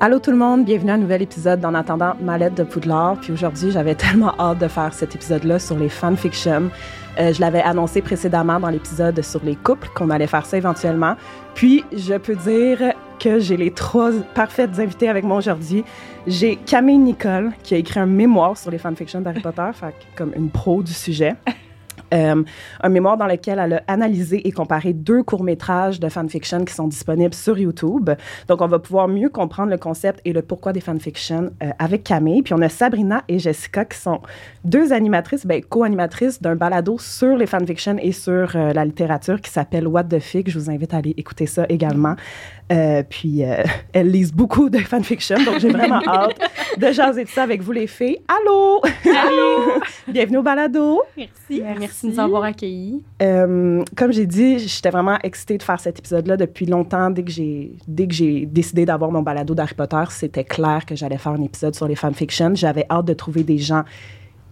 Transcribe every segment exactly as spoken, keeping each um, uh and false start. Allô tout le monde, bienvenue à un nouvel épisode d'En attendant ma lettre de Poudlard. Puis aujourd'hui, j'avais tellement hâte de faire cet épisode-là sur les fanfictions. Euh, je l'avais annoncé précédemment dans l'épisode sur les couples qu'on allait faire ça éventuellement. Puis je peux dire que j'ai les trois parfaites invitées avec moi aujourd'hui. J'ai Camille Nicole qui a écrit un mémoire sur les fanfictions d'Harry Potter, fait comme une pro du sujet. Euh, un mémoire dans lequel elle a analysé et comparé deux courts-métrages de fanfiction qui sont disponibles sur YouTube. Donc, on va pouvoir mieux comprendre le concept et le pourquoi des fanfictions euh, avec Camille. Puis, on a Sabrina et Jessica qui sont deux animatrices, ben, co-animatrices d'un balado sur les fanfictions et sur euh, la littérature qui s'appelle What the Fic. Je vous invite à aller écouter ça également. Euh, puis, euh, elles lisent beaucoup de fanfiction, donc j'ai vraiment hâte de jaser de ça avec vous, les filles. Allô! Allô! Bienvenue au balado! Merci! Merci. Merci de nous avoir accueillis. Euh, comme j'ai dit, j'étais vraiment excitée de faire cet épisode-là depuis longtemps. Dès que j'ai, dès que j'ai décidé d'avoir mon balado d'Harry Potter, c'était clair que j'allais faire un épisode sur les fanfictions. J'avais hâte de trouver des gens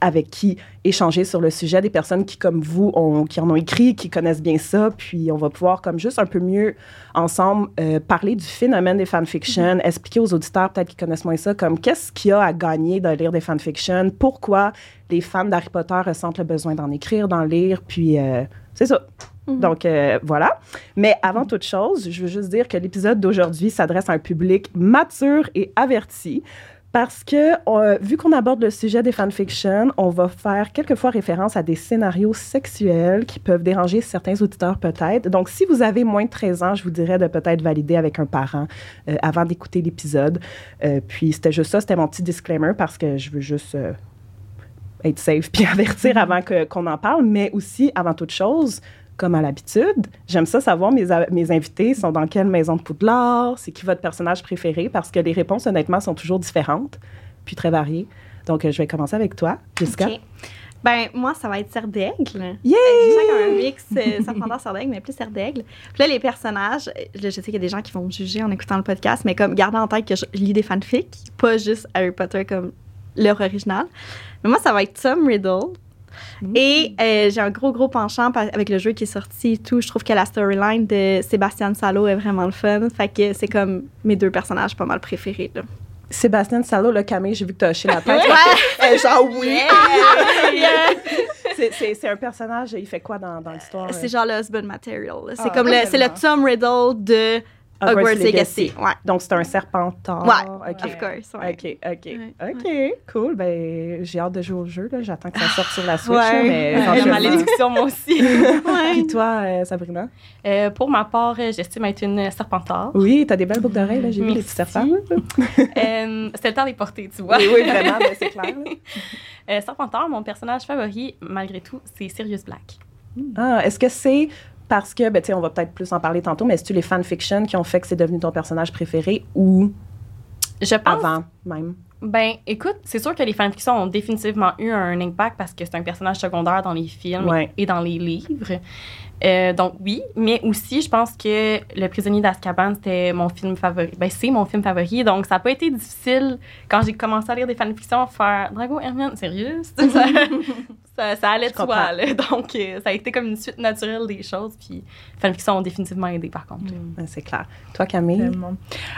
avec qui échanger sur le sujet, des personnes qui, comme vous, ont, qui en ont écrit, qui connaissent bien ça. Puis, on va pouvoir comme juste un peu mieux, ensemble, euh, parler du phénomène des fanfictions, mmh. expliquer aux auditeurs, peut-être qui connaissent moins ça, comme qu'est-ce qu'il y a à gagner de lire des fanfictions, pourquoi les fans d'Harry Potter ressentent le besoin d'en écrire, d'en lire, puis euh, c'est ça. Mmh. Donc, euh, voilà. Mais avant toute chose, je veux juste dire que l'épisode d'aujourd'hui s'adresse à un public mature et averti. Parce que, euh, vu qu'on aborde le sujet des fanfictions, on va faire quelquefois référence à des scénarios sexuels qui peuvent déranger certains auditeurs peut-être. Donc, si vous avez moins de treize ans, je vous dirais de peut-être valider avec un parent euh, avant d'écouter l'épisode. Euh, puis, c'était juste ça, c'était mon petit disclaimer parce que je veux juste euh, être safe puis avertir avant que, qu'on en parle. Mais aussi, avant toute chose, comme à l'habitude, j'aime ça savoir mes, mes invités sont dans quelle maison de Poudlard, c'est qui votre personnage préféré, parce que les réponses, honnêtement, sont toujours différentes, puis très variées. Donc, je vais commencer avec toi, Jessica. Okay. Ben moi, ça va être Serdaigle. Yeah! J'ai déjà un mix euh, Serpentard Serdaigle, mais plus Serdaigle. Puis là, les personnages, je sais qu'il y a des gens qui vont me juger en écoutant le podcast, mais comme gardant en tête que je lis des fanfics, pas juste Harry Potter comme l'œuvre originale. Mais moi, ça va être Tom Riddle. Mmh. Et euh, j'ai un gros, gros penchant par, avec le jeu qui est sorti et tout. Je trouve que la storyline de Sebastian Sallow est vraiment le fun. Fait que c'est comme mes deux personnages pas mal préférés, là. Sebastian Sallow, là, Camille, j'ai vu que t'as hoché la tête. Ouais. Genre, oui! Yeah. Yeah. C'est, c'est, c'est un personnage, il fait quoi dans, dans l'histoire? C'est euh? genre le husband material. Là. C'est, ah, comme le, c'est le Tom Riddle de... Hogwarts Legacy. Ouais. Donc, c'est un serpentard. Ouais, okay. Of course. Ouais. OK, OK, ouais, OK, ouais. Cool. Ben, j'ai hâte de jouer au jeu, là. J'attends que ça sorte sur la Switch. Ouais. Mais ouais. J'ai ma malédiction, moi aussi. Ouais. Puis toi, euh, Sabrina? Euh, pour ma part, j'estime être une serpentard. Oui, t'as des belles boucles d'oreilles, là. J'ai Merci. vu les petits serpents. euh, c'était le temps des porter, tu vois. Oui, oui, vraiment, ben, c'est clair. euh, serpentard, mon personnage favori, malgré tout, c'est Sirius Black. Mm. Ah, est-ce que c'est... Parce que, ben, tu sais, on va peut-être plus en parler tantôt, mais est-ce que les fanfictions qui ont fait que c'est devenu ton personnage préféré ou je pense, avant même? Ben, écoute, c'est sûr que les fanfictions ont définitivement eu un impact parce que c'est un personnage secondaire dans les films ouais. et dans les livres. Euh, donc, oui, mais aussi, je pense que Le Prisonnier d'Azkaban, c'était mon film favori. Ben, c'est mon film favori, donc ça n'a pas été difficile quand j'ai commencé à lire des fanfictions, faire Drago, Hermione, sérieux? Ça, ça, ça allait de soi, là. Donc, euh, ça a été comme une suite naturelle des choses, puis les fanfictions ont définitivement aidé, par contre. Mm. Ben, c'est clair. Toi, Camille? Exactement.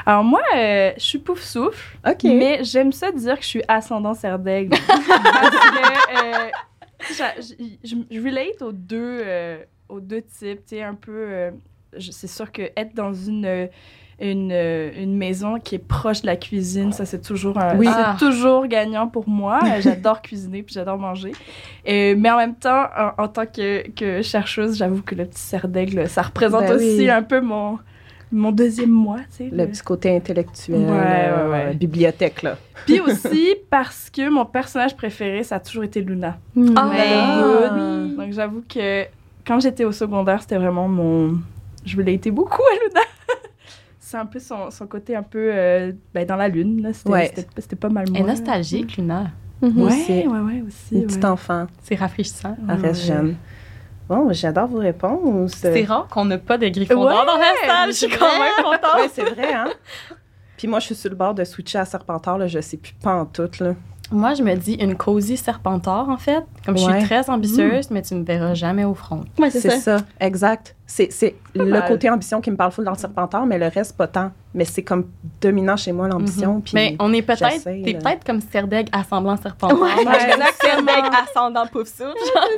Alors, moi, euh, je suis pouf-souffle, okay. mais j'aime ça dire que je suis ascendant Serdaigle. Parce que euh, je, je, je relate aux deux... Euh, aux deux types, tu sais, un peu... Euh, je, c'est sûr qu'être dans une, une, une maison qui est proche de la cuisine, ça, c'est toujours, un, oui. c'est ah. toujours gagnant pour moi. J'adore cuisiner, puis j'adore manger. Euh, mais en même temps, en, en tant que, que chercheuse, j'avoue que le petit Serdaigle, ça représente ben aussi oui. un peu mon... Mon deuxième moi, tu sais. Le petit côté intellectuel, ouais, euh, ouais, ouais. bibliothèque, là. Puis aussi parce que mon personnage préféré, ça a toujours été Luna. Mmh. Oh, ouais. Ah. Oui. Donc, j'avoue que quand j'étais au secondaire, c'était vraiment mon... Je voulais être beaucoup à Luna. C'est un peu son, son côté un peu euh, ben, dans la lune. Là. C'était, ouais. c'était, c'était pas mal moins. Elle est nostalgique, Luna. Mm-hmm. Oui, ouais, ouais, aussi. Une ouais. petite enfant. C'est rafraîchissant. Elle ouais, reste ouais. jeune. Bon, j'adore vos réponses. C'est rare qu'on n'a pas de Gryffondor ouais, dans la salle. Je suis quand même contente. Oui, c'est vrai, hein? Puis moi, je suis sur le bord de switcher à Serpentard. Là. Je sais plus pas en tout, là. Moi, je me dis une cozy Serpentard, en fait. Comme ouais. je suis très ambitieuse, mmh. mais tu ne me verras jamais au front. Ouais, c'est, c'est ça. ça. Exact. C'est, c'est le mal. côté ambition qui me parle full dans le Serpentard, mais le reste, pas tant. Mais c'est comme dominant chez moi, l'ambition. Mmh. Puis mais on est peut-être... T'es là. peut-être comme Serdaigle ascendant Serpentard. Ouais, Serdaigle ascendant Poufsouffle.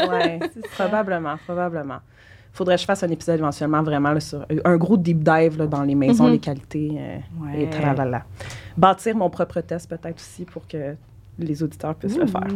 Ouais, probablement, probablement. Faudrait que je fasse un épisode éventuellement vraiment là, sur un gros deep dive là, dans les maisons, mm-hmm. les qualités euh, ouais. et tralala. Bâtir mon propre test peut-être aussi pour que les auditeurs puissent mm-hmm. le faire.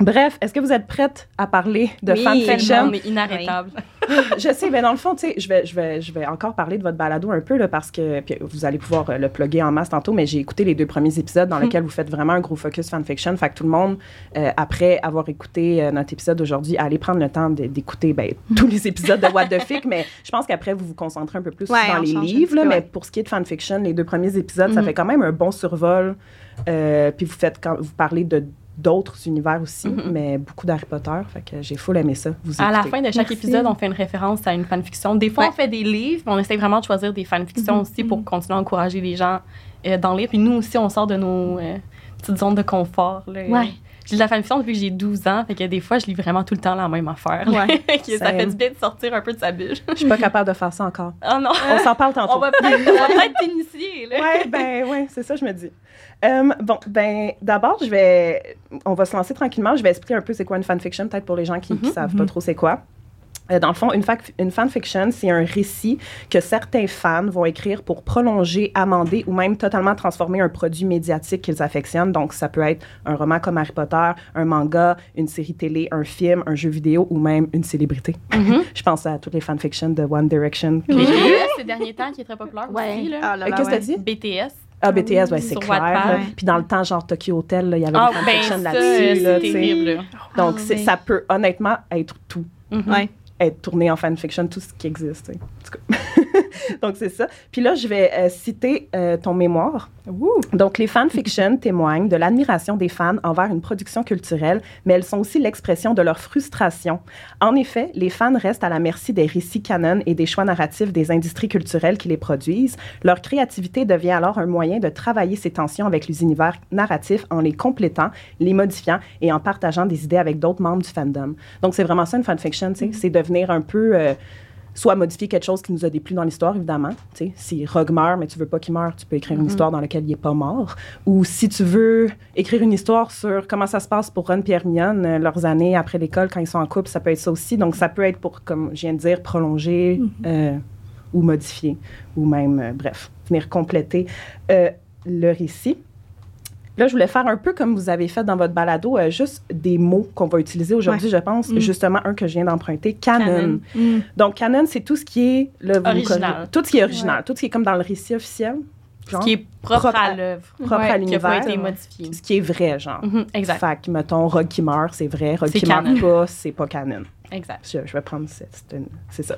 Bref, est-ce que vous êtes prête à parler de oui, fanfiction? Oui, on est inarrêtable. Oui. Je sais, mais dans le fond, tu sais, je vais, je, vais, je vais encore parler de votre balado un peu, là, parce que puis vous allez pouvoir le plugger en masse tantôt, mais j'ai écouté les deux premiers épisodes dans mm. lesquels vous faites vraiment un gros focus fanfiction. Fait que tout le monde, euh, après avoir écouté euh, notre épisode d'aujourd'hui, allez prendre le temps de, d'écouter ben, tous les épisodes de What the Fic, mais je pense qu'après, vous vous concentrez un peu plus ouais, dans les livres. Là, peu, mais ouais. pour ce qui est de fanfiction, les deux premiers épisodes, mm. ça fait quand même un bon survol. Euh, puis vous, faites, quand, vous parlez de d'autres univers aussi, mm-hmm. mais beaucoup d'Harry Potter. Fait que j'ai full aimé ça. Vous à la fin de chaque Merci. épisode, on fait une référence à une fanfiction. Des fois, ouais. on fait des livres, mais on essaie vraiment de choisir des fanfictions mm-hmm. aussi pour continuer à encourager les gens euh, dans les livres. Puis nous aussi, on sort de nos euh, petites zones de confort. Là. Ouais. J'ai de la fanfiction depuis que j'ai douze ans. Fait que des fois, je lis vraiment tout le temps la même affaire. Ouais. Ça fait du bien de sortir un peu de sa bulle. Je suis pas capable de faire ça encore. Oh non. On s'en parle tantôt. On va peut-être, on va peut-être t'initier. Là. Ouais, ben, ouais, c'est ça, je me dis. Euh, bon, ben, d'abord, je vais. On va se lancer tranquillement. Je vais expliquer un peu c'est quoi une fanfiction, peut-être pour les gens qui ne mm-hmm, savent mm-hmm. pas trop c'est quoi. Dans le fond, une, fa- une fanfiction, c'est un récit que certains fans vont écrire pour prolonger, amender ou même totalement transformer un produit médiatique qu'ils affectionnent. Donc, ça peut être un roman comme Harry Potter, un manga, une série télé, un film, un jeu vidéo ou même une célébrité. Mm-hmm. Je pense à toutes les fanfictions de One Direction. Mm-hmm. J'ai lu ces derniers temps qui est très populaire ouais. aussi. Là. Ah, là, là, Qu'est-ce que ouais. tu as dit? B T S. Ah, B T S, ouais, c'est clair. Puis dans le temps, genre Tokyo Hotel, il y avait oh, une fanfiction ben, là-dessus. Là, terrible. Donc, ah, c'est, oui. ça peut honnêtement être tout. Mm-hmm. Ouais. être tourné en fanfiction, tout ce qui existe. En tout cas. Donc, c'est ça. Puis là, je vais euh, citer euh, ton mémoire. Ouh. Donc, les fanfictions témoignent de l'admiration des fans envers une production culturelle, mais elles sont aussi l'expression de leur frustration. En effet, les fans restent à la merci des récits canon et des choix narratifs des industries culturelles qui les produisent. Leur créativité devient alors un moyen de travailler ces tensions avec les univers narratifs en les complétant, les modifiant et en partageant des idées avec d'autres membres du fandom. Donc, c'est vraiment ça, une fanfiction, tu sais, c'est de venir un peu, euh, soit modifier quelque chose qui nous a déplu dans l'histoire, évidemment. T'sais, si Rogue meurt, mais tu veux pas qu'il meure, tu peux écrire mm-hmm. une histoire dans laquelle il est pas mort. Ou si tu veux écrire une histoire sur comment ça se passe pour Ron et Hermione, leurs années après l'école, quand ils sont en couple, ça peut être ça aussi. Donc, ça peut être pour, comme je viens de dire, prolonger mm-hmm. euh, ou modifier, ou même, euh, bref, venir compléter euh, le récit. Là, je voulais faire un peu comme vous avez fait dans votre balado, euh, juste des mots qu'on va utiliser aujourd'hui, ouais. je pense. Mm. Justement, un que je viens d'emprunter, canon. canon. Mm. Donc, canon, c'est tout ce qui est... Là, original. Tout ce qui est original, ouais. tout ce qui est comme dans le récit officiel. Genre, ce qui est propre, propre à l'œuvre. Propre ouais, à l'univers. Qui a pas été modifié. Ce qui est vrai, genre. Mm-hmm, exact. Fait que, mettons, Rogue qui meurt, c'est vrai. Rogue qui meurt pas, c'est pas canon. Exact. Je, je vais prendre cette, c'est, une, c'est ça.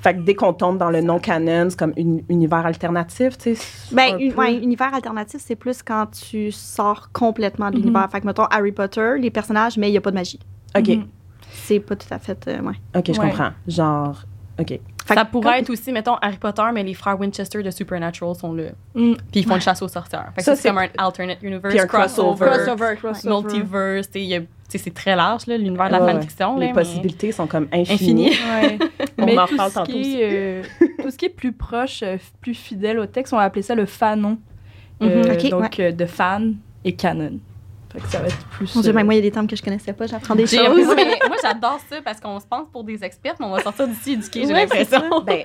Fait que dès qu'on tombe dans le non-canon, c'est comme un univers alternatif, tu sais. Ben, un un, ouais, univers alternatif, c'est plus quand tu sors complètement de l'univers. Mm-hmm. Fait que, mettons, Harry Potter, les personnages, mais il n'y a pas de magie. OK. Mm-hmm. C'est pas tout à fait, euh, ouais. OK, je ouais. comprends. Genre, OK. Fait ça pourrait être aussi, mettons, Harry Potter, mais les frères Winchester de Supernatural sont là. Mm. Puis ils font ouais. une chasse aux sorcières. Fait que ça, c'est, c'est comme un alternate universe, un crossover, crossover, crossover, multiverse. T'sais, y a, t'sais, c'est très large, là, l'univers de la ouais, fanfiction. Ouais. Les possibilités mais... sont comme infinies. Infinies. Ouais. On mais en reparle tantôt aussi. Euh, tout ce qui est plus proche, euh, plus fidèle au texte, on va appeler ça le fanon. Euh, mm-hmm. okay, donc, ouais. euh, de fan et canon. Fait que ça va être plus... Mon Dieu, mais moi, il y a des termes que je connaissais pas, j'apprends des j'ai, choses. Mais moi, j'adore ça parce qu'on se pense pour des experts, mais on va sortir d'ici éduqués, j'ai ouais, l'impression. Ben,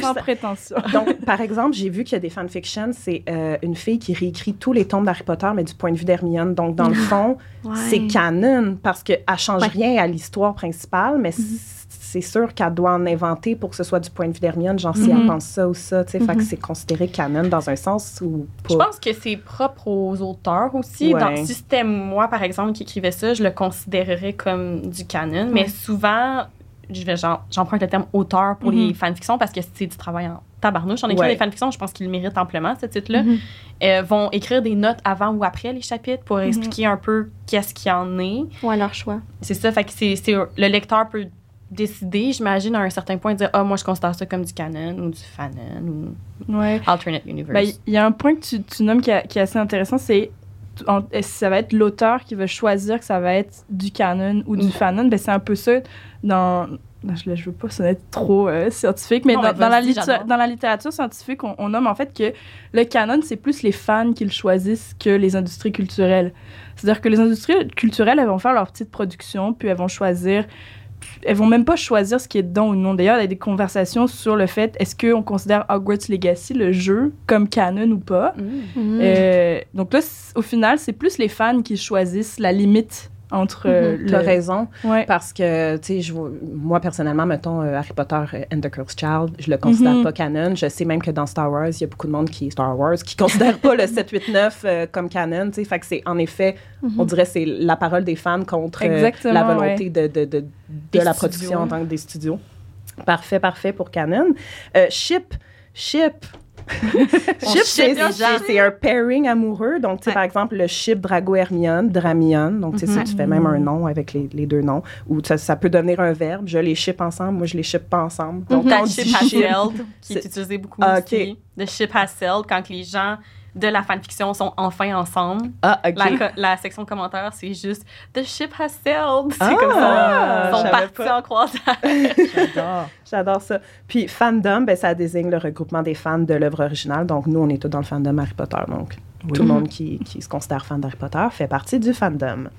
sans prétention. Donc, par exemple, j'ai vu qu'il y a des fanfictions, c'est euh, une fille qui réécrit tous les tomes d'Harry Potter, mais du point de vue d'Hermione. Donc, dans le fond, ouais. c'est canon parce qu'elle ne change ouais. rien à l'histoire principale, mais mm-hmm. c'est sûr qu'elle doit en inventer pour que ce soit du point de vue d'Hermione, genre mm-hmm. si elle pense ça ou ça, tu sais, mm-hmm. fait que c'est considéré canon dans un sens ou pas. Je pense que c'est propre aux auteurs aussi. Ouais. Donc, si c'était moi, par exemple, qui écrivais ça, je le considérerais comme du canon, ouais. mais souvent, je vais, genre, j'emprunte le terme auteur pour mm-hmm. les fanfictions parce que c'est du travail en tabarnouche. En écrire ouais. des fanfictions, je pense qu'ils le méritent amplement, ce titre-là. Mm-hmm. Euh, vont écrire des notes avant ou après les chapitres pour mm-hmm. expliquer un peu qu'est-ce qu'il y en est. Ouais, leur choix. C'est ça, fait que c'est, c'est, le lecteur peut décider, j'imagine, à un certain point, de dire « Ah, oh, moi, je considère ça comme du canon ou du fanon ou ouais. alternate universe. » Ben, il y a un point que tu, tu nommes qui, a, qui est assez intéressant, c'est on, ça va être l'auteur qui va choisir que ça va être du canon ou du mmh. fanon. Ben, c'est un peu ça dans... Je ne veux pas sonner trop euh, scientifique, mais non, dans, dans, la litu- dans la littérature scientifique, on, on nomme en fait que le canon, c'est plus les fans qui le choisissent que les industries culturelles. C'est-à-dire que les industries culturelles, elles vont faire leur petite production, puis elles vont choisir... Elles vont même pas choisir ce qui est dedans ou non. D'ailleurs, il y a des conversations sur le fait, est-ce qu'on considère Hogwarts Legacy, le jeu, comme canon ou pas? Mmh. Euh, donc là, au final, c'est plus les fans qui choisissent la limite entre euh, mm-hmm. le... T'as raison, ouais. Parce que, tu sais, moi, personnellement, mettons, euh, Harry Potter euh, and the Cursed Child, je le considère mm-hmm. pas canon. Je sais même que dans Star Wars, il y a beaucoup de monde qui est Star Wars, qui considère pas le sept, huit, neuf euh, comme canon, tu sais. Fait que c'est, en effet, mm-hmm. on dirait c'est la parole des fans contre euh, la volonté ouais. de, de, de, de la production studios. En tant que des studios. Parfait, parfait pour canon. Euh, ship, ship... Ship, c'est, c'est un pairing amoureux. Donc, ouais. par exemple, le ship Drago Hermione, Dramione. Donc, mm-hmm. ça, tu fais même un nom avec les, les deux noms. Ou ça, ça peut devenir un verbe. Je les ship ensemble, moi, je les ship pas ensemble. Donc, mm-hmm. quand le ship has sailed, qui est utilisé beaucoup okay. aussi. Le ship has sailed, quand les gens de la fanfiction sont enfin ensemble. Ah, OK. La, la section commentaires, c'est juste « The ship has sailed ». C'est ah, comme ça. Ils sont partis en croisière. J'adore. J'adore ça. Puis fandom, ben, ça désigne le regroupement des fans de l'œuvre originale. Donc, nous, on est tous dans le fandom Harry Potter. Donc, oui. tout le monde qui, qui se considère fan d'Harry Potter fait partie du fandom.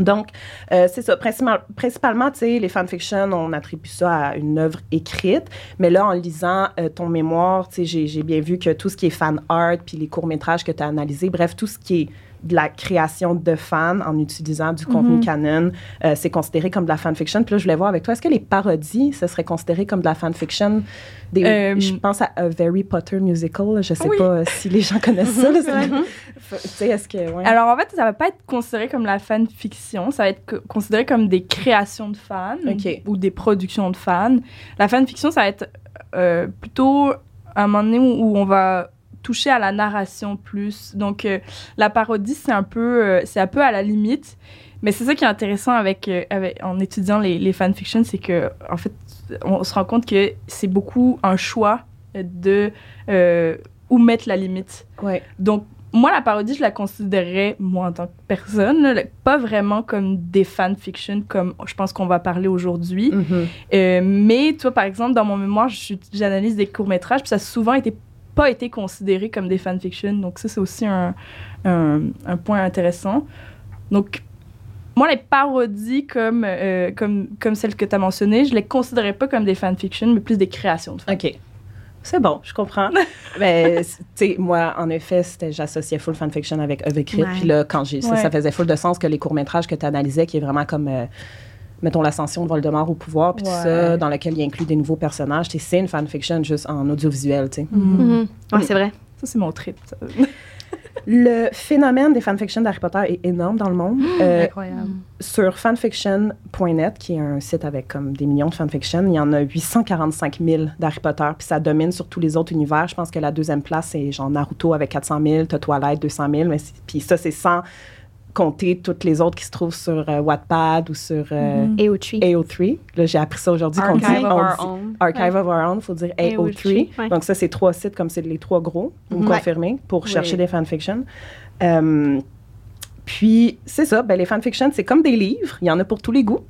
Donc, euh, c'est ça. Principal, principalement, tu sais, les fanfictions, on attribue ça à une œuvre écrite. Mais là, en lisant euh, ton mémoire, tu sais, j'ai, j'ai bien vu que tout ce qui est fan art, puis les courts-métrages que tu as analysés, bref, tout ce qui est de la création de fans en utilisant du mm-hmm. contenu canon, euh, c'est considéré comme de la fanfiction. Puis là, je voulais voir avec toi, est-ce que les parodies, ça serait considéré comme de la fanfiction? Des, euh, je pense à A Very Potter Musical. Je sais oui. pas si les gens connaissent ça. Là, mm-hmm. est-ce que, ouais. Alors, en fait, ça va pas être considéré comme la fanfiction. Ça va être co- considéré comme des créations de fans okay. ou des productions de fans. La fanfiction, ça va être euh, plutôt à un moment donné où, où on va... toucher à la narration plus. Donc, euh, la parodie, c'est un, peu, euh, c'est un peu à la limite. Mais c'est ça qui est intéressant avec, euh, avec, en étudiant les, les fanfictions, c'est que en fait, on se rend compte que c'est beaucoup un choix de euh, où mettre la limite. Ouais. Donc, moi, la parodie, je la considérerais, moi, en tant que personne, là, pas vraiment comme des fanfictions, comme je pense qu'on va parler aujourd'hui. Mm-hmm. Euh, mais, toi, par exemple, dans mon mémoire, je, j'analyse des courts-métrages, puis ça a souvent été pas été considérés comme des fanfictions. Donc, ça, c'est aussi un, un, un point intéressant. Donc, moi, les parodies comme, euh, comme, comme celles que tu as mentionnées, je les considérais pas comme des fanfictions, mais plus des créations de fans. OK. C'est bon, je comprends. Mais, tu sais, moi, en effet, c'était, j'associais full fanfiction avec œuvre écrite. Puis là, quand j'ai, ça, ouais. ça faisait full de sens que les courts-métrages que tu analysais, qui est vraiment comme... Euh, mettons, l'ascension de Voldemort au pouvoir, puis ouais. tout ça, dans lequel il inclut des nouveaux personnages. T'sais, c'est une fanfiction juste en audiovisuel, tu sais. Mm-hmm. Mm-hmm. Ouais, c'est vrai. Ça, c'est mon trip. Ça. Le phénomène des fanfictions d'Harry Potter est énorme dans le monde. Euh, Incroyable. Sur fanfiction point net, qui est un site avec comme des millions de fanfictions, il y en a huit cent quarante-cinq mille d'Harry Potter, puis ça domine sur tous les autres univers. Je pense que la deuxième place, c'est genre Naruto avec quatre cent mille, t'as Twilight deux cent mille, puis ça, c'est cent... compter toutes les autres qui se trouvent sur euh, Wattpad ou sur euh, mm. A O trois. Là, j'ai appris ça aujourd'hui. Archive qu'on dit, of Our Own. Archive ouais. of Our Own, il faut dire A O trois. Ouais. Donc ça, c'est trois sites comme c'est les trois gros, vous me ouais. confirmez, pour oui. chercher des fanfictions. Um, puis, c'est ça, ben, les fanfictions, c'est comme des livres, il y en a pour tous les goûts.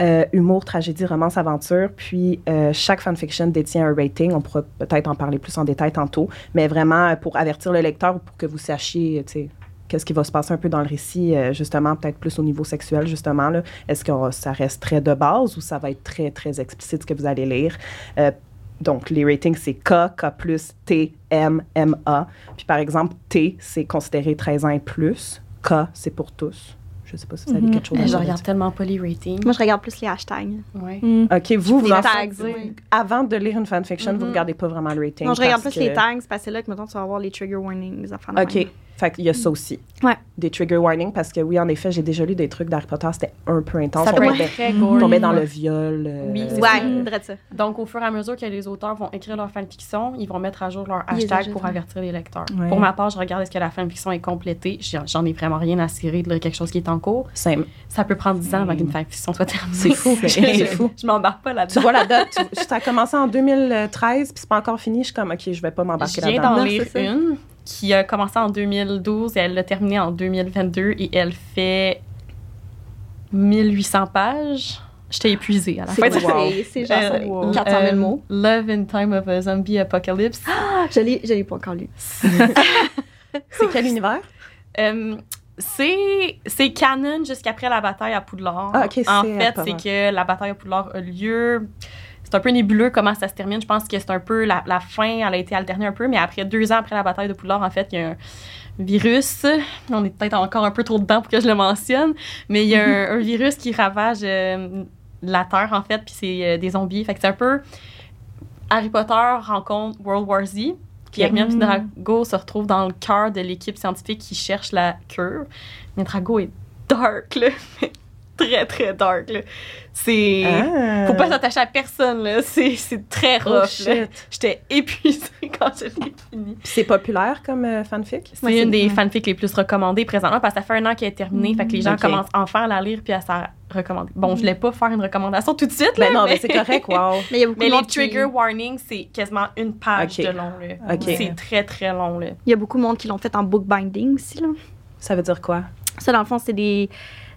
Euh, humour, tragédie, romance, aventure, puis euh, chaque fanfiction détient un rating. On pourra peut-être en parler plus en détail tantôt, mais vraiment pour avertir le lecteur ou pour que vous sachiez, tu sais, qu'est-ce qui va se passer un peu dans le récit, euh, justement, peut-être plus au niveau sexuel, justement. Là. Est-ce que oh, ça reste très de base ou ça va être très, très explicite ce que vous allez lire? Euh, donc, les ratings, c'est K, K+, T, M, M, A. Puis, par exemple, T, c'est considéré treize ans et plus. K, c'est pour tous. Je ne sais pas si vous avez mm-hmm. quelque chose à dire. Je regarde tellement pas les ratings. Moi, je regarde plus les hashtags. Ouais. Mm. OK, vous, vous en tags, faites, oui. Avant de lire une fanfiction, mm-hmm. vous ne regardez pas vraiment le rating. Non, je regarde plus que... les tags, parce que c'est là que, mettons, tu vas avoir les trigger warnings, les affaires de OK. Même. Fait qu'il y a ça aussi. Ouais. Des trigger warnings, parce que oui, en effet, j'ai déjà lu des trucs d'Harry Potter, c'était un peu intense. Ça tombait, très gore. Tombait dans le viol. Euh, oui, c'est ouais, ça. Donc, au fur et à mesure que les auteurs vont écrire leur fanfiction, ils vont mettre à jour leur hashtag pour avertir les lecteurs. Ouais. Pour ma part, je regarde est-ce que la fanfiction est complétée. J'en, j'en ai vraiment rien à cirer de là, quelque chose qui est en cours. Same. Ça peut prendre dix ans avant qu'une fanfiction soit terminée. C'est fou. C'est, c'est, c'est fou. Je, je m'embarque pas là-dedans. Tu vois la date, tu, ça a commencé en deux mille treize, puis c'est pas encore fini. Je suis comme, OK, je vais pas m'embarquer là-dedans. Je viens d'en lire une qui a commencé en deux mille douze et elle l'a terminé en deux mille vingt-deux et elle fait mille huit cents pages. J'étais épuisée à la fin. C'est, wow. c'est genre euh, wow. quatre cent mille mots. Um, Love in Time of a Zombie Apocalypse. Ah, je l'ai, je l'ai pas encore lu. C'est quel univers? Um, c'est, c'est canon jusqu'après la bataille à Poudlard. Ah, okay, en fait, apparent. c'est que la bataille à Poudlard a lieu... C'est un peu nébuleux comment ça se termine. Je pense que c'est un peu... La, la fin, elle a été alternée un peu, mais après deux ans après la bataille de Poudlard, en fait, il y a un virus. On est peut-être encore un peu trop dedans pour que je le mentionne, mais il y a un, un virus qui ravage... Euh, la Terre, en fait, puis c'est euh, des zombies. Fait que c'est un peu... Harry Potter rencontre World War Z, puis Hermione mm. Drago se retrouve dans le cœur de l'équipe scientifique qui cherche la cure. Mais Drago est dark, là. Très, très dark, là. C'est... Ah. Faut pas s'attacher à personne, là. C'est, c'est très rough, oh, shit. Là. J'étais épuisée quand je l'ai fini. Puis c'est populaire comme euh, fanfic? C'est, ouais, c'est une des fanfics les plus recommandées présentement, parce que ça fait un an qu'elle est terminée, mmh. fait que les gens okay. commencent enfin à la lire puis à ça. Recommandé. Bon, je voulais pas faire une recommandation tout de suite, là. Mais non, mais, mais c'est correct, wow. mais, y a mais les trigger qui... warnings, c'est quasiment une page okay. de long, là. Okay. C'est très, très long, là. Il y a beaucoup de monde qui l'ont fait en bookbinding aussi, là. Ça veut dire quoi? Ça, dans le fond, c'est des,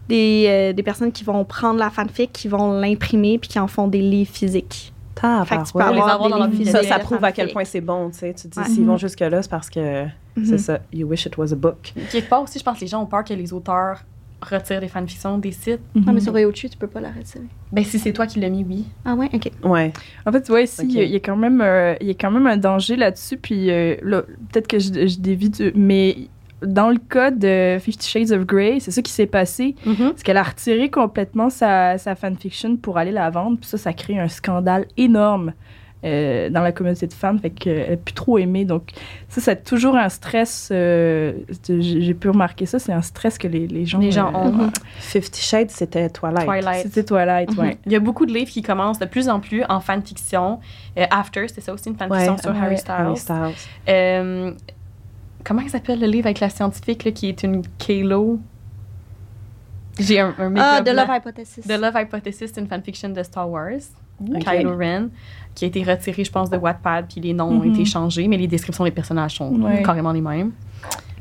des, euh, des personnes qui vont prendre la fanfic, qui vont l'imprimer, puis qui en font des livres physiques. Ah, fait que tu peux ouais. avoir les avoir dans leur ça, ça prouve à quel point c'est bon, tu sais. Tu te dis, ouais. s'ils vont jusque-là, c'est parce que mm-hmm. c'est ça. You wish it was a book. Quelque part aussi, je pense que les gens ont peur que les auteurs retire des fanfictions des sites. Mm-hmm. Non, mais sur Réauchu, tu peux pas la retirer. Ben, si c'est toi qui l'as mis, oui. Ah ouais? OK. Ouais. En fait, ouais, si, il okay. y, y a quand même euh, y a quand même un danger là-dessus, puis euh, là, peut-être que je, je dévie, du, mais dans le cas de Fifty Shades of Grey, c'est ça qui s'est passé, mm-hmm. parce qu'elle a retiré complètement sa, sa fanfiction pour aller la vendre, puis ça, ça crée un scandale énorme euh, dans la communauté de fans, fait qu'elle a plus trop aimé, donc ça, c'est toujours un stress, euh, j'ai pu remarquer ça, c'est un stress que les, les gens... Les gens euh, ont. Mm-hmm. Fifty Shades, c'était Twilight. Twilight. C'était Twilight, mm-hmm. oui. Il y a beaucoup de livres qui commencent de plus en plus en fanfiction. Euh, After, c'était ça aussi, une fanfiction ouais, sur ouais, Harry Styles. Harry Styles. Euh, comment il s'appelle le livre avec la scientifique là, qui est une Kalo? J'ai un, un méga... Ah, The Love Hypothesis. The Love Hypothesis, c'est une fanfiction de Star Wars. Okay. Kylo Ren, qui a été retiré, je pense, de Wattpad, puis les noms mm-hmm. ont été changés, mais les descriptions des personnages sont ouais. carrément les mêmes.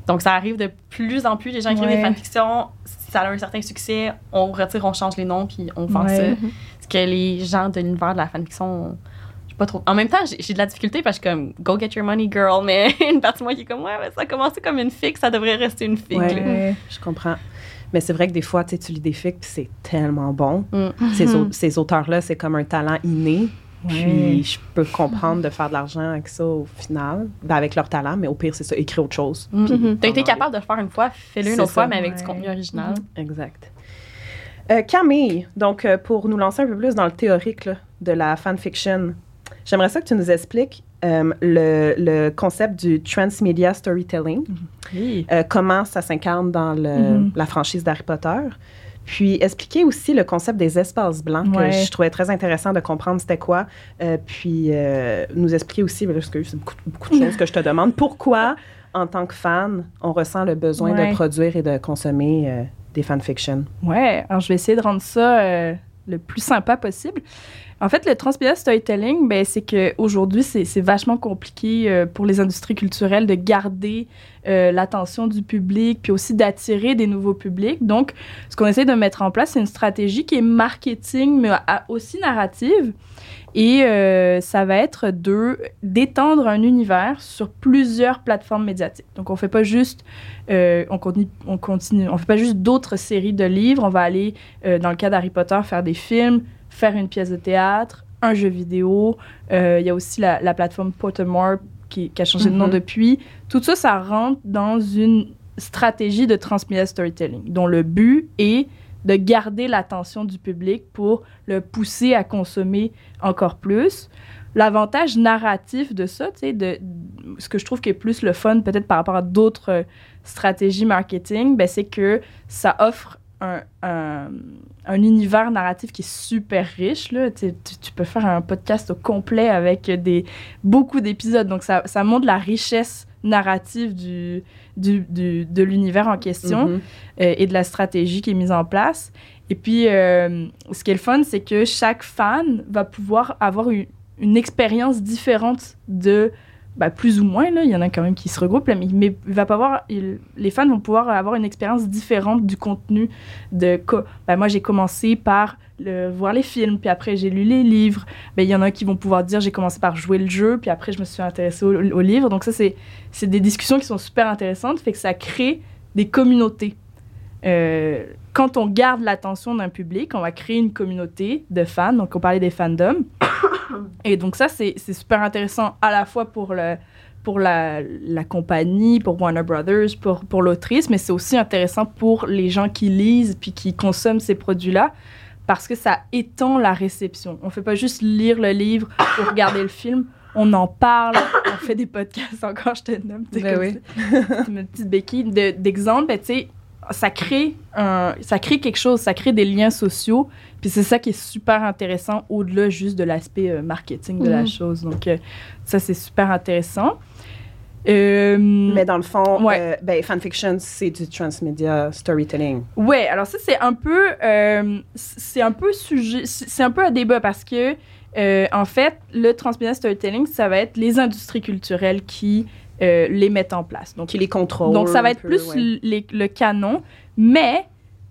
Donc, ça arrive de plus en plus, les gens écrivent ouais. des fanfictions, si ça a un certain succès, on retire, on change les noms, puis on vend ouais. ça. Mm-hmm. Parce que les gens de l'univers de la fanfiction, je sais pas trop... En même temps, j'ai, j'ai de la difficulté, parce que je suis comme « Go get your money, girl », mais une partie de moi qui est comme « Ouais, mais ça a commencé comme une fic, ça devrait rester une fic. Ouais. » Je comprends. Mais c'est vrai que des fois, tu sais, tu lis des fics, puis c'est tellement bon. Mm-hmm. Ces, au- ces auteurs-là, c'est comme un talent inné. Ouais. Puis je peux comprendre de faire de l'argent avec ça au final, ben avec leur talent, mais au pire, c'est ça, écris autre chose. Mm-hmm. T'as été capable de le faire une fois, fais-le une c'est autre ça, fois, mais avec ouais. du contenu original. Mm-hmm. Exact. Euh, Camille, donc euh, pour nous lancer un peu plus dans le théorique là, de la fanfiction, j'aimerais ça que tu nous expliques euh, le, le concept du transmedia storytelling, oui. euh, comment ça s'incarne dans le, mm-hmm. la franchise d'Harry Potter, puis expliquer aussi le concept des espaces blancs, ouais. que je trouvais très intéressant de comprendre c'était quoi, euh, puis euh, nous expliquer aussi, parce que c'est beaucoup, beaucoup de choses que je te demande, pourquoi, en tant que fan, on ressent le besoin ouais. de produire et de consommer euh, des fanfictions. Ouais, alors je vais essayer de rendre ça euh, le plus sympa possible. En fait, le transmedia storytelling, ben, c'est qu'aujourd'hui, c'est, c'est vachement compliqué euh, pour les industries culturelles de garder euh, l'attention du public, puis aussi d'attirer des nouveaux publics. Donc, ce qu'on essaie de mettre en place, c'est une stratégie qui est marketing, mais a, aussi narrative. Et euh, ça va être de, d'étendre un univers sur plusieurs plateformes médiatiques. Donc, on fait pas juste... Euh, on continue, on continue, on fait pas juste d'autres séries de livres. On va aller, euh, dans le cas d'Harry Potter, faire des films, faire une pièce de théâtre, un jeu vidéo. Il euh, y a aussi la, la plateforme Pottermore qui, qui a changé de nom mm-hmm. depuis. Tout ça, ça rentre dans une stratégie de transmedia storytelling, dont le but est de garder l'attention du public pour le pousser à consommer encore plus. L'avantage narratif de ça, tu sais, de, de, ce que je trouve qui est plus le fun peut-être par rapport à d'autres euh, stratégies marketing, ben, c'est que ça offre Un, un, un univers narratif qui est super riche. Là. Tu, tu, tu peux faire un podcast au complet avec des, beaucoup d'épisodes. Donc, ça, ça montre la richesse narrative du, du, du, de l'univers en question mm-hmm. euh, et de la stratégie qui est mise en place. Et puis, euh, ce qui est le fun, c'est que chaque fan va pouvoir avoir une, une expérience différente de bah, plus ou moins, là, il y en a quand même qui se regroupent, là, mais, mais il va pas avoir, il, les fans vont pouvoir avoir une expérience différente du contenu. De, bah, moi, j'ai commencé par le, voir les films, puis après, j'ai lu les livres. Bah, il y en a qui vont pouvoir dire, j'ai commencé par jouer le jeu, puis après, je me suis intéressée au, au livre. Donc ça, c'est, c'est des discussions qui sont super intéressantes, fait que ça crée des communautés. Euh, quand on garde l'attention d'un public, on va créer une communauté de fans. Donc, on parlait des fandoms. Et donc, ça, c'est, c'est super intéressant à la fois pour, le, pour la, la compagnie, pour Warner Brothers, pour, pour l'autrice, mais c'est aussi intéressant pour les gens qui lisent puis qui consomment ces produits-là parce que ça étend la réception. On ne fait pas juste lire le livre ou regarder le film. On en parle, on fait des podcasts encore, je te nomme. Ben oui. Une petite béquille de, d'exemple, ben, tu sais, ça crée un, ça crée quelque chose, ça crée des liens sociaux, puis c'est ça qui est super intéressant au-delà juste de l'aspect euh, marketing de mmh. la chose. Donc euh, ça c'est super intéressant. Euh, Mais dans le fond, ouais. euh, ben, fanfiction c'est du transmedia storytelling. Ouais, alors ça c'est un peu, euh, c'est un peu sujet, c'est un peu un débat parce que euh, en fait le transmedia storytelling ça va être les industries culturelles qui Euh, les mettre en place. Donc, qui les contrôlent. Donc, ça va être peu, plus ouais. les, le canon, mais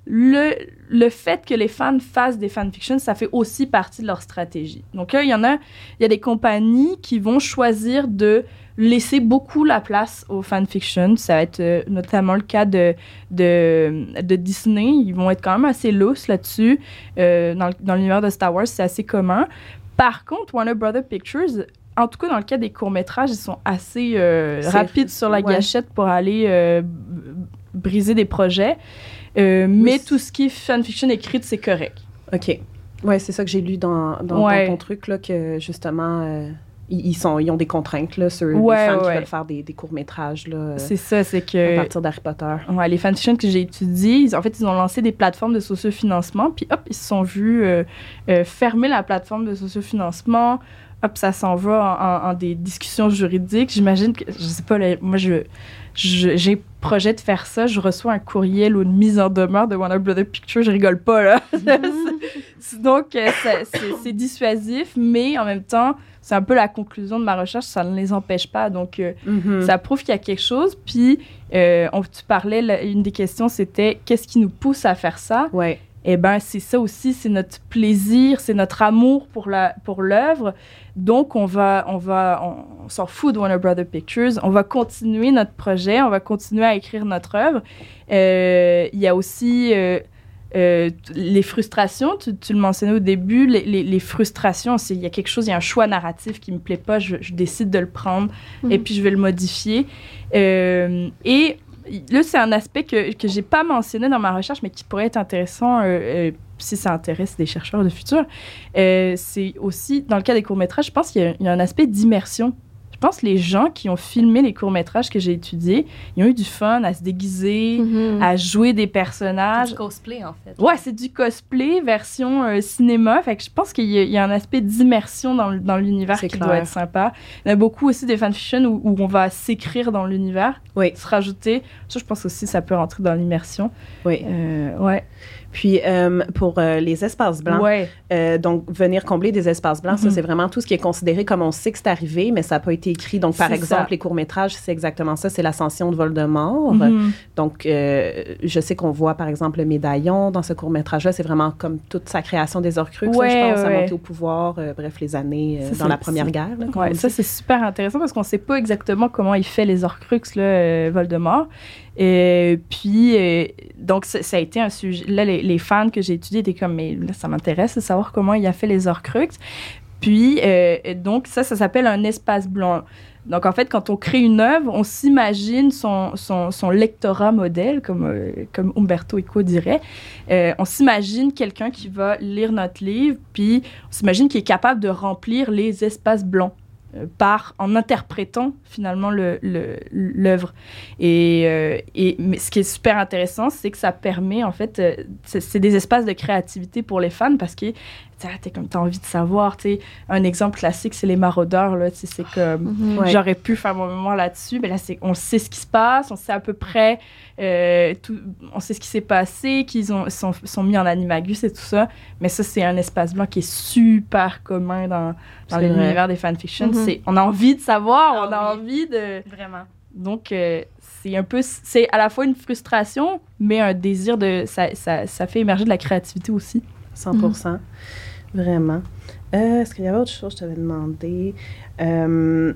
le, le fait que les fans fassent des fanfictions, ça fait aussi partie de leur stratégie. Donc, là, il y en a, il y a des compagnies qui vont choisir de laisser beaucoup la place aux fanfictions. Ça va être euh, notamment le cas de, de, de Disney. Ils vont être quand même assez lousses là-dessus. Euh, dans, dans l'univers de Star Wars, c'est assez commun. Par contre, Warner Brothers Pictures... En tout cas, dans le cas des courts-métrages, ils sont assez euh, rapides sur la ouais. gâchette pour aller euh, briser des projets. Euh, oui, mais c'est... tout ce qui est fanfiction écrite, c'est correct. OK. Oui, c'est ça que j'ai lu dans, dans, ouais. dans ton truc, là, que justement, euh, ils, sont, ils ont des contraintes là, sur ouais, les fans ouais. qui veulent faire des, des courts-métrages. Là, c'est ça, c'est que... À partir d'Harry Potter. Ouais, les fanfictions que j'ai étudiées, ils, en fait, ils ont lancé des plateformes de sociofinancement, puis hop, ils se sont vus euh, euh, fermer la plateforme de sociofinancement. Hop, ça s'en va en, en, en des discussions juridiques. J'imagine que, je sais pas, là, moi, je, je, j'ai projet de faire ça. Je reçois un courriel ou une mise en demeure de Warner Brothers Pictures. Je rigole pas, là. Donc, euh, ça, c'est, c'est dissuasif, mais en même temps, c'est un peu la conclusion de ma recherche. Ça ne les empêche pas. Donc, euh, mm-hmm. ça prouve qu'il y a quelque chose. Puis, euh, on, tu parlais, là, une des questions, c'était qu'est-ce qui nous pousse à faire ça? Ouais. Eh bien, c'est ça aussi, c'est notre plaisir, c'est notre amour pour, la, pour l'œuvre. Donc, on va, on va, on, on s'en fout de Warner Brothers Pictures. On va continuer notre projet, on va continuer à écrire notre œuvre. Il euh, y a aussi euh, euh, les frustrations, tu, tu le mentionnais au début, les, les, les frustrations, il y a quelque chose, il y a un choix narratif qui ne me plaît pas, je, je décide de le prendre mmh. et puis je vais le modifier. Euh, et... Là, c'est un aspect que, que j'ai pas mentionné dans ma recherche, mais qui pourrait être intéressant euh, euh, si ça intéresse des chercheurs de futur. Euh, c'est aussi, dans le cas des courts-métrages, je pense qu'il y a, il y a un aspect d'immersion. Je pense que les gens qui ont filmé les courts-métrages que j'ai étudiés, ils ont eu du fun à se déguiser, mm-hmm. à jouer des personnages. C'est du cosplay, en fait. Ouais, c'est du cosplay version euh, cinéma. Fait que je pense qu'il y a, il y a un aspect d'immersion dans, dans l'univers c'est qui clair. Doit être sympa. Il y a beaucoup aussi des fanfictions où, où on va s'écrire dans l'univers, oui. se rajouter. Ça, je pense aussi que ça peut rentrer dans l'immersion. Oui. Euh, ouais. Puis, euh, pour euh, les espaces blancs, ouais. euh, donc venir combler des espaces blancs, mm-hmm. ça, c'est vraiment tout ce qui est considéré comme on sait que c'est arrivé, mais ça n'a pas été écrit. Donc, par c'est exemple, ça. Les courts-métrages, c'est exactement ça, c'est l'ascension de Voldemort. Mm-hmm. Donc, euh, je sais qu'on voit, par exemple, le médaillon dans ce court-métrage-là, c'est vraiment comme toute sa création des Horcruxes, ouais, je pense, ouais. à monter au pouvoir, euh, bref, les années euh, ça, dans la Première c'est... Guerre. Là, ouais, ça, c'est super intéressant parce qu'on ne sait pas exactement comment il fait les Horcruxes, là, euh, Voldemort. Et puis, euh, donc, ça, ça a été un sujet... Là, les, les fans que j'ai étudiés étaient comme « Mais là, ça m'intéresse de savoir comment il a fait les Horcruxes. » Puis, euh, donc, ça, ça s'appelle un espace blanc. Donc, en fait, quand on crée une œuvre, on s'imagine son, son, son lectorat modèle, comme, euh, comme Umberto Eco dirait. Euh, on s'imagine quelqu'un qui va lire notre livre, puis on s'imagine qu'il est capable de remplir les espaces blancs. Par, en interprétant finalement le, le, l'œuvre. Et, euh, et mais ce qui est super intéressant, c'est que ça permet, en fait, euh, c'est, c'est des espaces de créativité pour les fans parce que t'es comme, t'as envie de savoir. T'sais, un exemple classique, c'est les maraudeurs. Là, c'est comme, mm-hmm, ouais. J'aurais pu faire mon moment là-dessus, mais là, c'est, on sait ce qui se passe, on sait à peu près, euh, tout, on sait ce qui s'est passé, qu'ils ont, sont, sont mis en animagus et tout ça. Mais ça, c'est un espace blanc qui est super commun dans, dans l'univers des fanfictions. Mm-hmm. sait. On a envie de savoir, ah, on a oui. envie de... Vraiment. Donc, euh, c'est un peu... C'est à la fois une frustration, mais un désir de... Ça, ça, ça fait émerger de la créativité aussi. cent pour cent. Mmh. Vraiment. Euh, est-ce qu'il y avait autre chose que je t'avais demandé? Euh...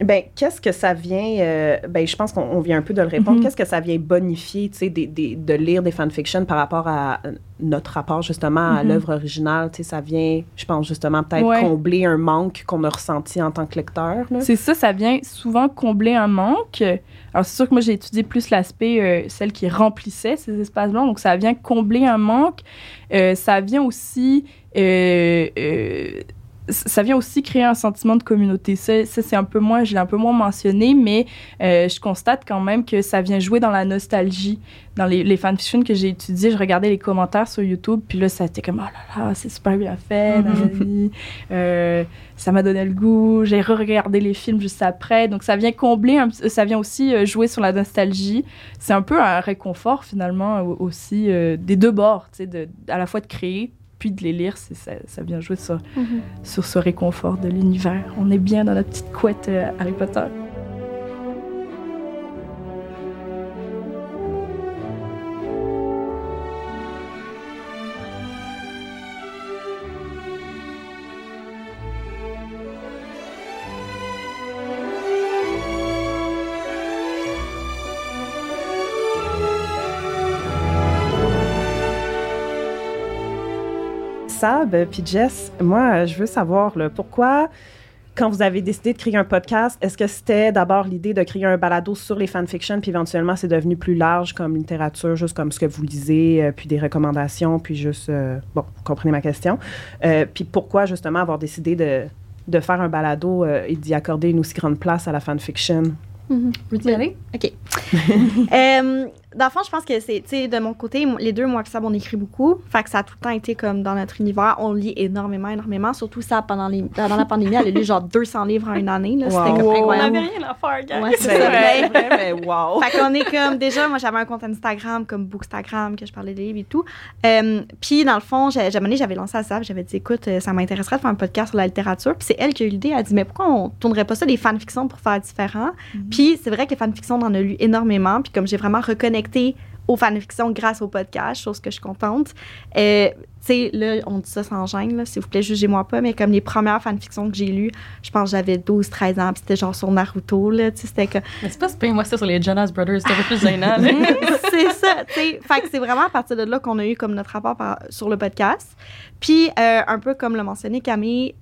Ben, qu'est-ce que ça vient... Euh, ben, je pense qu'on on vient un peu de le répondre. Mm-hmm. Qu'est-ce que ça vient bonifier, tu sais, des, des, de lire des fanfictions par rapport à notre rapport, justement, à mm-hmm. l'œuvre originale? Tu sais, ça vient, je pense, justement, peut-être ouais. combler un manque qu'on a ressenti en tant que lecteur. Là. C'est ça, ça vient souvent combler un manque. Alors, c'est sûr que moi, j'ai étudié plus l'aspect, euh, celle qui remplissait ces espaces blancs. Donc, ça vient combler un manque. Euh, ça vient aussi... Euh, euh, ça vient aussi créer un sentiment de communauté. Ça, ça c'est un peu moins, je l'ai un peu moins mentionné, mais euh, je constate quand même que ça vient jouer dans la nostalgie. Dans les, les fanfictions que j'ai étudiées, je regardais les commentaires sur YouTube, puis là, ça était comme « Oh là là, c'est super bien fait, dans la vie. Euh, ça m'a donné le goût. » J'ai re-regardé les films juste après. Donc, ça vient combler, un, ça vient aussi jouer sur la nostalgie. C'est un peu un réconfort, finalement, aussi, euh, des deux bords, tu sais, de, à la fois de créer, puis de les lire, c'est, ça, ça vient jouer sur, mm-hmm. sur ce réconfort de l'univers. On est bien dans notre petite couette euh, Harry Potter. Puis Jess, moi, je veux savoir là, pourquoi, quand vous avez décidé de créer un podcast, est-ce que c'était d'abord l'idée de créer un balado sur les fanfictions, puis éventuellement, c'est devenu plus large comme littérature, juste comme ce que vous lisez, puis des recommandations, puis juste... Euh, bon, vous comprenez ma question. Euh, puis pourquoi, justement, avoir décidé de, de faire un balado euh, et d'y accorder une aussi grande place à la fanfiction? Mm-hmm. Vous y allez? OK. euh, dans le fond, je pense que c'est, tu sais, de mon côté, les deux, moi et Sab, on écrit beaucoup. Fait que ça a tout le temps été comme dans notre univers. On lit énormément, énormément. Surtout Sab, pendant, les, dans la pandémie, elle a lu genre deux cents livres en une année. Là. Wow. C'était comme incroyable. On n'avait rien à faire, gars. Ouais, c'est vrai, vrai, mais wow. Fait qu'on est comme, déjà, moi, j'avais un compte Instagram, comme Bookstagram, que je parlais des livres et tout. Euh, Puis, dans le fond, j'ai, j'avais, j'avais lancé à Sab, j'avais dit, écoute, ça m'intéresserait de faire un podcast sur la littérature. Puis, c'est elle qui a eu l'idée. Elle a dit, mais pourquoi on tournerait pas ça des fanfictions pour faire différent? Mm-hmm. Puis, c'est vrai que les fanfictions, on en a lu énormément. Puis, comme j'ai vraiment reconnecté aux fanfictions grâce au podcast, chose que je suis contente. Euh, tu sais, là, on dit ça sans gêne, là, s'il vous plaît, jugez-moi pas, mais comme les premières fanfictions que j'ai lues, je pense que j'avais douze, treize ans, puis c'était genre sur Naruto, là, tu sais, c'était comme... Mais c'est pas ce moi, c'était sur les Jonas Brothers, c'était plus gênant, c'est ça, tu sais, fait que c'est vraiment à partir de là qu'on a eu comme notre rapport par, sur le podcast. Puis, euh, un peu comme l'a mentionné Camille,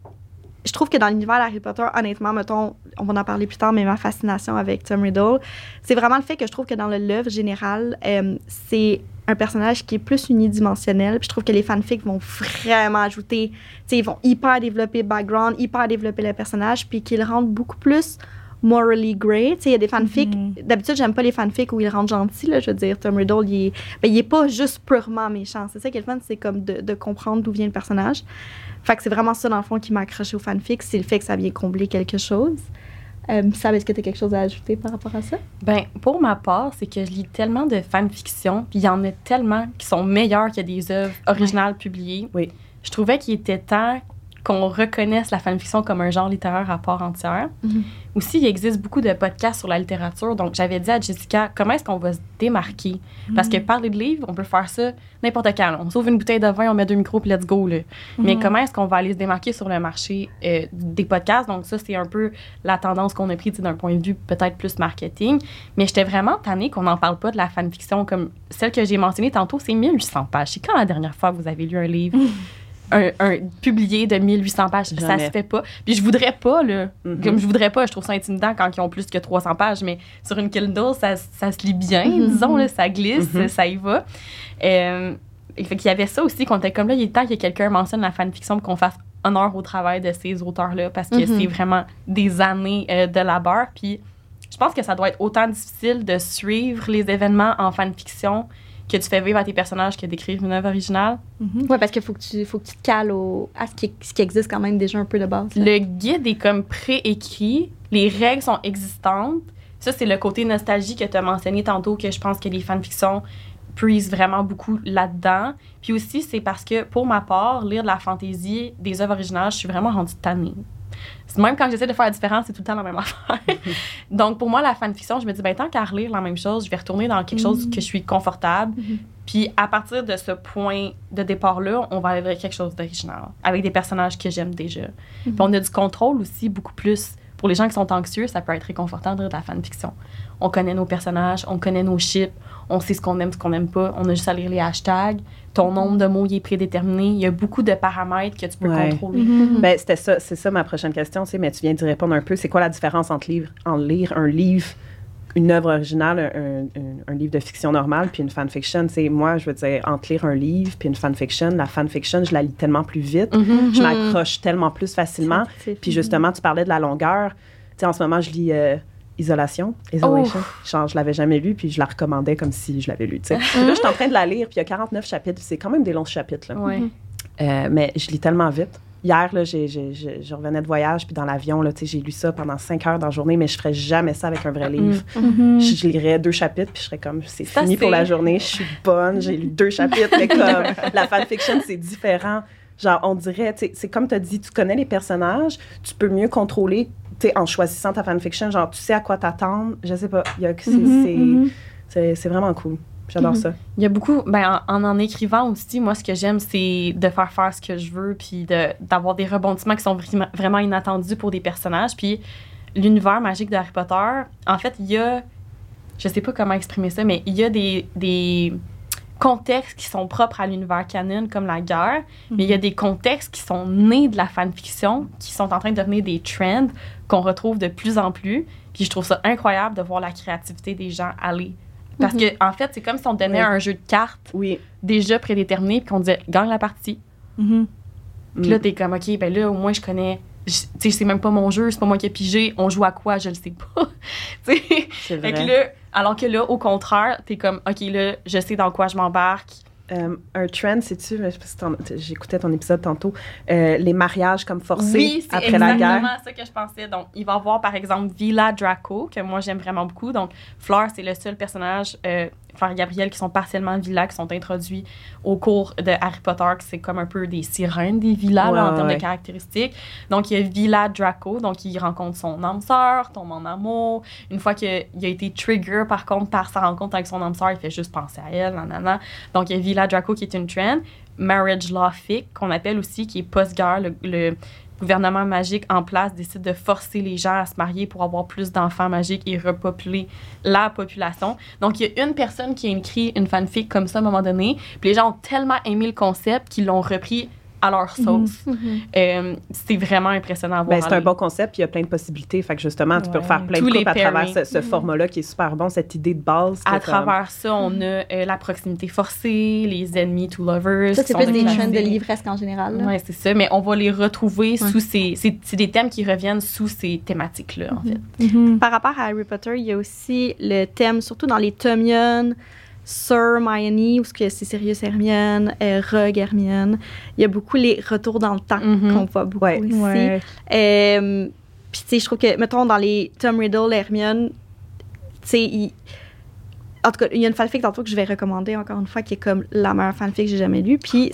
je trouve que dans l'univers Harry Potter, honnêtement, mettons, on va en parler plus tard, mais ma fascination avec Tom Riddle, c'est vraiment le fait que je trouve que dans l'œuvre générale, euh, c'est un personnage qui est plus unidimensionnel. Puis je trouve que les fanfics vont vraiment ajouter, tu sais, ils vont hyper développer le background, hyper développer le personnage, puis qu'ils le rendent beaucoup plus morally grey. Tu sais, il y a des fanfics, mm-hmm. d'habitude, j'aime pas les fanfics où ils le rendent gentil, là, je veux dire, Tom Riddle, il est, ben, il est pas juste purement méchant. C'est ça qui est le fun, c'est comme de, de comprendre d'où vient le personnage. Fait que c'est vraiment ça, dans le fond, qui m'a accroché au fanfic, c'est le fait que ça vient combler quelque chose. Euh, Sab, est-ce que tu as quelque chose à ajouter par rapport à ça? Bien, pour ma part, c'est que je lis tellement de fanfiction, puis il y en a tellement qui sont meilleures que des œuvres originales ouais. publiées. Oui. Je trouvais qu'il était temps qu'on reconnaisse la fanfiction comme un genre littéraire à part entière. Mm-hmm. Aussi, il existe beaucoup de podcasts sur la littérature. Donc, j'avais dit à Jessica, comment est-ce qu'on va se démarquer? Mm-hmm. Parce que parler de livres, on peut faire ça n'importe quand. Là. On s'ouvre une bouteille de vin, on met deux micros, puis let's go. Là. Mm-hmm. Mais comment est-ce qu'on va aller se démarquer sur le marché euh, des podcasts? Donc, ça, c'est un peu la tendance qu'on a prise d'un point de vue peut-être plus marketing. Mais j'étais vraiment tannée qu'on n'en parle pas de la fanfiction. Comme celle que j'ai mentionnée tantôt, c'est mille huit cents pages. C'est quand la dernière fois que vous avez lu un livre? Mm-hmm. Un, un publié de mille huit cents pages, jamais. Ça se fait pas. Puis je voudrais pas, là, mm-hmm. comme je voudrais pas, je trouve ça intimidant quand ils ont plus que trois cents pages, mais sur une Kindle, ça, ça se lit bien, mm-hmm. disons, là, ça glisse, mm-hmm. ça y va. Euh, fait qu'il y avait ça aussi, qu'on était comme là, il est temps que quelqu'un mentionne la fanfiction pour qu'on fasse honneur au travail de ces auteurs-là, parce que mm-hmm. c'est vraiment des années euh, de labeur. Puis je pense que ça doit être autant difficile de suivre les événements en fanfiction que tu fais vivre à tes personnages que d'écrire une œuvre originale. Mm-hmm. Oui, parce qu'il faut que tu faut que tu te cales au, à ce qui, ce qui existe quand même déjà un peu de base. Là. Le guide est comme pré-écrit, les règles sont existantes. Ça, c'est le côté nostalgie que tu as mentionné tantôt, que je pense que les fanfictions puisent vraiment beaucoup là-dedans. Puis aussi, c'est parce que, pour ma part, lire de la fantaisie, des œuvres originales, je suis vraiment rendue tannée. Même quand j'essaie de faire la différence, c'est tout le temps la même affaire. Mm-hmm. Donc, pour moi, la fanfiction, je me dis, ben, tant qu'à relire la même chose, je vais retourner dans quelque mm-hmm. chose que je suis confortable. Mm-hmm. Puis, à partir de ce point de départ-là, on va aller vers quelque chose d'original, avec des personnages que j'aime déjà. Mm-hmm. Puis, on a du contrôle aussi, beaucoup plus. Pour les gens qui sont anxieux, ça peut être réconfortant de lire de la fanfiction. On connaît nos personnages, on connaît nos ships, on sait ce qu'on aime, ce qu'on n'aime pas. On a juste à lire les hashtags. Ton nombre de mots, il est prédéterminé. Il y a beaucoup de paramètres que tu peux ouais. contrôler. Mm-hmm. Ben, c'était ça, c'est ça ma prochaine question. Tu sais, mais tu viens d'y répondre un peu. C'est quoi la différence entre lire, en lire un livre, une œuvre originale, un, un, un livre de fiction normale, puis une fanfiction? Tu sais, moi, je veux dire, entre lire un livre puis une fanfiction, la fanfiction, je la lis tellement plus vite. Mm-hmm. Je m'accroche tellement plus facilement. C'est, c'est puis justement, tu parlais de la longueur. Tu sais, en ce moment, je lis... Euh, Isolation, Isolation. Oh. Genre, je l'avais jamais lu, puis je la recommandais comme si je l'avais lu. Là, je suis en train de la lire, puis il y a quarante-neuf chapitres, c'est quand même des longs chapitres. Là. Ouais. Euh, mais je lis tellement vite. Hier, là, j'ai, j'ai, je revenais de voyage, puis dans l'avion, là, j'ai lu ça pendant cinq heures dans la journée, mais je ferais jamais ça avec un vrai livre. Mm-hmm. Je, je lirais deux chapitres, puis je serais comme, c'est ça fini c'est... pour la journée, je suis bonne, j'ai lu deux chapitres, mais comme la fanfiction, c'est différent. Genre, on dirait, c'est comme tu as dit, tu connais les personnages, tu peux mieux contrôler, tu sais, en choisissant ta fanfiction, genre, tu sais à quoi t'attendre, je sais pas, y a, c'est, mm-hmm, c'est, mm-hmm. C'est, c'est vraiment cool, j'adore mm-hmm. ça. Il y a beaucoup, ben, en, en en écrivant aussi, moi, ce que j'aime, c'est de faire faire ce que je veux, puis de, d'avoir des rebondissements qui sont vri- vraiment inattendus pour des personnages, puis l'univers magique de Harry Potter, en fait, il y a, je sais pas comment exprimer ça, mais il y a des... des contextes qui sont propres à l'univers canon, comme la guerre, mm-hmm. mais il y a des contextes qui sont nés de la fanfiction, qui sont en train de devenir des trends qu'on retrouve de plus en plus. Puis je trouve ça incroyable de voir la créativité des gens aller. Parce mm-hmm. que en fait, c'est comme si on donnait oui. un jeu de cartes oui. déjà prédéterminé, puis qu'on disait « gagne la partie mm-hmm. ». Puis là, t'es comme « OK, ben là, au moins, je connais... » Tu sais, c'est même pas mon jeu, c'est pas moi qui ai pigé, on joue à quoi, je le sais pas. Tu sais, c'est vrai. Fait que là, alors que là, au contraire, t'es comme, OK, là, je sais dans quoi je m'embarque. Euh, un trend, sais-tu, je sais pas si t'en, j'écoutais ton épisode tantôt, euh, les mariages comme forcés oui, après la guerre. Oui, c'est exactement ça que je pensais. Donc, il va y avoir, par exemple, Villa Draco, que moi, j'aime vraiment beaucoup. Donc, Fleur, c'est le seul personnage, euh, Fleur et Gabrielle, qui sont partiellement Villa, qui sont introduits au cours de Harry Potter, que c'est comme un peu des sirènes des Villas, ouais, là, en ouais. termes de caractéristiques. Donc, il y a Villa Draco, donc il rencontre son âme-sœur, tombe en amour. Une fois qu'il a été trigger, par contre, par sa rencontre avec son âme-sœur, il fait juste penser à elle, nanana. Donc, il y a Villa Draco qui est une trend. Marriage Law Fic, qu'on appelle aussi, qui est post-guerre, le, le gouvernement magique en place décide de forcer les gens à se marier pour avoir plus d'enfants magiques et repopuler la population. Donc, il y a une personne qui a écrit une fanfic comme ça à un moment donné, puis les gens ont tellement aimé le concept qu'ils l'ont repris à leur sauce. Mm-hmm. Euh, c'est vraiment impressionnant à voir. Ben, c'est aller. un bon concept, puis il y a plein de possibilités. Fait que justement, tu ouais. peux faire plein Tous de coupes à travers ce, ce mm-hmm. format-là qui est super bon, cette idée de base. À travers comme... ça, on mm-hmm. a euh, la proximité forcée, les ennemis to lovers. Ça, c'est plus des trends de livresque en général. Oui, c'est ça, mais on va les retrouver ouais. sous ces... C'est, c'est des thèmes qui reviennent sous ces thématiques-là, mm-hmm. en fait. Mm-hmm. Par rapport à Harry Potter, il y a aussi le thème, surtout dans les Tom Young, Sir Hermione, ou ce que c'est Sirius Hermione, euh, Rogue Hermione. Il y a beaucoup les retours dans le temps mm-hmm. qu'on voit beaucoup ouais. ici. Ouais. Euh, Puis, tu sais, je trouve que, mettons, dans les Tom Riddle, Hermione, tu sais, il... En tout cas, il y a une fanfic tantôt que je vais recommander, encore une fois, qui est comme la meilleure fanfic que j'ai jamais lue. Puis,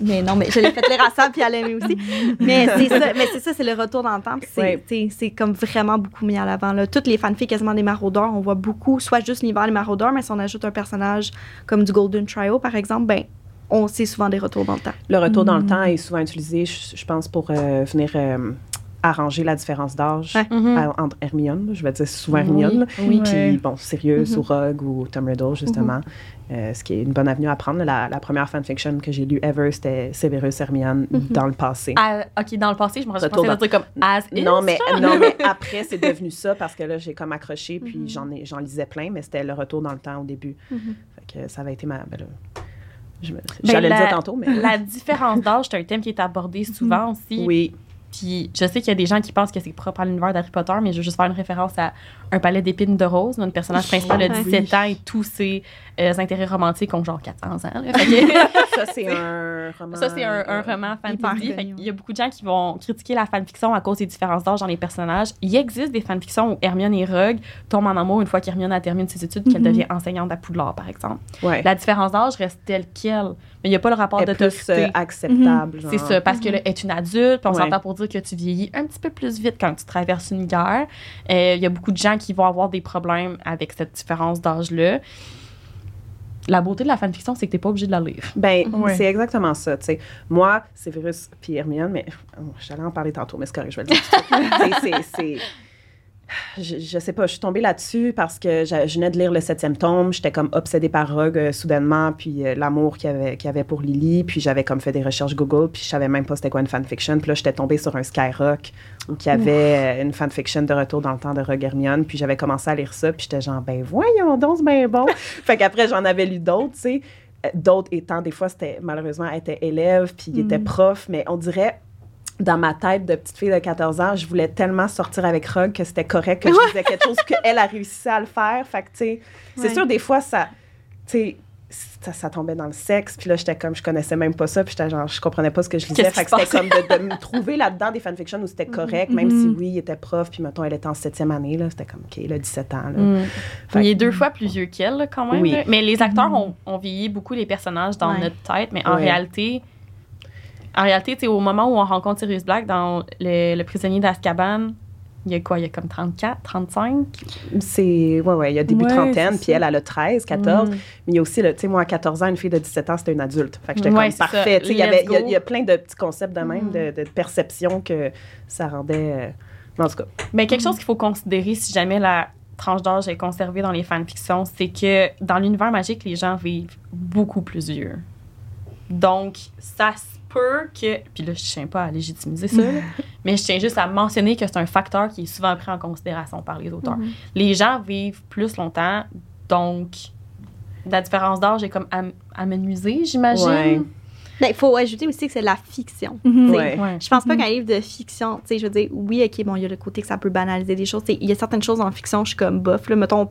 mais non, mais je l'ai fait lire à ça, puis elle aimait aussi. Mais c'est ça, mais c'est ça, c'est le retour dans le temps. Puis c'est, ouais. c'est comme vraiment beaucoup mis à l'avant. Là. Toutes les fanfics quasiment des maraudeurs, on voit beaucoup, soit juste l'univers des maraudeurs, mais si on ajoute un personnage comme du Golden Trio, par exemple, ben on sait souvent des retours dans le temps. Le retour mmh. dans le temps est souvent utilisé, je, je pense, pour euh, venir... Euh, arranger la différence d'âge ouais. mm-hmm. à, entre Hermione, je vais dire souvent Hermione, oui, oui. puis bon, Sirius mm-hmm. ou Rogue ou Tom Riddle, justement, mm-hmm. euh, ce qui est une bonne avenue à prendre. La, la première fanfiction que j'ai lue ever, c'était Severus Hermione mm-hmm. dans le passé. À, OK, dans le passé, je me retourne à un truc comme as non, mais, non, mais après, c'est devenu ça parce que là, j'ai comme accroché, puis mm-hmm. j'en, ai, j'en lisais plein, mais c'était le retour dans le temps au début. Mm-hmm. Fait que ça avait été ma... Ben, là, je me, j'allais ben, le dire la, tantôt, mais... La différence d'âge, c'est un thème qui est abordé souvent aussi. Oui. Puis je sais qu'il y a des gens qui pensent que c'est propre à l'univers d'Harry Potter, mais je veux juste faire une référence à Un palais d'épines de rose. Notre personnage principal a dix-sept ans et tous ses euh, intérêts romantiques ont genre quatorze ans. Là, fait que, ça, c'est un roman. Ça, c'est un, un roman fantasy. Il y a beaucoup de gens qui vont critiquer la fanfiction à cause des différences d'âge dans les personnages. Il existe des fanfictions où Hermione et Rogue tombent en amour une fois qu'Hermione a terminé ses études, mm-hmm. qu'elle devient enseignante à Poudlard, par exemple. Ouais. La différence d'âge reste telle qu'elle. mais il n'y a pas le rapport d'autorité. Plus acceptable. Mm-hmm. C'est ça, parce mm-hmm. que là, être une adulte, on ouais. s'entend pour dire que tu vieillis un petit peu plus vite quand tu traverses une guerre. Il euh, y a beaucoup de gens qui vont avoir des problèmes avec cette différence d'âge-là. La beauté de la fanfiction, c'est que t'es pas obligé de la lire. Ben, ouais. c'est exactement ça, tu sais. Moi, Severus puis Hermione, mais oh, j'allais en parler tantôt, mais c'est correct, je vais le dire tout de suite. C'est... Je, je sais pas, je suis tombée là-dessus parce que je, je venais de lire le septième tome, j'étais comme obsédée par Rogue euh, soudainement, puis euh, l'amour qu'il y avait, qu'il y avait pour Lily, puis j'avais comme fait des recherches Google, puis je savais même pas c'était quoi une fanfiction, puis là j'étais tombée sur un Skyrock où il y avait euh, une fanfiction de Retour dans le temps de Rogue Hermione, puis j'avais commencé à lire ça, puis j'étais genre ben voyons donc c'est ben bon. Fait qu'après j'en avais lu d'autres, tu sais, d'autres étant des fois c'était malheureusement elle était élève, puis il mm. était prof, mais on dirait dans ma tête de petite fille de quatorze ans, je voulais tellement sortir avec Rogue que c'était correct que je disais quelque chose qu'elle a réussi à le faire. Fait que, tu sais, c'est ouais. sûr, des fois, ça, tu sais, ça, ça tombait dans le sexe. Puis là, j'étais comme, je connaissais même pas ça. Puis j'étais genre, je comprenais pas ce que je lisais. Qu'est-ce fait que c'était comme de, de me trouver là-dedans des fanfictions où c'était correct, mm-hmm. même si, oui, il était prof. Puis, mettons, elle était en septième année, là. C'était comme, OK, là, dix-sept ans, là. Mm. Fait, il est deux fois plus vieux qu'elle, là, quand même. Oui. Là. Mais les acteurs mm. ont, ont vieilli beaucoup les personnages dans ouais. notre tête. Mais en ouais. réalité... En réalité, tu sais, au moment où on rencontre Sirius Black dans le, le prisonnier d'Azkaban, il y a quoi? Il y a comme trente-quatre, trente-cinq? C'est... Ouais, ouais, il y a début ouais, trentaine, puis elle, elle a treize, quatorze. Mm. Mais il y a aussi, tu sais, moi, à quatorze ans, une fille de dix-sept ans, c'était une adulte. Fait que j'étais ouais, comme parfait. Il y, y, y a plein de petits concepts de même, mm. de, de perception que ça rendait... Euh, en tout cas. Mais quelque mm. chose qu'il faut considérer si jamais la tranche d'âge est conservée dans les fanfictions, c'est que dans l'univers magique, les gens vivent beaucoup plus vieux. Donc, ça se peut que... Puis là, je tiens pas à légitimiser ça, là, mais je tiens juste à mentionner que c'est un facteur qui est souvent pris en considération par les auteurs. Mm-hmm. Les gens vivent plus longtemps, donc la différence d'âge est comme am- amenuisée, j'imagine. Ouais. Il faut ajouter aussi que c'est de la fiction. Mm-hmm. Ouais. Je pense pas mm-hmm. qu'un livre de fiction, je veux dire, oui, OK, bon, il y a le côté que ça peut banaliser des choses. Il y a certaines choses en fiction, je suis comme bof. Là, mettons,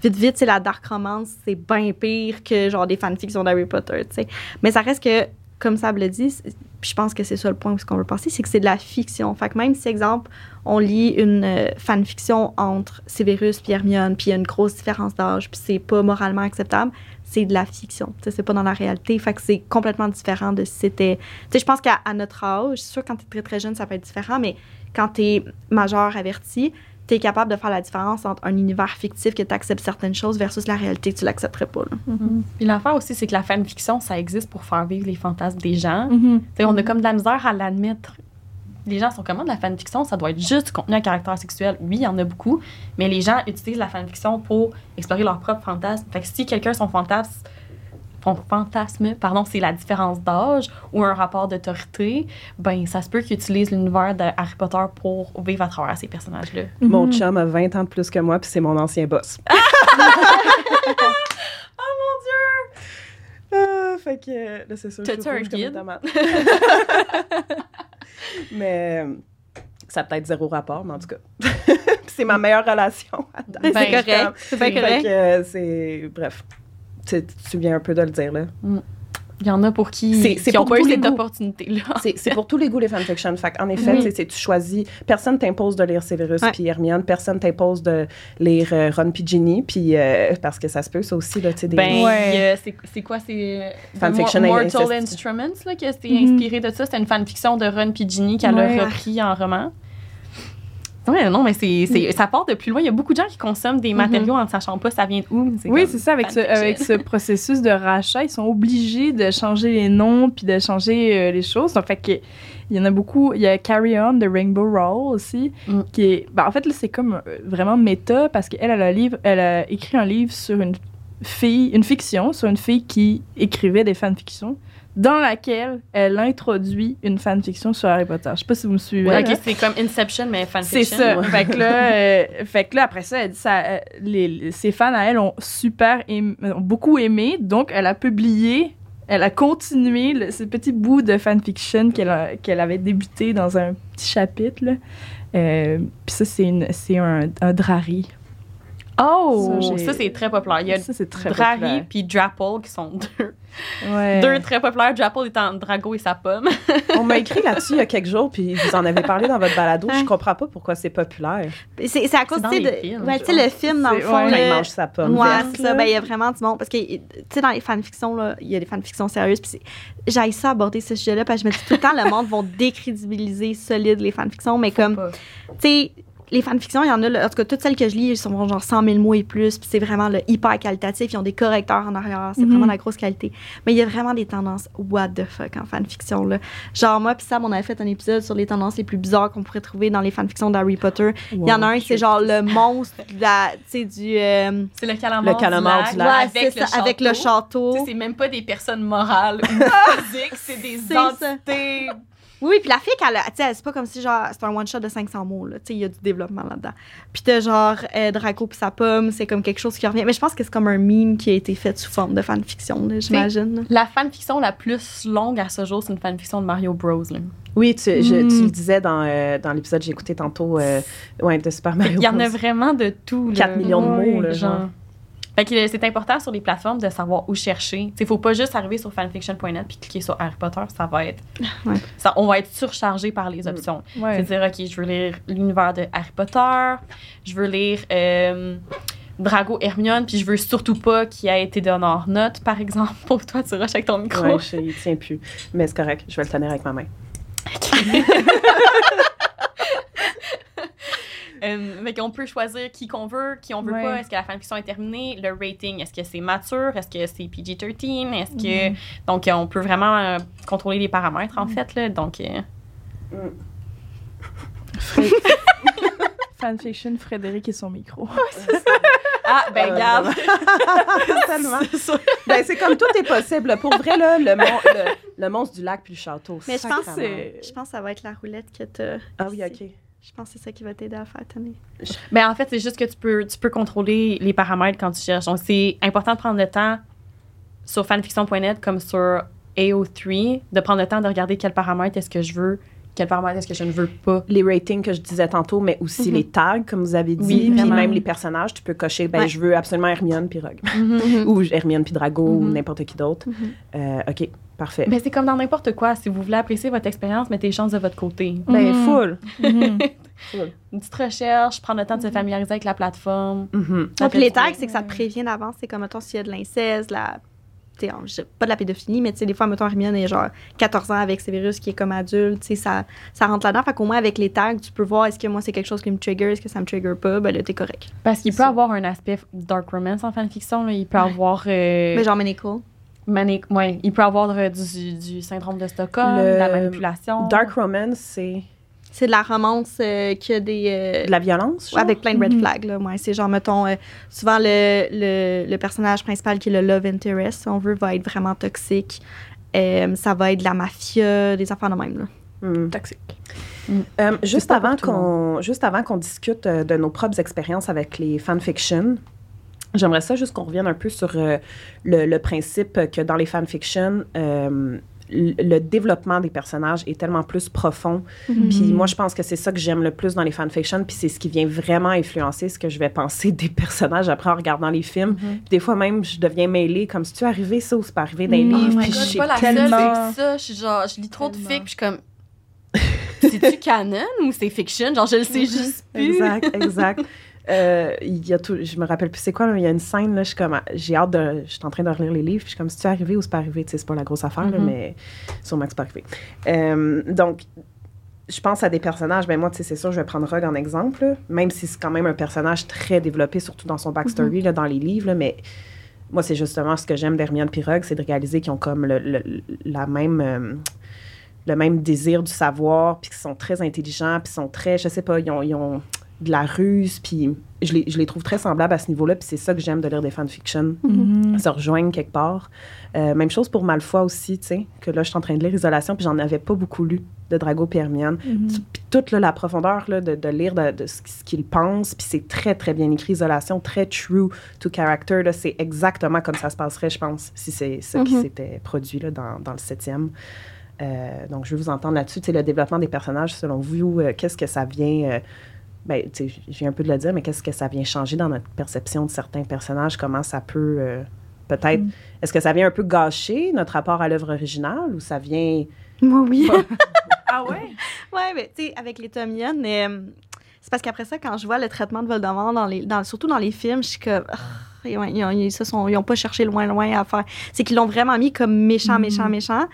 vite, vite, c'est la dark romance, c'est bien pire que genre des fanfictions d'Harry Potter. T'sais. Mais ça reste que, comme Sab le dit, je pense que c'est ça le point où ce qu'on veut passer, c'est que c'est de la fiction. Fait que même si, exemple, on lit une euh, fanfiction entre Severus et Hermione, puis il y a une grosse différence d'âge, puis c'est pas moralement acceptable, c'est de la fiction, tu sais, c'est pas dans la réalité. Fait que c'est complètement différent de si c'était... Tu sais, je pense qu'à à notre âge, c'est sûr, quand t'es très, très jeune, ça peut être différent, mais quand t'es majeur, averti, t'es capable de faire la différence entre un univers fictif que t'acceptes certaines choses versus la réalité que tu l'accepterais pas, là. Mm-hmm. Puis l'affaire aussi, c'est que la fanfiction, ça existe pour faire vivre les fantasmes des gens. Mm-hmm. Tu sais, on mm-hmm. a comme de la misère à l'admettre. Les gens sont comment de la fanfiction, ça doit être juste contenu à caractère sexuel. Oui, il y en a beaucoup, mais les gens utilisent la fanfiction pour explorer leur propre fantasme. Fait que si quelqu'un, son fantasme, son fantasme pardon, c'est la différence d'âge ou un rapport d'autorité, ben ça se peut qu'ils utilisent l'univers de Harry Potter pour vivre à travers ces personnages-là. Mm-hmm. Mon chum a vingt ans de plus que moi, puis c'est mon ancien boss. Oh mon Dieu! Euh, fait que là, c'est sûr. T'as-tu un guide? Mais ça a peut-être zéro rapport, mais en tout cas, c'est ma meilleure relation. Ben, c'est correct. C'est bien correct. Que, euh, c'est, bref, tu, tu viens un peu de le dire, là. Mm. Il y en a pour qui n'ont pas eu cette opportunité-là. C'est, c'est pour tous les goûts, les fanfictions. En effet, oui. c'est, c'est, tu choisis... Personne t'impose de lire Severus puis Hermione. Personne t'impose de lire euh, Ron puis Ginny. Puis, euh, parce que ça se peut, ça aussi. Là, des... Ben, ouais. euh, c'est, c'est quoi? C'est fanfiction Mo- Mortal in- Instruments, là, que c'est mm. inspiré de ça. C'était une fanfiction de Ron puis Ginny qu'elle ouais. a repris en roman. Ouais, non, mais c'est, c'est, ça part de plus loin. Il y a beaucoup de gens qui consomment des matériaux mm-hmm. en ne sachant pas ça vient d'où. C'est oui, c'est ça. Avec ce, avec ce processus de rachat, ils sont obligés de changer les noms puis de changer euh, les choses. Donc, fait que, il y en a beaucoup. Il y a Carry On de Rainbow Rowell aussi. Mm. Qui est, ben, en fait, là, c'est comme vraiment méta parce qu'elle elle a, livre, elle a écrit un livre sur une fille, une fiction, sur une fille qui écrivait des fanfictions, dans laquelle elle introduit une fanfiction sur Harry Potter. Je sais pas si vous me suivez. Ouais, OK, c'est comme Inception, mais fanfiction. C'est ça. Fait, que là, euh, fait que là, après ça, elle, ça euh, les, les, ses fans à elle ont, super aimé, ont beaucoup aimé, donc elle a publié, elle a continué le, ce petit bout de fanfiction qu'elle, a, qu'elle avait débuté dans un petit chapitre. Euh, Puis ça, c'est, une, c'est un, un drari. Oh! Ça, ça, c'est très populaire. Il y a ça, Drari puis Drapple qui sont deux. Ouais. Deux très populaires. Drapple étant Drago et sa pomme. On m'a écrit là-dessus il y a quelques jours, puis vous en avez parlé dans votre balado. Je comprends pas pourquoi c'est populaire. C'est, c'est à cause, tu sais, de. Ouais, tu sais, le film, dans c'est, le fond. Ouais, le, il mange sa pomme. Ouais, verte, ça. Ben, il y a vraiment du monde. Parce que, tu sais, dans les fanfictions, là, il y a des fanfictions sérieuses, puis j'aille ça aborder ce sujet-là, parce que je me dis tout le temps, le monde va décrédibiliser solide les fanfictions, mais faut comme. Tu sais, les fanfictions, il y en a, en tout cas, toutes celles que je lis, elles sont genre cent mille mots et plus, puis c'est vraiment là, hyper qualitatif, ils ont des correcteurs en arrière, c'est mm-hmm. vraiment la grosse qualité. Mais il y a vraiment des tendances what the fuck en fanfiction, là. Genre, moi, puis Sam, on avait fait un épisode sur les tendances les plus bizarres qu'on pourrait trouver dans les fanfictions d'Harry Potter. Il wow, y en a un, c'est genre le monstre, tu sais, du. Euh, c'est le calamar, le calamar du lac. Ouais, avec, avec le château. T'sais, c'est même pas des personnes morales ou physiques, c'est des c'est entités. Ça. Oui, puis la fic, elle, elle, elle, c'est pas comme si, genre, c'est un one-shot de cinq cents mots, là. Tu sais, il y a du développement là-dedans. Puis t'as, genre, euh, Draco puis sa pomme, c'est comme quelque chose qui revient. Mais je pense que c'est comme un meme qui a été fait sous forme de fanfiction, là, j'imagine. Là. La fanfiction la plus longue à ce jour, c'est une fanfiction de Mario Bros, là. Oui, tu, je, mm. tu le disais dans, euh, dans l'épisode que j'ai écouté tantôt, euh, ouais, de Super Mario Bros. Il y en a vraiment de tout, là. quatre millions de mots, oui, là, genre. genre. Fait que c'est important sur les plateformes de savoir où chercher. Il ne faut pas juste arriver sur fanfiction point net puis cliquer sur Harry Potter. Ça va être... Ouais. Ça, on va être surchargé par les options. Ouais. C'est-à-dire, OK, je veux lire l'univers de Harry Potter, je veux lire euh, Drago Hermione, puis je veux surtout pas qu'il ait été Théo Nott, par exemple. Pour toi, tu rushes avec ton micro. Oui, je ne tiens plus. Mais c'est correct, je vais le tenir avec ma main. Okay. Euh, mais qu'on peut choisir qui qu'on veut, qui on veut ouais. pas. Est-ce que la fanfiction est terminée? Le rating, est-ce que c'est mature? Est-ce que c'est P G treize? Est-ce que... Mm. Donc, on peut vraiment euh, contrôler les paramètres, en mm. fait. Là. Donc... Euh... Mm. Fanfiction, Frédéric et son micro. Ouais, c'est ça. Ah, ben, euh, regarde. Tellement. C'est, ben, c'est comme tout est possible. Pour vrai, là, le, mon, le, le monstre du lac puis le château. Mais je pense, c'est... je pense que ça va être la roulette que t'as... Ah oui, OK. Je pense que c'est ça qui va t'aider à faire tenir. Mais en fait, c'est juste que tu peux, tu peux contrôler les paramètres quand tu cherches. Donc, c'est important de prendre le temps sur fanfiction point net comme sur A O trois, de prendre le temps de regarder quels paramètres est-ce que je veux, quels paramètres est-ce que je ne veux pas. Les ratings que je disais tantôt, mais aussi mm-hmm. les tags, comme vous avez dit, oui, puis même les personnages, tu peux cocher, ben ouais. je veux absolument Hermione puis Rogue. Mm-hmm. Ou Hermione puis Drago, mm-hmm. ou n'importe qui d'autre. Mm-hmm. Euh, OK. Parfait. Mais c'est comme dans n'importe quoi. Si vous voulez apprécier votre expérience, mettez les chances de votre côté. Ben, mmh. full. Mmh. Cool. Une petite recherche, prendre le temps de se familiariser avec la plateforme. Mm-hmm. Ah, puis les tags, c'est que ça te prévient d'avance. C'est comme, mettons, s'il y a de l'inceste, la... T'sais, on, pas de la pédophilie, mais des fois, mettons, Hermione est genre quatorze ans avec Severus qui est comme adulte. Ça, ça rentre là-dedans. Fait qu'au moins, avec les tags, tu peux voir est-ce que moi, c'est quelque chose qui me trigger, est-ce que ça me trigger pas. Ben là, t'es correct. Parce qu'il c'est peut ça. Avoir un aspect dark romance en fanfiction. Là. Il peut ouais. avoir. Euh... Mais genre, mais cool. Manic, ouais, il peut avoir euh, du, du syndrome de Stockholm, le de la manipulation. Dark romance, c'est... C'est de la romance euh, qui a des... Euh, de la violence, genre? Avec plein de red mm-hmm. flags, là, ouais. C'est genre, mettons, euh, souvent le, le, le personnage principal qui est le love interest, si on veut, va être vraiment toxique. Euh, ça va être de la mafia, des affaires de même, là. Mm. Toxique. Mm. Euh, juste, avant qu'on, juste avant qu'on discute euh, de nos propres expériences avec les fanfictions, j'aimerais ça juste qu'on revienne un peu sur euh, le, le principe que dans les fanfictions, euh, le, le développement des personnages est tellement plus profond. Mm-hmm. Puis moi, je pense que c'est ça que j'aime le plus dans les fanfictions. Puis c'est ce qui vient vraiment influencer ce que je vais penser des personnages après en regardant les films. Mm-hmm. Puis des fois même, je deviens mêlée comme si tu es arrivé ça ou c'est pas arrivé dans les mm-hmm. livres. Oh puis God, je suis pas la seule avec ça. Je suis genre, je lis trop tellement. De fics, puis je suis comme... C'est-tu canon ou c'est fiction? Genre, je le sais juste plus. Exact, exact. Euh, il y a tout, je me rappelle plus c'est quoi, mais il y a une scène, là, je suis comme, j'ai hâte de, je suis en train de relire les livres, puis je suis comme, si tu es arrivé ou c'est pas arrivé, tu sais, c'est pas la grosse affaire, mm-hmm. là, mais sûrement que c'est pas arrivé. Euh, donc, je pense à des personnages, ben moi, tu sais, c'est sûr, je vais prendre Rogue en exemple, là, même si c'est quand même un personnage très développé, surtout dans son backstory, mm-hmm. là, dans les livres, là, mais moi, c'est justement ce que j'aime d'Hermione et Rogue, c'est de réaliser qu'ils ont comme le, le, la même... Euh, le même désir du savoir, puis qu'ils sont très intelligents, puis sont très, je sais pas, ils ont... Ils ont de la ruse, puis je les, je les trouve très semblables à ce niveau-là, puis c'est ça que j'aime de lire des fanfictions. Mm-hmm. Se rejoignent quelque part. Euh, même chose pour Malfoy aussi, tu sais, que là, je suis en train de lire Isolation, puis j'en avais pas beaucoup lu de Drago et Hermione. Mm-hmm. Puis toute là, la profondeur là, de, de lire de, de ce qu'il pense, puis c'est très, très bien écrit. Isolation, très true to character, là, c'est exactement comme ça se passerait, je pense, si c'est ça mm-hmm. qui s'était produit là, dans, dans le septième. Euh, donc, je veux vous entendre là-dessus. Tu sais, le développement des personnages, selon vous, euh, qu'est-ce que ça vient... Euh, ben, tu sais, je viens un peu de le dire, mais qu'est-ce que ça vient changer dans notre perception de certains personnages? Comment ça peut, euh, peut-être... Mm. Est-ce que ça vient un peu gâcher notre rapport à l'œuvre originale ou ça vient... Moi, oui. Pas... Ah ouais? Oui, mais tu sais, avec les Tom Yum, euh, c'est parce qu'après ça, quand je vois le traitement de Voldemort, dans les, dans, surtout dans les films, je suis comme... Oh, ils, ont, ils, ont, ils, se sont, ils ont pas cherché loin, loin à faire. C'est qu'ils l'ont vraiment mis comme méchant, mm. méchant, méchant.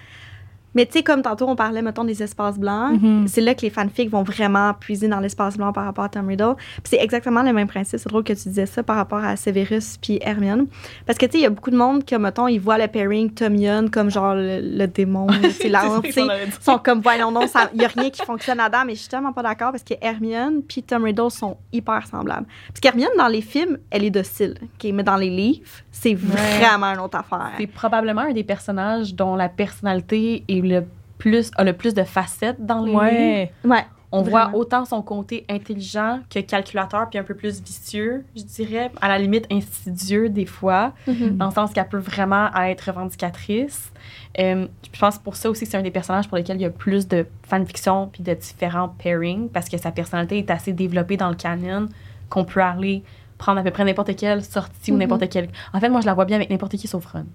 Mais tu sais, comme tantôt, on parlait, mettons, des espaces blancs. Mm-hmm. C'est là que les fanfics vont vraiment puiser dans l'espace blanc par rapport à Tom Riddle. Puis c'est exactement le même principe. C'est drôle que tu disais ça par rapport à Severus puis Hermione. Parce que tu sais, il y a beaucoup de monde qui, mettons, ils voient le pairing Tom-Yon comme genre le, le démon, c'est la honte. Ils sont comme, voyons non, il n'y a rien qui fonctionne là-dedans. Mais je suis tellement pas d'accord parce que Hermione puis Tom Riddle sont hyper semblables. Parce qu'Hermione, dans les films, elle est docile. Okay? Mais dans les livres, c'est vraiment ouais. une autre affaire. C'est probablement un des personnages dont la personnalité est le plus, a le plus de facettes dans les ouais. livres. Ouais, on vraiment. Voit autant son côté intelligent que calculateur, puis un peu plus vicieux, je dirais, à la limite insidieux des fois, mm-hmm. dans le sens qu'elle peut vraiment être revendicatrice. Euh, je pense pour ça aussi que c'est un des personnages pour lesquels il y a plus de fanfiction puis de différents pairings, parce que sa personnalité est assez développée dans le canon qu'on peut aller prendre à peu près n'importe quelle sortie mm-hmm. ou n'importe quelle... En fait, moi, je la vois bien avec n'importe qui sauf Ron.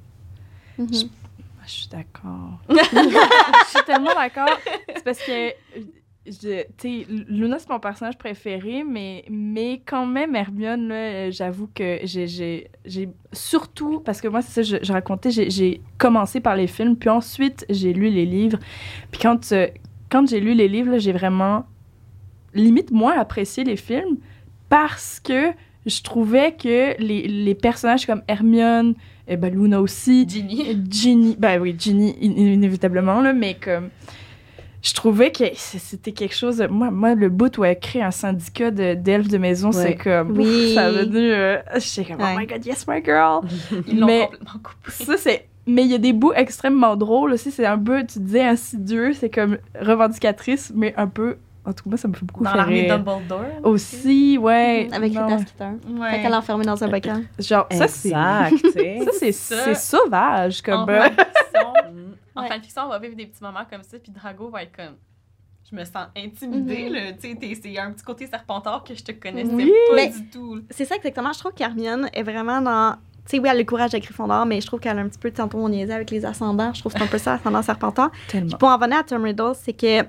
Mm-hmm. Je... Je suis d'accord. Je suis tellement d'accord. C'est parce que, tu sais, Luna, c'est mon personnage préféré, mais, mais quand même, Hermione, là, j'avoue que j'ai, j'ai, j'ai surtout, parce que moi, c'est ça je, je racontais, j'ai, j'ai commencé par les films, puis ensuite, j'ai lu les livres. Puis quand, euh, quand j'ai lu les livres, là, j'ai vraiment, limite, moins apprécié les films, parce que je trouvais que les, les personnages comme Hermione, Eh ben, Luna aussi. Ginny. Ginny. Ben oui, Ginny, in- inévitablement, là, mais comme. Je trouvais que c'était quelque chose. Moi, moi le bout où elle crée un syndicat de, d'elfes de maison, ouais. c'est comme. Oui. Ça a devenu. Euh, je sais comme, ouais. oh my god, yes, my girl. Ils mais, l'ont complètement coupé. Ça, c'est. Mais il y a des bouts extrêmement drôles aussi. C'est un peu, tu disais, insidieux, c'est comme revendicatrice, mais un peu. En tout cas, moi, ça me fait beaucoup rire. Dans l'armée Dumbledore. Aussi, ouais. Avec non. les tasquiteurs. Ouais. Fait qu'elle l'a enfermée dans un bacan. Genre, ça, exact, c'est... ça, c'est... Ça, c'est sauvage, comme... En fanfiction, en ouais. fanfiction, on va vivre des petits moments comme ça, puis Drago va être comme... Je me sens intimidée, mm-hmm. tu sais, il y a un petit côté Serpentard que je te connaissais oui. pas mais du tout. C'est ça, exactement. Je trouve qu'Hermione est vraiment dans... Tu sais, oui, elle a le courage de Gryffondor, mais je trouve qu'elle a un petit peu... Tantôt, on niaisait avec les ascendants. Je trouve que c'est un peu ça, ascendant Serpentard. Tellement. Puis pour en venir à Tom Riddle, c'est que...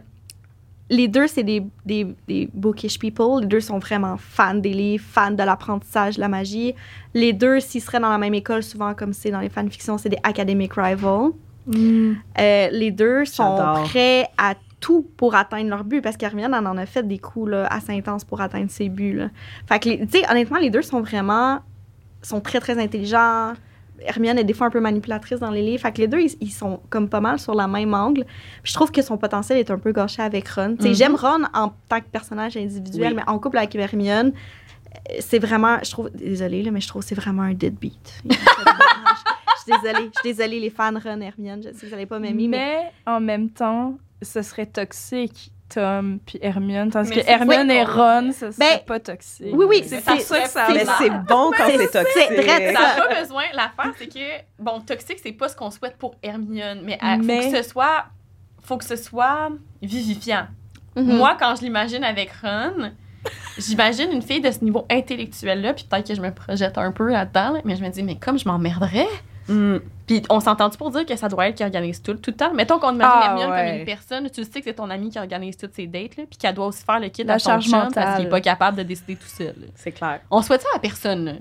Les deux, c'est des, des, des bookish people. Les deux sont vraiment fans des livres, fans de l'apprentissage, de la magie. Les deux, s'ils seraient dans la même école, souvent, comme c'est dans les fanfictions, c'est des academic rivals. Mm. Euh, les deux sont J'adore. prêts à tout pour atteindre leur but, parce qu'Hermione en, en a fait des coups là, assez intenses pour atteindre ses buts. Là. Fait que, tu sais, honnêtement, les deux sont vraiment... sont très, très intelligents. Hermione est des fois un peu manipulatrice dans les livres. Fait que les deux, ils, ils sont comme pas mal sur la même angle. Puis je trouve que son potentiel est un peu gâché avec Ron. Mm-hmm. J'aime Ron en tant que personnage individuel, oui. mais en couple avec Hermione, c'est vraiment, je trouve, désolée, là, mais je trouve que c'est vraiment un deadbeat. je, je suis désolée, je suis désolée les fans Ron, Hermione, je sais que vous n'allez pas m'aimer. Mais, mais en même temps, ce serait toxique. Tom puis Hermione, tandis mais que Hermione et Ron, ça, c'est ben, pas toxique. Oui, oui, c'est, c'est pour ça que ça... Mais c'est bon quand c'est, c'est toxique. C'est vrai, ça n'a pas besoin. L'affaire, c'est que, bon, toxique, c'est pas ce qu'on souhaite pour Hermione, mais il mais... faut que ce soit, faut que ce soit vivifiant. Mm-hmm. Moi, quand je l'imagine avec Ron, j'imagine une fille de ce niveau intellectuel-là, puis peut-être que je me projette un peu là-dedans, mais je me dis, mais comme je m'emmerderais... Mm. Puis on s'entend-tu pour dire que ça doit être qui organise tout, tout le temps? Mettons qu'on imagine ah, Hermione ouais. comme une personne, tu sais que c'est ton amie qui organise toutes ses dates, là, puis qu'elle doit aussi faire le kit à son chum parce qu'il n'est pas capable de décider tout seul. Là. C'est clair. On souhaite ça à personne. Là.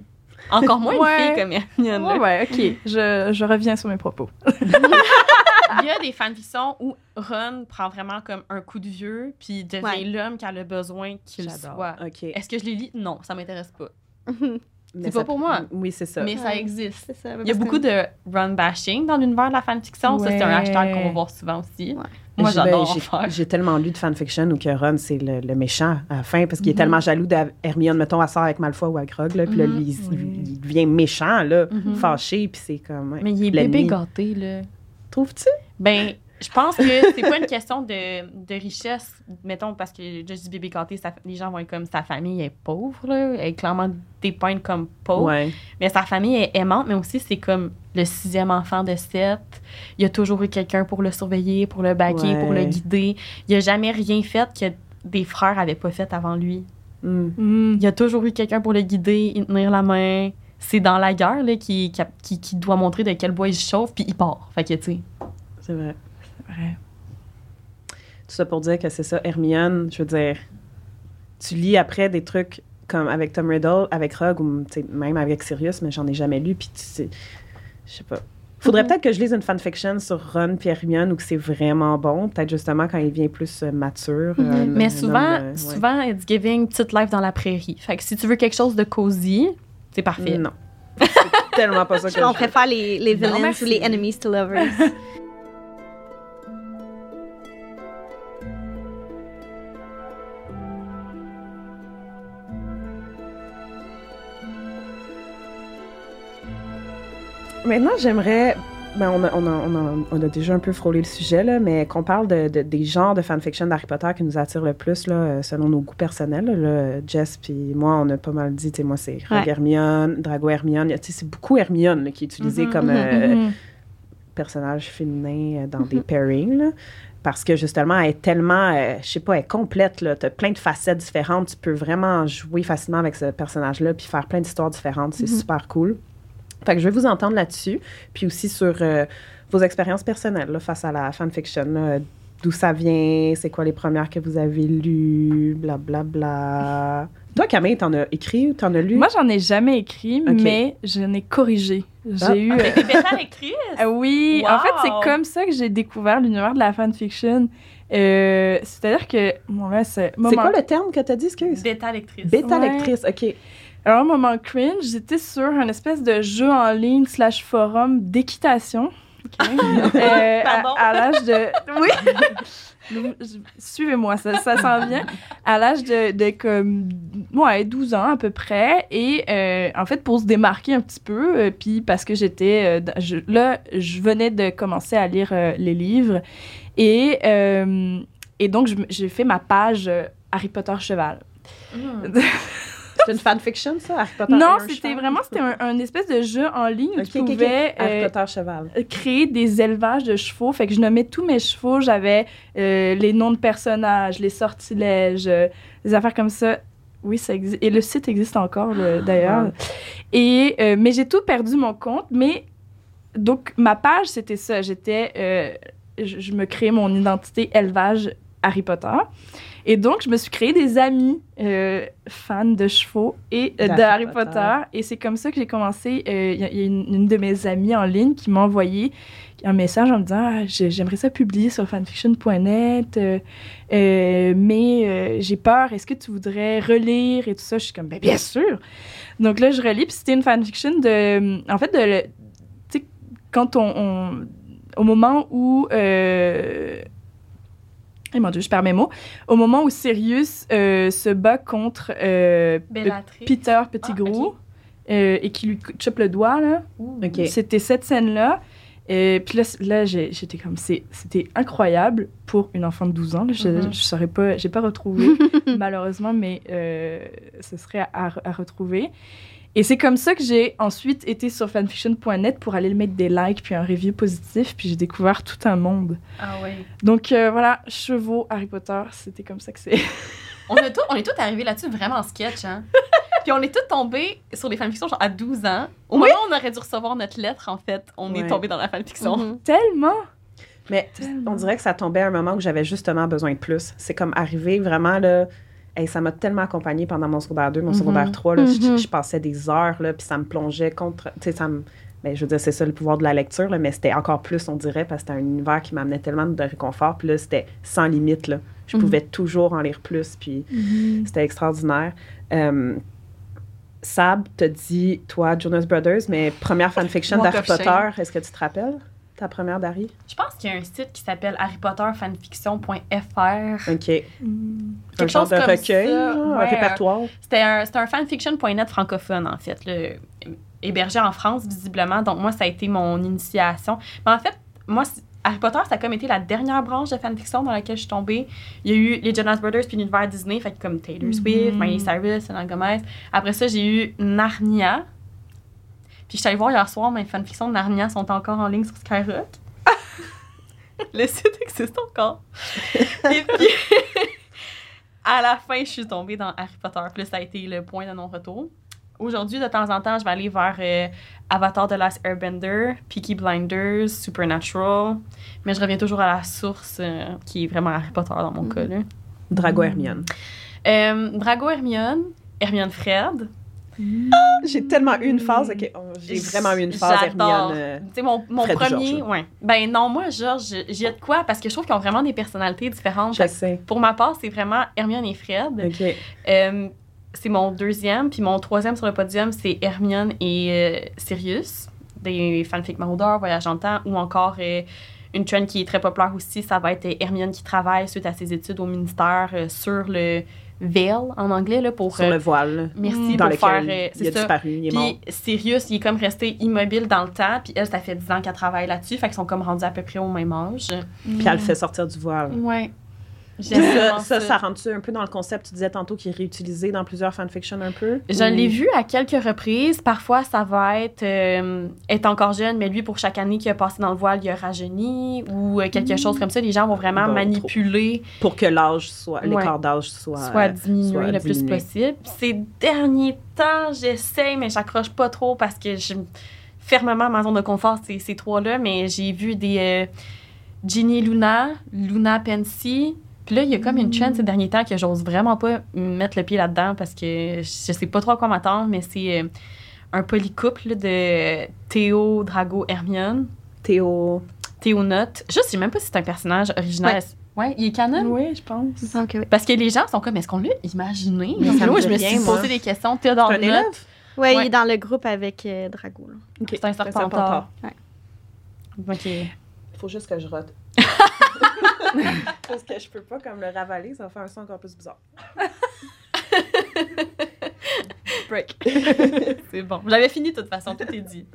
Encore moins ouais. une fille comme Hermione. Ouais, ouais, OK. Je, je reviens sur mes propos. Il y a des fanfictions où Ron prend vraiment comme un coup de vieux puis devient ouais. l'homme qu'elle a besoin qu'il J'adore. soit. Okay. Est-ce que je les lis? Non, ça m'intéresse pas. Mais c'est pas ça, pour moi. Oui, c'est ça. Mais ouais. ça existe. C'est ça, il y a beaucoup que... de Ron bashing dans l'univers de la fanfiction. Ouais. Ça, c'est un hashtag qu'on va voir souvent aussi. Ouais. Moi, j'adore ben, en j'ai, j'ai tellement lu de fanfiction où que Ron, c'est le, le méchant à la fin parce qu'il mm-hmm. est tellement jaloux d'Hermione, mettons, à sort avec Malfoy ou à Grog. Là, puis mm-hmm. là, lui, il, oui. il devient méchant, là, mm-hmm. fâché. Puis c'est comme... Mais il est bébé gâté, là. Trouves-tu? Ben... Je pense que c'est pas une question de, de richesse, mettons, parce que je dis bébé gâté, ça, les gens vont être comme sa famille est pauvre, là, elle est clairement dépeinte comme pauvre. Ouais. Mais sa famille est aimante, mais aussi c'est comme le sixième enfant de sept. Il y a toujours eu quelqu'un pour le surveiller, pour le baquer, ouais. pour le guider. Il a jamais rien fait que des frères n'avaient pas fait avant lui. Mm. Mm. Il y a toujours eu quelqu'un pour le guider, il tenir la main. C'est dans la guerre là, qu'il, qu'il, qu'il doit montrer de quel bois il se chauffe, puis il part. Fait que, tu sais. C'est vrai. C'est vrai. Tout ça pour dire que c'est ça, Hermione, je veux dire, tu lis après des trucs comme avec Tom Riddle, avec Rogue, ou même avec Sirius, mais j'en ai jamais lu, puis tu sais, je sais pas. Faudrait mm-hmm. peut-être que je lise une fanfiction sur Ron et Hermione ou que c'est vraiment bon, peut-être justement quand il devient plus euh, mature. Mm-hmm. Euh, mais souvent, homme, euh, ouais. souvent, it's giving petite life dans la prairie. Fait que si tu veux quelque chose de cosy, c'est parfait. Non. C'est tellement pas ça que je On préfère les, les villains non, ou les enemies to lovers. Maintenant, j'aimerais, ben on, a, on, a, on, a, on a déjà un peu frôlé le sujet, là, mais qu'on parle de, de, des genres de fanfiction d'Harry Potter qui nous attirent le plus là, selon nos goûts personnels. Là, Jess puis moi, on a pas mal dit, moi c'est Rogue ouais. Hermione, Drago Hermione, c'est beaucoup Hermione là, qui est utilisée mm-hmm, comme mm-hmm, euh, mm-hmm. personnage féminin dans mm-hmm. des pairings. Là, parce que justement, elle est tellement, euh, je sais pas, elle est complète. Tu as plein de facettes différentes. Tu peux vraiment jouer facilement avec ce personnage-là puis faire plein d'histoires différentes. C'est mm-hmm. super cool. Fait que je vais vous entendre là-dessus, puis aussi sur euh, vos expériences personnelles là, face à la fanfiction, là, d'où ça vient, c'est quoi les premières que vous avez lues, blablabla. Bla, bla. Toi, Camille, t'en as écrit ou t'en as lu? Moi, j'en ai jamais écrit, okay. mais je n'ai corrigé. J'ai ah. eu... Mais t'es bêta lectrice? Oui, wow. En fait, c'est comme ça que j'ai découvert l'univers de la fanfiction. Euh, c'est-à-dire que... Bon, là, c'est c'est quoi le terme que t'as dit, excuse? Bêta lectrice. Bêta lectrice, ouais. OK. Alors, un moment cringe, j'étais sur un espèce de jeu en ligne slash forum d'équitation. Okay. euh, Pardon? À, à l'âge de... Oui! Suivez-moi, ça, ça s'en vient. À l'âge de, de comme, ouais, douze ans à peu près. Et euh, en fait, pour se démarquer un petit peu, euh, puis parce que j'étais... Euh, je, là, je venais de commencer à lire euh, les livres. Et, euh, et donc, j'ai fait ma page euh, Harry Potter Cheval. Mm. C'est une fanfiction, ça, Harry Potter? Non, c'était cheval, vraiment c'était un, un espèce de jeu en ligne où okay, tu pouvais okay. Harry Potter, euh, cheval. Créer des élevages de chevaux. Fait que je nommais tous mes chevaux. J'avais euh, les noms de personnages, les sortilèges, euh, des affaires comme ça. Oui, ça existe. Et le site existe encore, le, d'ailleurs. Et, euh, mais j'ai tout perdu mon compte. Mais donc, ma page, c'était ça. J'étais... Euh, je, je me créais mon identité élevage Harry Potter. Et donc, je me suis créé des amis euh, fans de chevaux et euh, de Harry Potter. Potter. Et c'est comme ça que j'ai commencé. Il euh, y a, y a une, une de mes amies en ligne qui m'a envoyé un message en me disant ah, « J'aimerais ça publier sur fanfiction point net, euh, euh, mais euh, j'ai peur. Est-ce que tu voudrais relire? » Et tout ça, je suis comme « Bien sûr! » Donc là, je relis. Puis c'était une fanfiction de... En fait, de, tu sais, quand on, on... Au moment où... Euh, Eh mon Dieu, je perds mes mots. Au moment où Sirius euh, se bat contre euh, Peter Pettigrew ah, okay. euh, et qui lui chope le doigt, là. Ooh, okay. C'était cette scène-là. Et puis là, là j'ai, j'étais comme... C'est, c'était incroyable pour une enfant de douze ans. Là, je ne mm-hmm. saurais pas... Je n'ai pas retrouvé, malheureusement, mais euh, ce serait à, à retrouver. Et c'est comme ça que j'ai ensuite été sur fanfiction point net pour aller mettre des likes, puis un review positif, puis j'ai découvert tout un monde. Ah oui. Donc euh, voilà, chevaux, Harry Potter, c'était comme ça que c'est... on, a tout, on est tous arrivés là-dessus vraiment sketch, hein? Puis on est tous tombés sur les fanfictions genre à douze ans. Au oui? moment où on aurait dû recevoir notre lettre, en fait, on ouais. est tombés dans la fanfiction. Mm-hmm. Tellement! Mais Tellement. On dirait que ça tombait à un moment où j'avais justement besoin de plus. C'est comme arrivé vraiment, là... Hey, ça m'a tellement accompagnée pendant mon secondaire deux, mon mm-hmm. secondaire trois. Là, mm-hmm. je, je passais des heures, là, puis ça me plongeait contre... Tu sais, ça me... Ben, je veux dire, c'est ça le pouvoir de la lecture, là, mais c'était encore plus, on dirait, parce que c'était un univers qui m'amenait tellement de réconfort. Puis là, c'était sans limite. Là. Je mm-hmm. pouvais toujours en lire plus, puis mm-hmm. c'était extraordinaire. Euh, Sab, t'as dit, toi, Jonas Brothers, mais première fanfiction d'Harry Potter, est-ce que tu te rappelles? Ta première d'Harry? Je pense qu'il y a un site qui s'appelle harry potter fanfiction point f r. OK. Mm. Quelque chose de recueil, ça, un ouais, répertoire. C'était un, c'était un fanfiction point net francophone, en fait, là, hébergé en France, visiblement. Donc, moi, ça a été mon initiation. Mais en fait, moi, Harry Potter, ça a comme été la dernière branche de fanfiction dans laquelle je suis tombée. Il y a eu les Jonas Brothers puis l'univers Disney, fait comme Taylor Swift, mm-hmm. Miley Cyrus, Selena Gomez. Après ça, j'ai eu Narnia. Puis je suis allée voir hier soir, mes fanfictions de Narnia sont encore en ligne sur Skyrock. Le site existe encore. Et puis, à la fin, je suis tombée dans Harry Potter. Puis là, ça a été le point de non-retour. Aujourd'hui, de temps en temps, je vais aller vers euh, Avatar The Last Airbender, Peaky Blinders, Supernatural. Mais je reviens toujours à la source euh, qui est vraiment Harry Potter dans mon mm. cas. Là. Drago Hermione. Euh, Drago Hermione, Hermione Fred. Mm. Ah, j'ai tellement eu une phase. Okay, oh, j'ai vraiment eu une phase J'adore. Hermione. Euh, mon mon Fred premier. Ouais. Ben non, moi, Georges, j'ai de quoi parce que je trouve qu'ils ont vraiment des personnalités différentes. Je sais. Pour ma part, c'est vraiment Hermione et Fred. OK. Euh, c'est mon deuxième, puis mon troisième sur le podium, c'est Hermione et euh, Sirius, des fanfics maraudeurs, voyage dans le temps, ou encore euh, une trend qui est très populaire aussi, ça va être euh, Hermione qui travaille suite à ses études au ministère euh, sur le veil, en anglais, là, pour... Sur euh, le voile, merci, dans pour lequel faire, euh, il a ça. disparu, il est mort. Puis Sirius, il est comme resté immobile dans le temps, puis elle, ça fait dix ans qu'elle travaille là-dessus, fait qu'ils sont comme rendus à peu près au même âge. Mmh. Puis elle le fait sortir du voile. Ouais. Ça, ça, ça rentre-tu un peu dans le concept, tu disais tantôt, qui est réutilisé dans plusieurs fanfictions un peu? Je ou... l'ai vu à quelques reprises. Parfois, ça va être euh, être encore jeune, mais lui, pour chaque année qu'il a passé dans le voile, il a rajeuni ou euh, quelque mmh. chose comme ça. Les gens vont vraiment bon, manipuler. Trop. Pour que l'âge soit, ouais. l'écart d'âge soit, soit diminué soit le diminué. plus possible. Ces derniers temps, j'essaie, mais j'accroche pas trop parce que je fermement ma zone de confort, c'est ces trois-là, mais j'ai vu des euh, Ginny Luna, Luna Pensy. Puis là, il y a comme une trend ces derniers temps que j'ose vraiment pas mettre le pied là-dedans parce que je sais pas trop à quoi m'attendre, mais c'est un polycouple de Théo, Drago, Hermione. Théo. Théo Nott. Je sais même pas si c'est un personnage original. Ouais, ouais il est canon. Oui, je pense. Je sens que oui. Parce que les gens sont comme, est-ce qu'on l'a imaginé? Donc, là, je me suis posé des questions. Théodore Nott. Ouais, ouais, il est dans le groupe avec euh, Drago. Okay. C'est un Serpentard. Ouais. OK. Faut juste que je rote. Parce que je peux pas comme le ravaler, ça va faire un son encore plus bizarre. Break. C'est bon. J'avais fini de toute façon, tout est dit.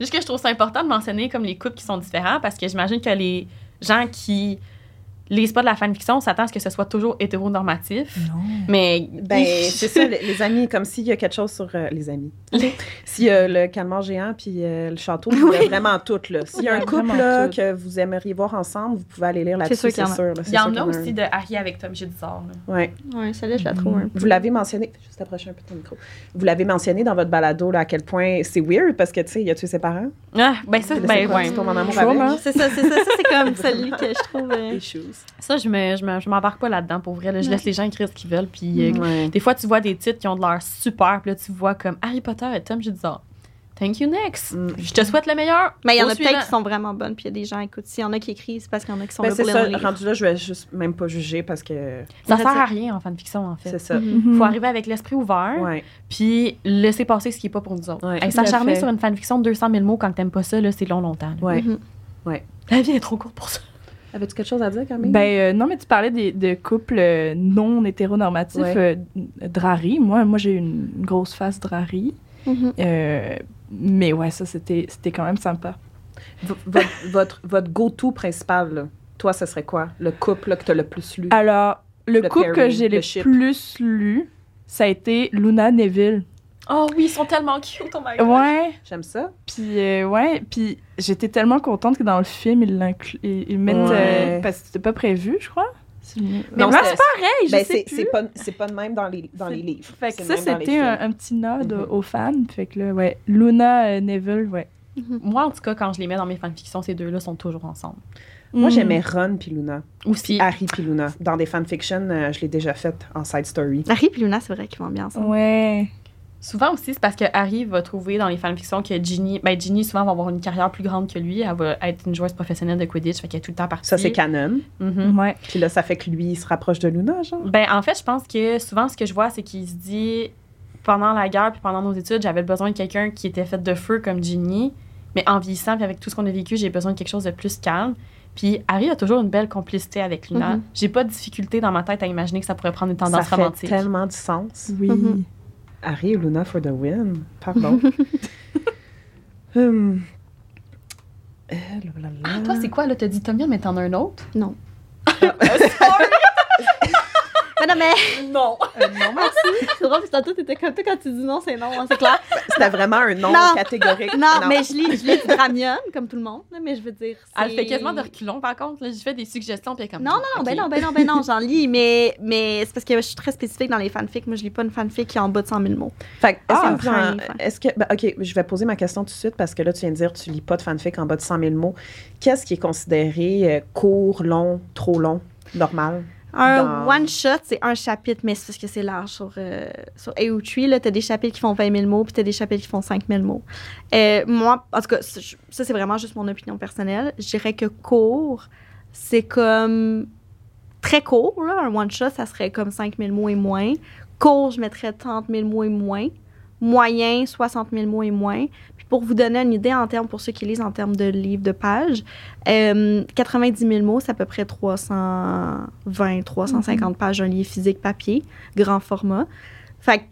Juste que je trouve ça important de mentionner comme les couples qui sont différents parce que j'imagine que les gens qui lisent pas de la fanfiction s'attendent à ce que ce soit toujours hétéronormatif. Non. Mais ben c'est ça, les, les amis, comme s'il y a quelque chose sur euh, les amis. Les... S'il y a le calmar géant puis euh, le château, oui. il y a vraiment tout. Là. S'il y a un couple là, que vous aimeriez voir ensemble, vous pouvez aller lire là-dessus, c'est sûr. Il y en a aussi de Harry avec Tom Jedusor. Oui. Oui, celle-là, je la trouve. Mmh. Vous l'avez mentionné, juste approcher un peu de ton micro, vous l'avez mentionné dans votre balado là, à quel point c'est weird parce que, tu sais, il a tué ses parents. Ah, ben ça, ben oui. C'est ça, c'est ça, c'est comme celui que je trouve. Ça, je me, je, me, je m'embarque pas là-dedans, pour vrai. Là, je ouais. laisse les gens écrire ce qu'ils veulent. Puis euh, ouais. des fois, tu vois des titres qui ont de l'air super. Puis là, tu vois comme Harry Potter et Tom Jedusor. Thank you, next. Mm. Je te souhaite le meilleur. Mais il y en a peut-être qui sont vraiment bonnes. Puis il y a des gens, écoute, s'il y en a qui écrivent, c'est parce qu'il y en a qui sont ben, là pour les lire. C'est ça, rendu là, je vais juste même pas juger parce que... Ça sert à rien en fanfiction, en fait. C'est ça. Mm-hmm. Faut arriver avec l'esprit ouvert. Ouais. Puis laisser passer ce qui est pas pour nous autres. Ouais, hey, s'acharner sur une fanfiction de deux cent mille mots quand t'aimes pas ça, là, c'est long, longtemps. Là. Ouais. Mm-hmm. Ouais. La vie est trop courte pour ça. Avais-tu quelque chose à dire, Camille? Ben euh, non, mais tu parlais des, de couples euh, non hétéronormatifs. Ouais. Euh, Drari, moi, moi j'ai une, une grosse face Drari. Mm-hmm. Euh, mais ouais, ça, c'était, c'était quand même sympa. V- votre, votre, votre go-to principal, là, toi, ce serait quoi? Le couple là, que tu as le plus lu? Alors, le, le couple pairing, que j'ai le, le plus lu, ça a été Luna Neville. Oh oui, ils sont tellement cute, oh my God. Ouais. J'aime ça. Puis, euh, ouais, puis j'étais tellement contente que dans le film, ils, l'incl- ils, ils mettent... Ouais. Euh, parce que c'était pas prévu, je crois. C'est... Mais non, là, c'est, c'est pareil, ben je sais c'est, plus. C'est pas, c'est pas de même dans les, dans les livres. Fait que ça, c'était un, un petit nod mm-hmm. aux fans. Fait que là, ouais, Luna, euh, Neville, ouais. Mm-hmm. Moi, en tout cas, quand je les mets dans mes fanfictions, ces deux-là sont toujours ensemble. Moi, mm. j'aimais Ron puis Luna. Aussi. Harry puis Luna. Dans des fanfictions, euh, je l'ai déjà faite en side story. Harry puis Luna, c'est vrai qu'ils vont bien ensemble. Ouais. Souvent aussi, c'est parce que Harry va trouver dans les fanfictions que Ginny... Ben, Ginny, souvent, va avoir une carrière plus grande que lui. Elle va être une joueuse professionnelle de Quidditch, fait qu'elle est tout le temps partie. Ça, c'est canon. Mm-hmm. Ouais. Puis là, ça fait que lui, il se rapproche de Luna, genre. Ben, en fait, je pense que souvent, ce que je vois, c'est qu'il se dit, pendant la guerre puis pendant nos études, j'avais besoin de quelqu'un qui était fait de feu comme Ginny, mais en vieillissant puis avec tout ce qu'on a vécu, j'ai besoin de quelque chose de plus calme. Puis Harry a toujours une belle complicité avec Luna. Mm-hmm. J'ai pas de difficulté dans ma tête à imaginer que ça pourrait prendre une tendance romantique. Ça fait tellement du sens. Oui. Mm-hmm. Harry et Luna for the win. Pardon. hum. euh, ah, toi, c'est quoi? Là, t'as dit Tom Riddle, mais t'en as un autre? Non. Ah, Mais non, mais. Non. Euh, non, merci. C'est drôle, parce que tantôt, t'étais comme toi quand tu dis non, c'est non, hein, c'est clair. C'était vraiment un non, non. catégorique. Non, non, mais je lis, je lis du Dramium, comme tout le monde, mais je veux dire. C'est... Elle fait quasiment de reculons, par contre. Là, je fais des suggestions, puis comme. Non, non, non, okay. ben non, ben non, ben non, j'en lis, mais, mais c'est parce que je suis très spécifique dans les fanfics. Moi, je lis pas une fanfic qui est en bas de cent mille mots. Fait que, est-ce, ah, que, enfin, est-ce que. Ben, OK, je vais poser ma question tout de suite, parce que là, tu viens de dire tu lis pas de fanfic en bas de cent mille mots. Qu'est-ce qui est considéré euh, court, long, trop long, normal? Un dans... one-shot, c'est un chapitre, mais c'est parce que c'est large sur, euh, sur A O trois. Là, t'as des chapitres qui font vingt mille mots, puis t'as des chapitres qui font cinq mille mots. Euh, moi, en tout cas, ça, c'est vraiment juste mon opinion personnelle. Je dirais que court, c'est comme très court. Là, un one-shot, ça serait comme cinq mille mots et moins. Court, je mettrais trente mille mots et moins. Moyen, soixante mille mots et moins. Puis pour vous donner une idée en termes, pour ceux qui lisent en termes de livres, de pages, euh, quatre-vingt-dix mille mots, c'est à peu près trois cent vingt, trois cent cinquante mm-hmm. pages d'un livre physique papier, grand format. Fait que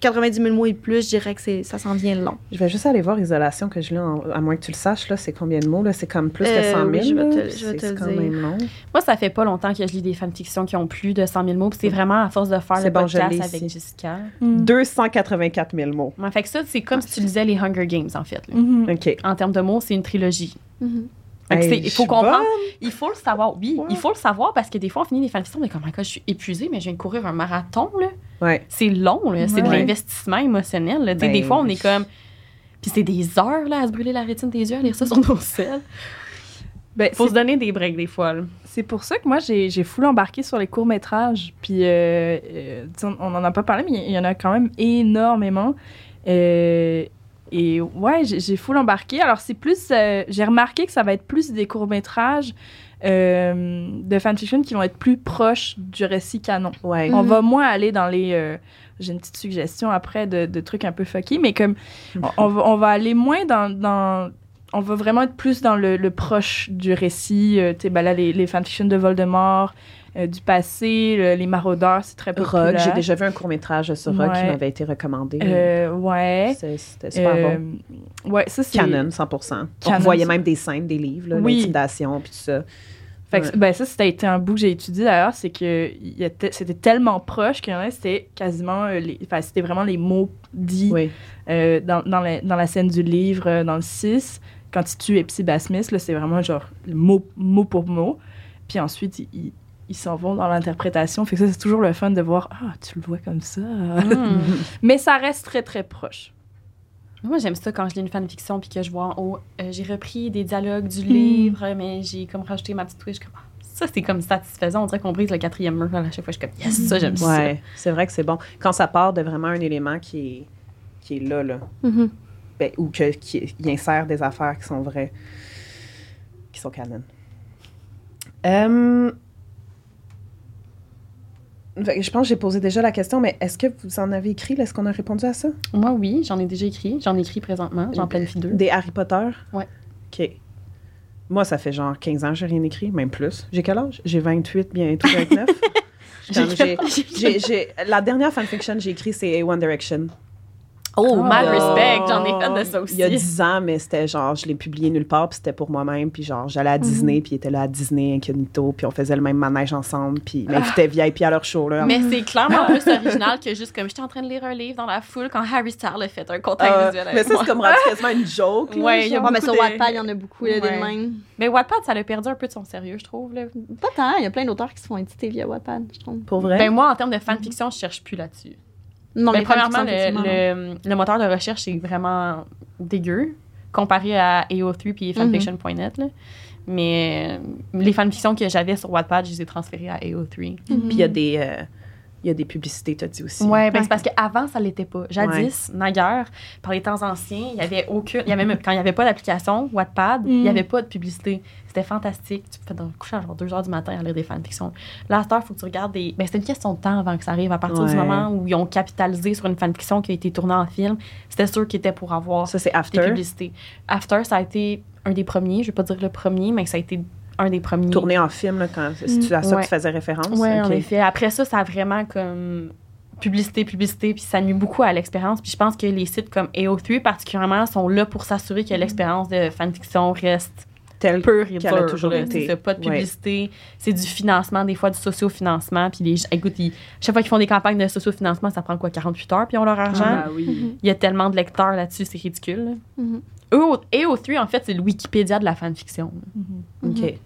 quatre-vingt-dix mille mots et plus, je dirais que c'est, ça s'en vient long. Je vais juste aller voir Isolation que je lis, en, à moins que tu le saches, là, c'est combien de mots? Là, c'est comme plus euh, que cent mille. Oui, je vais te, là, je vais te c'est le quand dire. Même long. Moi, ça fait pas longtemps que je lis des fanfictions qui ont plus de cent mille mots. Puis c'est vraiment à force de faire c'est le bon, podcast avec ici. Jessica. Mm. deux cent quatre-vingt-quatre mille mots. Ouais, fait que ça, c'est comme ah, si tu lisais les Hunger Games, en fait. Mm-hmm. Okay. En termes de mots, c'est une trilogie. Mm-hmm. Hey, il faut comprendre, bonne. il faut le savoir, oui, ouais. il faut le savoir parce que des fois on finit des fanfictions, mais comme oh je suis épuisée, mais je viens de courir un marathon là. Ouais. C'est long là, c'est ouais. de l'investissement émotionnel. Là. Ben, des fois on est comme, puis c'est des heures là à se brûler la rétine des yeux, à lire ça sur nos selles. Ben, faut c'est... se donner des breaks des fois. Là. C'est pour ça que moi j'ai j'ai full embarqué sur les courts métrages, puis euh, euh, on n'en a pas parlé, mais il y, y en a quand même énormément. Euh, Et ouais, j'ai, j'ai full embarqué. Alors, c'est plus. Euh, j'ai remarqué que ça va être plus des courts-métrages euh, de fanfiction qui vont être plus proches du récit canon. Ouais. Mm-hmm. On va moins aller dans les. Euh, j'ai une petite suggestion après de, de trucs un peu fucky, mais comme. Mm-hmm. On, on, va, on va aller moins dans. dans on va vraiment être plus dans le, le proche du récit. Euh, tu sais, ben là, les, les fanfictions de Voldemort. Euh, du passé, le, les maraudeurs, c'est très populaire. Rogue, j'ai déjà vu un court-métrage sur Rogue ouais. qui m'avait été recommandé. Euh, ouais. C'est, c'était super euh, bon. Ouais, ça, c'est... Canon, cent pour cent. Canon, on voyait même des scènes, des livres, là, oui. l'intimidation, puis tout ça. Fait que, ouais. ben, ça, c'était été un bout que j'ai étudié, d'ailleurs, c'est que y a te, c'était tellement proche qu'il y en a, c'était quasiment... Euh, les, c'était vraiment les mots dits oui. euh, dans, dans, la, dans la scène du livre, euh, dans le six. Quand il tue Epsi Basmis, là, c'est vraiment genre mot, mot pour mot. Puis ensuite, il... il ils s'en vont dans l'interprétation. Fait que ça, c'est toujours le fun de voir « Ah, tu le vois comme ça! Mmh. » Mais ça reste très, très proche. Moi, j'aime ça quand je lis une fanfiction puis que je vois en haut euh, « J'ai repris des dialogues du mmh. livre, mais j'ai comme rajouté ma petite twitch. » Ça, c'est comme satisfaisant. On dirait qu'on brise le quatrième mur. À chaque fois, je suis comme « Yes! » Ça, j'aime ouais, ça. Ouais, c'est vrai que c'est bon. Quand ça part de vraiment un élément qui est, qui est là, là. Mmh. Ben, ou que, qui il insère des affaires qui sont vraies, qui sont canon. Euh... Je pense que j'ai posé déjà la question, mais est-ce que vous en avez écrit? Là, est-ce qu'on a répondu à ça? Moi, oui, j'en ai déjà écrit. J'en écris présentement. J'en planifie deux. Des Harry Potter? Oui. OK. Moi, ça fait genre quinze ans que j'ai rien écrit, même plus. J'ai quel âge? J'ai vingt-huit, bientôt vingt-neuf. j'ai, j'ai, j'ai, j'ai, la dernière fanfiction que j'ai écrite, c'est One Direction. Oh, oh, my respect! J'en ai fait de ça aussi. Il y a dix ans, mais c'était genre, je l'ai publié nulle part, puis c'était pour moi-même, puis genre, j'allais à Disney, mm-hmm. puis il était là à Disney, incognito, puis on faisait le même manège ensemble, puis ah. m'invitait V I P à leur show, là. Mais c'est clairement plus original que juste comme, j'étais en train de lire un livre dans la foule quand Harry Styles a fait un contact euh, visuel avec mais ça, moi. C'est comme rendu quasiment une joke. Là, ouais, il y a beaucoup mais sur des... Wattpad, il y en a beaucoup, là, ouais. des mêmes. Mais Wattpad, ça l'a perdu un peu de son sérieux, je trouve, là. Pas tant, il y a plein d'auteurs qui se font éditer via Wattpad, je trouve. Pour vrai? Ben moi, en termes de fanfiction, je cherche plus là-dessus. Non, mais premièrement, le, le, le moteur de recherche est vraiment dégueu comparé à A O trois puis fanfiction point net. Mm-hmm. Mais euh, les fanfictions que j'avais sur Wattpad, je les ai transférées à A O trois. Mm-hmm. Puis il y a des... Euh, il y a des publicités, tu as dit aussi. Oui, ben ouais. c'est parce qu'avant, ça ne l'était pas. Jadis, ouais. naguère, par les temps anciens, il n'y avait aucune. Il y avait même, quand il n'y avait pas d'application, Wattpad, il mm. n'y avait pas de publicité. C'était fantastique. Tu pouvais te coucher à genre deux heures du matin à lire des fanfictions. Là, à cette heure, il faut que tu regardes des. Ben, c'est une question de temps avant que ça arrive. À partir ouais. du moment où ils ont capitalisé sur une fanfiction qui a été tournée en film, c'était sûr qu'il était pour avoir ça, c'est after. Des publicités. After, ça a été un des premiers. Je ne vais pas dire le premier, mais ça a été. Un des premiers. Tourné en film, là, quand, si tu, à ça ouais. que tu faisais référence. Oui, okay. en effet. Après ça, ça a vraiment comme publicité, publicité, puis ça nuit beaucoup à l'expérience. Puis je pense que les sites comme A O trois, particulièrement, sont là pour s'assurer que l'expérience de fanfiction reste telle qu'elle a toujours été. C'est pas de publicité, ouais. C'est du financement, des fois du sociofinancement. Puis les, écoute, ils, chaque fois qu'ils font des campagnes de sociofinancement, ça prend quoi, quarante-huit heures, puis ils ont leur argent. Ah, bah oui. Mm-hmm. Il y a tellement de lecteurs là-dessus, c'est ridicule. Mm-hmm. Et au trois, en fait, c'est le Wikipédia de la fanfiction. Mm-hmm. OK. Mm-hmm.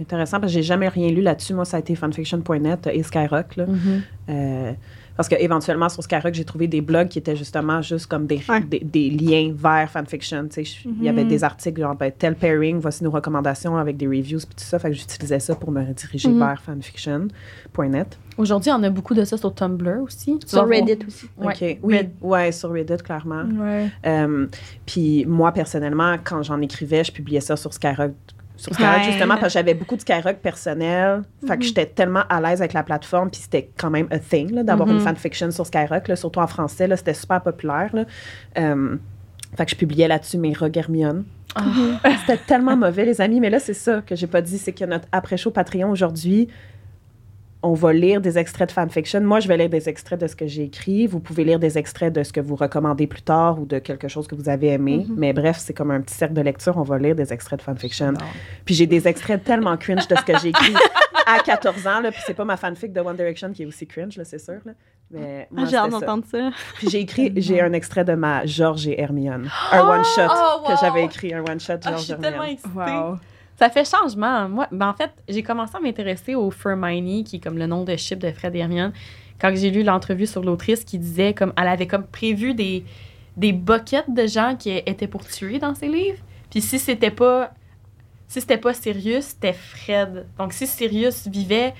Intéressant, parce que j'ai jamais rien lu là-dessus. Moi, ça a été fanfiction point net et Skyrock, là. Mm-hmm. Euh, parce qu'éventuellement, sur Skyrock, j'ai trouvé des blogs qui étaient justement juste comme des, ouais. des, des liens vers fanfiction. Il mm-hmm. y avait des articles genre ben, « Tel pairing, voici nos recommandations avec des reviews » puis tout ça. Fait que j'utilisais ça pour me rediriger mm-hmm. vers fanfiction point net. Aujourd'hui, on a beaucoup de ça sur Tumblr aussi. Sur Reddit voir. Aussi. OK. Ouais. Oui, Red... ouais, sur Reddit, clairement. Ouais. Euh, puis moi, personnellement, quand j'en écrivais, je publiais ça sur Skyrock. Sur Skyrock, ouais. justement, parce que j'avais beaucoup de Skyrock personnel. Mm-hmm. Fait que j'étais tellement à l'aise avec la plateforme, puis c'était quand même a thing, là, d'avoir mm-hmm. une fanfiction sur Skyrock, là, surtout en français, là, c'était super populaire, là. Um, fait que je publiais là-dessus mes Rogue Hermione. Oh. C'était tellement mauvais, les amis, mais là, c'est ça que j'ai pas dit, c'est que notre après-show Patreon aujourd'hui, on va lire des extraits de fanfiction. Moi, je vais lire des extraits de ce que j'ai écrit. Vous pouvez lire des extraits de ce que vous recommandez plus tard ou de quelque chose que vous avez aimé. Mm-hmm. Mais bref, c'est comme un petit cercle de lecture. On va lire des extraits de fanfiction. Non. Puis j'ai des extraits tellement cringe de ce que j'ai écrit à quatorze ans. Là, puis c'est pas ma fanfic de One Direction qui est aussi cringe, là, c'est sûr. Là. Mais moi, ah, j'ai hâte d'entendre ça. Puis j'ai écrit, j'ai un extrait de ma George et Hermione. Un oh, one-shot oh, wow. que j'avais écrit. Un one-shot George oh, je suis Hermione. Tellement excitée. Wow. Ça fait changement. Moi, ben en fait, j'ai commencé à m'intéresser au Hermione, qui est comme le nom de ship de Fred et Hermione, quand j'ai lu l'entrevue sur l'autrice qui disait comme elle avait comme prévu des, des buckets de gens qui étaient pour tuer dans ses livres. Puis si c'était pas si c'était pas Sirius, c'était Fred. Donc si Sirius vivait,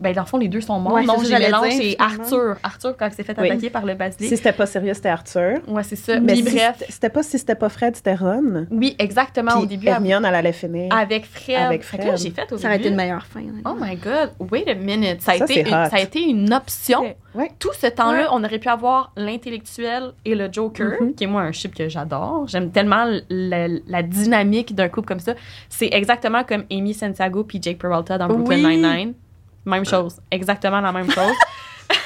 ben dans le fond les deux sont morts. Ouais, non, j'ai mélangé, c'est Arthur. Arthur quand il s'est fait attaquer oui. par le basilic. Si c'était pas Sirius, c'était Arthur. Ouais, c'est ça. Mais puis, si bref, c'était pas si c'était pas Fred, c'était Ron. Oui, exactement. Puis au début, Hermione, elle allait finir avec Fred. Avec Fred. Fait que là, j'ai fait au ça début. Aurait été une meilleure fin. Oh my God, wait a minute, ça a ça, été une, ça a été une option. Ouais. Tout ce temps-là, ouais. on aurait pu avoir l'intellectuel et le Joker, mm-hmm. qui est moi un ship que j'adore. J'aime tellement la, la dynamique d'un couple comme ça. C'est exactement comme Amy Santiago puis Jake Peralta dans Brooklyn oui. Nine-Nine. Même chose. Exactement la même chose. Je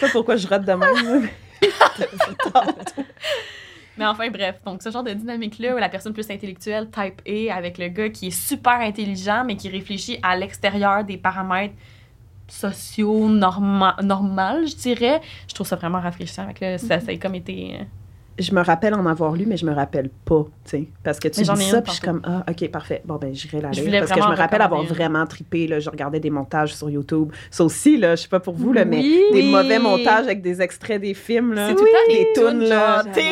sais pas pourquoi je rate de même. Mais enfin, bref. Donc, ce genre de dynamique-là où la personne plus intellectuelle, type A, avec le gars qui est super intelligent, mais qui réfléchit à l'extérieur des paramètres sociaux norma- normaux, je dirais. Je trouve ça vraiment rafraîchissant. Avec là, ça, ça a comme été... Je me rappelle en avoir lu, mais je me rappelle pas, tu sais, parce que tu dis ça, puis je suis comme ah ok parfait, bon ben j'irai la lire parce que je me rappelle avoir vraiment trippé là, je regardais des montages sur YouTube, ça aussi là, je sais pas pour vous là, mais oui. des mauvais montages avec des extraits des films là, c'est tout oui. le temps des tunes là, c'est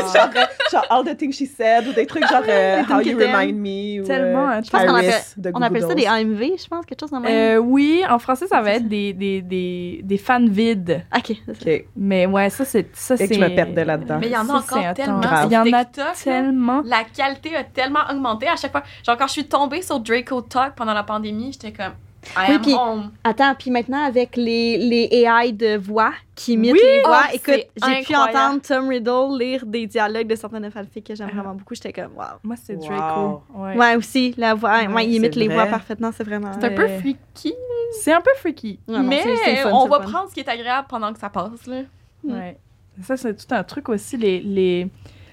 genre genre All the Things She Said ou des trucs genre euh, How You Remind Me ou tellement, euh, je pense qu'on appelle, on appelle ça des A M V, je pense quelque chose dans le même. Oui, en français ça va être des des des des fan vides. Ok. Ok. Mais ouais ça c'est ça c'est. Et que je me perdais là-dedans. Encore c'est tellement grave. Il y en a TikTok, tellement. Là, la qualité a tellement augmenté à chaque fois. Genre, quand je suis tombée sur Draco Talk pendant la pandémie, j'étais comme... I oui, puis attends, puis maintenant, avec les, les A I de voix qui imitent oui, les voix, oh, écoute, j'ai incroyable. Pu entendre Tom Riddle lire des dialogues de certaines fanfics que j'aime vraiment beaucoup. J'étais comme, waouh. Moi, c'est wow. Draco. Ouais. ouais, aussi, la voix. Ouais, ouais, il imite les vrai. Voix parfaitement, c'est vraiment... C'est un peu freaky. C'est un peu freaky. Ouais, mais non, c'est, c'est fun, on va fun. Prendre ce qui est agréable pendant que ça passe, là. Mm. Ouais. Ça, c'est tout un truc aussi, les, les,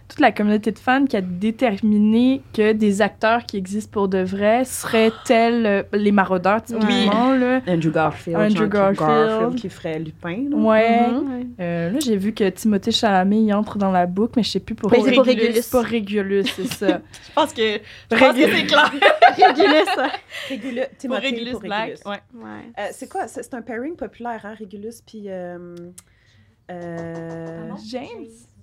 toute la communauté de fans qui a déterminé que des acteurs qui existent pour de vrai seraient tels euh, les maraudeurs, typiquement. Oui. Là. Andrew Garfield. Andrew Garfield. Garfield qui ferait Lupin. Là. Ouais. Mm-hmm. Euh, là, j'ai vu que Timothée Chalamet y entre dans la boucle, mais je sais plus pour... Mais c'est pour Régulus. Pour Régulus, c'est ça. Je pense que, je pense que c'est clair. Régulus, hein. Régulus. Timothée pour Régulus. Pour Black. Régulus. Ouais. Ouais. Euh, c'est quoi? C'est, c'est un pairing populaire, hein, Régulus, puis... Euh... Euh, ah James.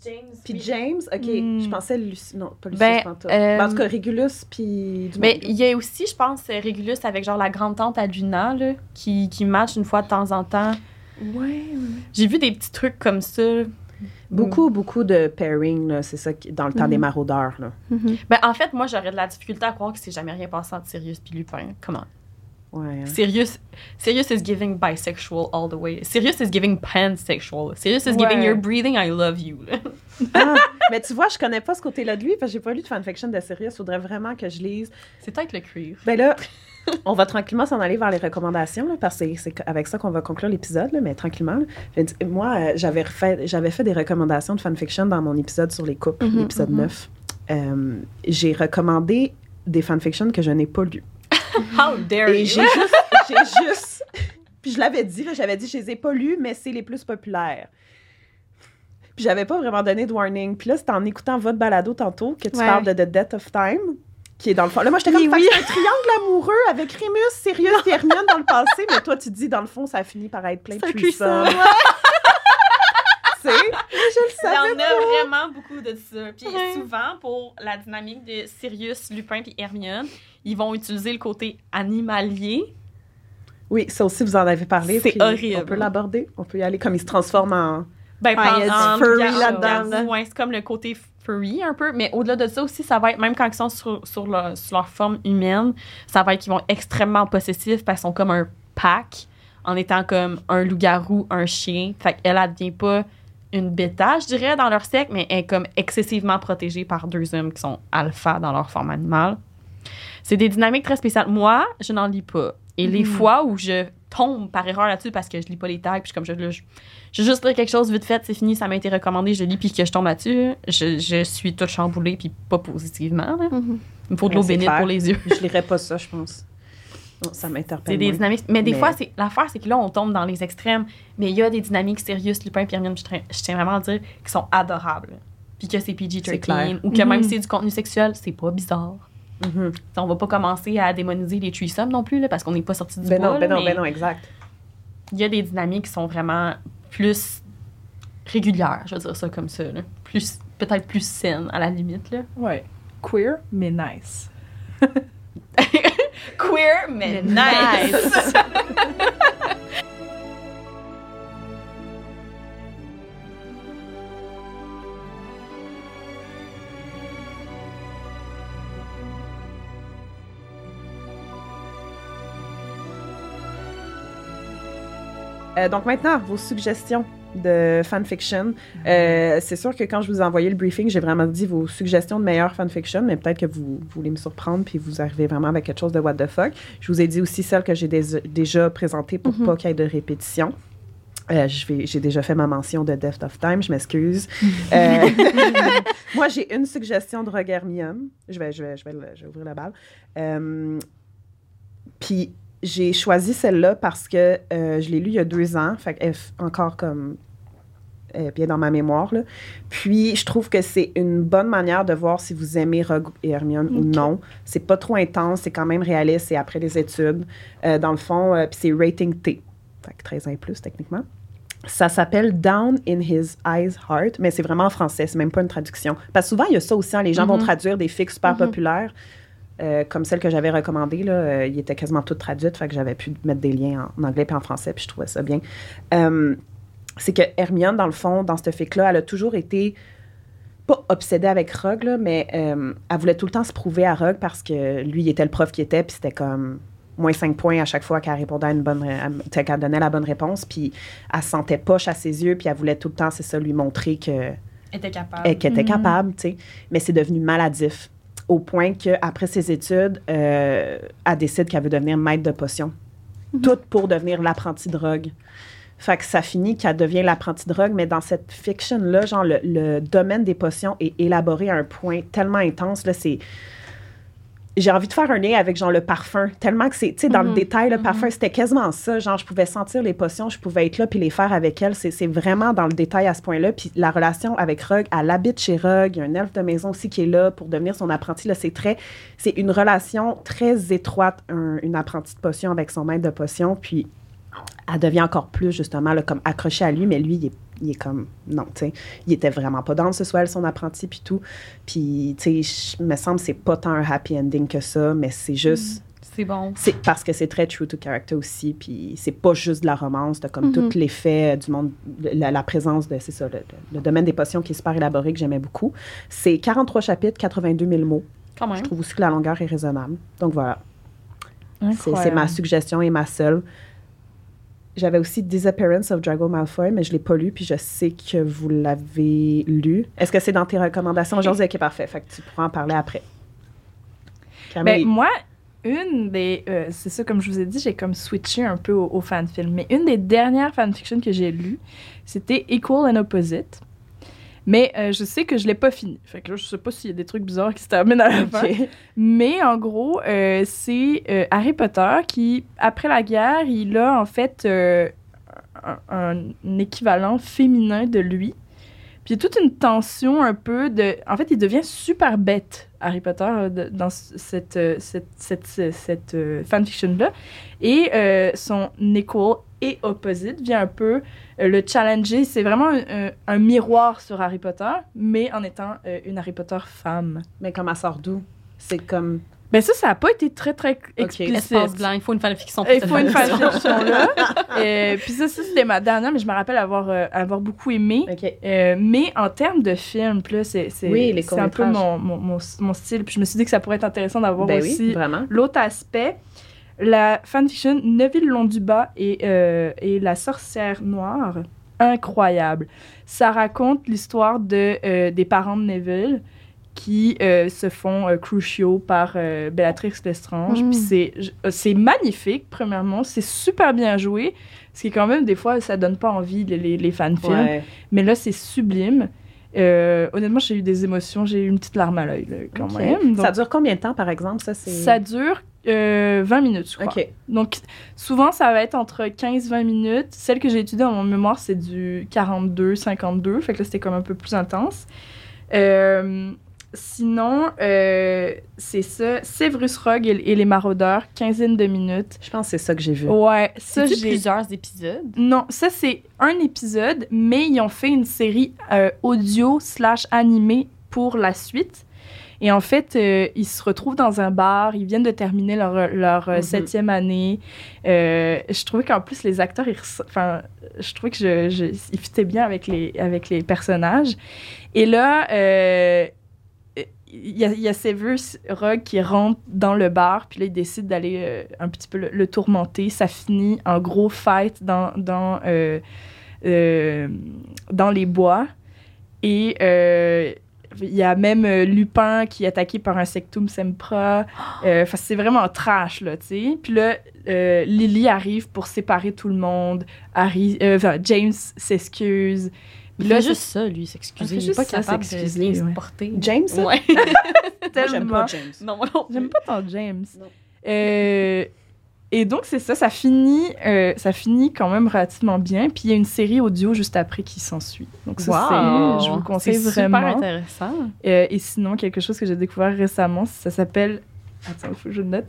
James. Puis James, OK, mm. je pensais Lucie, non, pas Lucie, ben, Spanta. Euh, en tout cas, Régulus, puis... Mais il y a aussi, je pense, Régulus avec genre la grande-tante à Luna, là, qui, qui match une fois de temps en temps. Ouais, ouais. J'ai vu des petits trucs comme ça. Beaucoup, mm. beaucoup de pairing, là, c'est ça, dans le temps mm. des maraudeurs, là. Mm-hmm. Ben, en fait, moi, j'aurais de la difficulté à croire que c'est jamais rien passé entre Sirius puis Lupin. Comment? Ouais, hein. Sirius, Sirius is giving bisexual all the way. Sirius is giving pansexual. Sirius is ouais. giving you're breathing, I love you. Ah, mais tu vois, je connais pas ce côté-là de lui parce que j'ai pas lu de fanfiction de Sirius. Faudrait vraiment que je lise. C'est peut-être le cuivre. Ben là, on va tranquillement s'en aller vers les recommandations là, parce que c'est avec ça qu'on va conclure l'épisode, là, mais tranquillement. Là. Fait, moi, j'avais, refait, j'avais fait des recommandations de fanfiction dans mon épisode sur les couples, mm-hmm, l'épisode mm-hmm. neuf. euh, j'ai recommandé des fanfictions que je n'ai pas lues. How dare Et you! Et j'ai juste... j'ai juste puis je l'avais dit, là, j'avais dit, je les ai pas lues, mais c'est les plus populaires. Puis j'avais pas vraiment donné de warning. Puis là, c'est en écoutant votre balado tantôt que tu ouais. parles de The Death of Time, qui est dans le fond... Là, moi, j'étais comme, oui. c'est un triangle amoureux avec Remus, Sirius et Hermione dans le passé, mais toi, tu dis, dans le fond, ça finit par être plein de cuissons. Ouais. Tu sais? Je le savais. Il y en a vraiment beaucoup de ça. Puis ouais. souvent, pour la dynamique de Sirius, Lupin puis Hermione, ils vont utiliser le côté animalier. Oui, ça aussi, vous en avez parlé. C'est horrible. On peut l'aborder. On peut y aller comme ils se transforment en... Ben, ah, il y a du furry là-dedans. Ouais, c'est comme le côté furry un peu, mais au-delà de ça aussi, ça va être, même quand ils sont sur, sur, leur, sur leur forme humaine, ça va être qu'ils vont être extrêmement possessifs parce qu'ils sont comme un pack en étant comme un loup-garou, un chien. Fait qu'elle, elle devient pas une bêta, je dirais, dans leur secte, mais elle est comme excessivement protégée par deux hommes qui sont alpha dans leur forme animale. C'est des dynamiques très spéciales. Moi, je n'en lis pas. Et les mmh. fois où je tombe par erreur là-dessus parce que je lis pas les tags, puis je suis comme, je, je, je juste pris quelque chose, vite fait, c'est fini, ça m'a été recommandé, je lis, puis que je tombe là-dessus, je, je suis toute chamboulée, puis pas positivement. Là. Mmh. Il me faut de l'eau bénite clair. Pour les yeux. Je lirais pas ça, je pense. Non, ça m'interpelle. C'est des dynamiques. Mais des mais... fois, c'est, l'affaire, c'est que là, on tombe dans les extrêmes, mais il y a des dynamiques sérieuses, Lupin et Hermione, je, je tiens vraiment à dire, qui sont adorables. Puis que c'est P G treize, ou que mmh. même si c'est du contenu sexuel, c'est pas bizarre. Mm-hmm. On va pas commencer à démoniser les threesomes non plus là, parce qu'on n'est pas sorti du ben bois. Non, ben non, ben non, exact. Il y a des dynamiques qui sont vraiment plus régulières, je veux dire ça comme ça. Là. Plus, peut-être plus saines à la limite. Là. Ouais. Queer, mais nice. Queer, mais, mais nice. Euh, donc maintenant, vos suggestions de fanfiction. Euh, c'est sûr que quand je vous ai envoyé le briefing, j'ai vraiment dit vos suggestions de meilleures fanfiction, mais peut-être que vous, vous voulez me surprendre puis vous arrivez vraiment avec quelque chose de what the fuck. Je vous ai dit aussi celles que j'ai dé- déjà présentées pour mm-hmm. pas qu'il y ait de répétition. Euh, je vais, j'ai déjà fait ma mention de Death of Time, je m'excuse. euh, moi, j'ai une suggestion de Rogermium. Je vais, je vais, je vais, le, je vais ouvrir la balle. Euh, puis... J'ai choisi celle-là parce que euh, je l'ai lue il y a deux ans, fait qu'elle est encore comme euh, bien dans ma mémoire. Là. Puis, je trouve que c'est une bonne manière de voir si vous aimez Rogue et Hermione okay. ou non. C'est pas trop intense, c'est quand même réaliste, c'est après les études. Euh, dans le fond, euh, puis c'est rating T, fait que treize ans et plus techniquement. Ça s'appelle « Down in his eyes, heart », mais c'est vraiment en français, c'est même pas une traduction. Parce que souvent, il y a ça aussi, hein, les gens mm-hmm. vont traduire des fics super mm-hmm. populaires. Euh, comme celle que j'avais recommandée, là, euh, il était quasiment tout traduite, fait que j'avais pu mettre des liens en, en anglais puis en français, puis je trouvais ça bien. Euh, c'est que Hermione, dans le fond, dans cette fic-là, elle a toujours été, pas obsédée avec Rogue, là, mais euh, elle voulait tout le temps se prouver à Rogue parce que lui, il était le prof qu'il était, puis c'était comme moins cinq points à chaque fois qu'elle répondait à une bonne... À, qu'elle donnait la bonne réponse, puis elle se sentait poche à ses yeux, puis elle voulait tout le temps, c'est ça, lui montrer que... était capable. Elle, qu'elle était mm-hmm. capable, tu sais. Mais c'est devenu maladif. Au point qu'après ses études, euh, elle décide qu'elle veut devenir maître de potions. Mm-hmm. Tout pour devenir l'apprentie de Rogue. Fait que ça finit qu'elle devient l'apprentie de Rogue, mais dans cette fiction-là, genre, le, le domaine des potions est élaboré à un point tellement intense, là, c'est... J'ai envie de faire un lien avec, genre, le parfum. Tellement que c'est... Tu sais, dans mm-hmm. le détail, le mm-hmm. parfum, c'était quasiment ça. Genre, je pouvais sentir les potions, je pouvais être là puis les faire avec elle. C'est, c'est vraiment dans le détail à ce point-là. Puis la relation avec Rogue, elle habite chez Rogue. Il y a un elfe de maison aussi qui est là pour devenir son apprenti. Là, c'est très... C'est une relation très étroite, un, une apprentie de potion avec son maître de potion. Puis elle devient encore plus, justement, là, comme accrochée à lui. Mais lui, il est, il est comme... Non, tu sais, il était vraiment pas dans ce soit elle, son apprenti, puis tout. Puis, tu sais, il me semble que c'est pas tant un happy ending que ça, mais c'est juste... Mmh, c'est bon. C'est parce que c'est très true to character aussi, puis c'est pas juste de la romance, t'as comme mmh. tout l'effet du monde, la, la présence de... C'est ça, le, le domaine des potions qui est super élaboré, que j'aimais beaucoup. C'est quarante-trois chapitres, quatre-vingt-deux mille mots. Quand même. Je trouve aussi que la longueur est raisonnable. Donc, voilà. C'est, c'est ma suggestion et ma seule... J'avais aussi Disappearance of Drago Malfoy, mais je ne l'ai pas lu, puis je sais que vous l'avez lu. Est-ce que c'est dans tes recommandations? J'ose dire que c'est parfait, fait que tu pourras en parler après. Camille. Ben, moi, une des... Euh, c'est ça, comme je vous ai dit, j'ai comme switché un peu au, au fanfilm, mais une des dernières fanfictions que j'ai lues, c'était Equal and Opposite. Mais euh, je sais que je l'ai pas fini. Fait que là, je sais pas s'il y a des trucs bizarres qui se terminent à la fin. Okay. Mais en gros, euh, c'est euh, Harry Potter qui, après la guerre, il a en fait euh, un, un équivalent féminin de lui. Puis il y a toute une tension un peu de... En fait, il devient super bête, Harry Potter, de, dans cette, cette, cette, cette, cette euh, fanfiction-là. Et euh, son école et opposite vient un peu euh, le challenger. C'est vraiment un, un, un miroir sur Harry Potter, mais en étant euh, une Harry Potter femme. Mais comme elle sort d'où? C'est comme... Ben ça, ça n'a pas été très, très explicite. Okay. Espace blanc, il faut une fanfiction. Il faut une fanfiction, là. euh, puis ça, ça, c'était ma dernière, mais je me rappelle avoir, euh, avoir beaucoup aimé. Okay. Euh, mais en termes de film, là, c'est, c'est, oui, les c'est un peu mon, mon, mon, mon style. Puis je me suis dit que ça pourrait être intéressant d'avoir ben aussi oui, l'autre aspect. La fanfiction Neville Longbottom et, euh, et La sorcière noire, incroyable. Ça raconte l'histoire de, euh, des parents de Neville qui euh, se font euh, cruciaux par euh, Bellatrix Lestrange. Mmh. Puis c'est, c'est magnifique, premièrement. C'est super bien joué. Ce qui, quand même, des fois, ça donne pas envie, les, les, les fanfilms. Ouais. Mais là, c'est sublime. Euh, honnêtement, j'ai eu des émotions. J'ai eu une petite larme à l'œil, là, quand okay. même. Donc, ça dure combien de temps, par exemple? Ça, c'est... ça dure euh, vingt minutes, je crois. Okay. Donc, souvent, ça va être entre quinze à vingt minutes. Celle que j'ai étudiée dans mon mémoire, c'est du quarante-deux à cinquante-deux. Fait que là, c'était comme un peu plus intense. Euh... Sinon, euh, c'est ça. Severus Rogue et, et les maraudeurs, quinzaine de minutes. Je pense que c'est ça que j'ai vu. Ouais. Ça, c'est-tu j'ai... plusieurs épisodes? Non, ça, c'est un épisode, mais ils ont fait une série euh, audio slash animée pour la suite. Et en fait, euh, ils se retrouvent dans un bar, ils viennent de terminer leur, leur euh, mm-hmm. septième année. Euh, je trouvais qu'en plus, les acteurs, ils res... enfin, je trouvais qu'ils fitaient bien avec les, avec les personnages. Et là... Euh, Il y, a, il y a Severus Rogue qui rentre dans le bar, puis là, il décide d'aller euh, un petit peu le, le tourmenter. Ça finit en gros fight dans, dans, euh, euh, dans les bois. Et euh, il y a même euh, Lupin qui est attaqué par un Sectum Sempra. Euh, c'est vraiment trash, là, tu sais. Puis là, euh, Lily arrive pour séparer tout le monde. Harry, euh, enfin, James s'excuse. Il fait juste ça, lui, s'excuser. Il n'est pas capable de se ouais. porter. James, ça? Ouais. Tellement. Moi, j'aime pas James. Non, moi non plus. J'aime pas tant James. Euh, et donc, c'est ça. Ça finit, euh, ça finit quand même relativement bien. Puis, il y a une série audio juste après qui s'ensuit. Donc, ça, wow. c'est, je vous le conseille c'est vraiment. C'est super intéressant. Euh, et sinon, quelque chose que j'ai découvert récemment, ça s'appelle... Attends, il faut que je le note.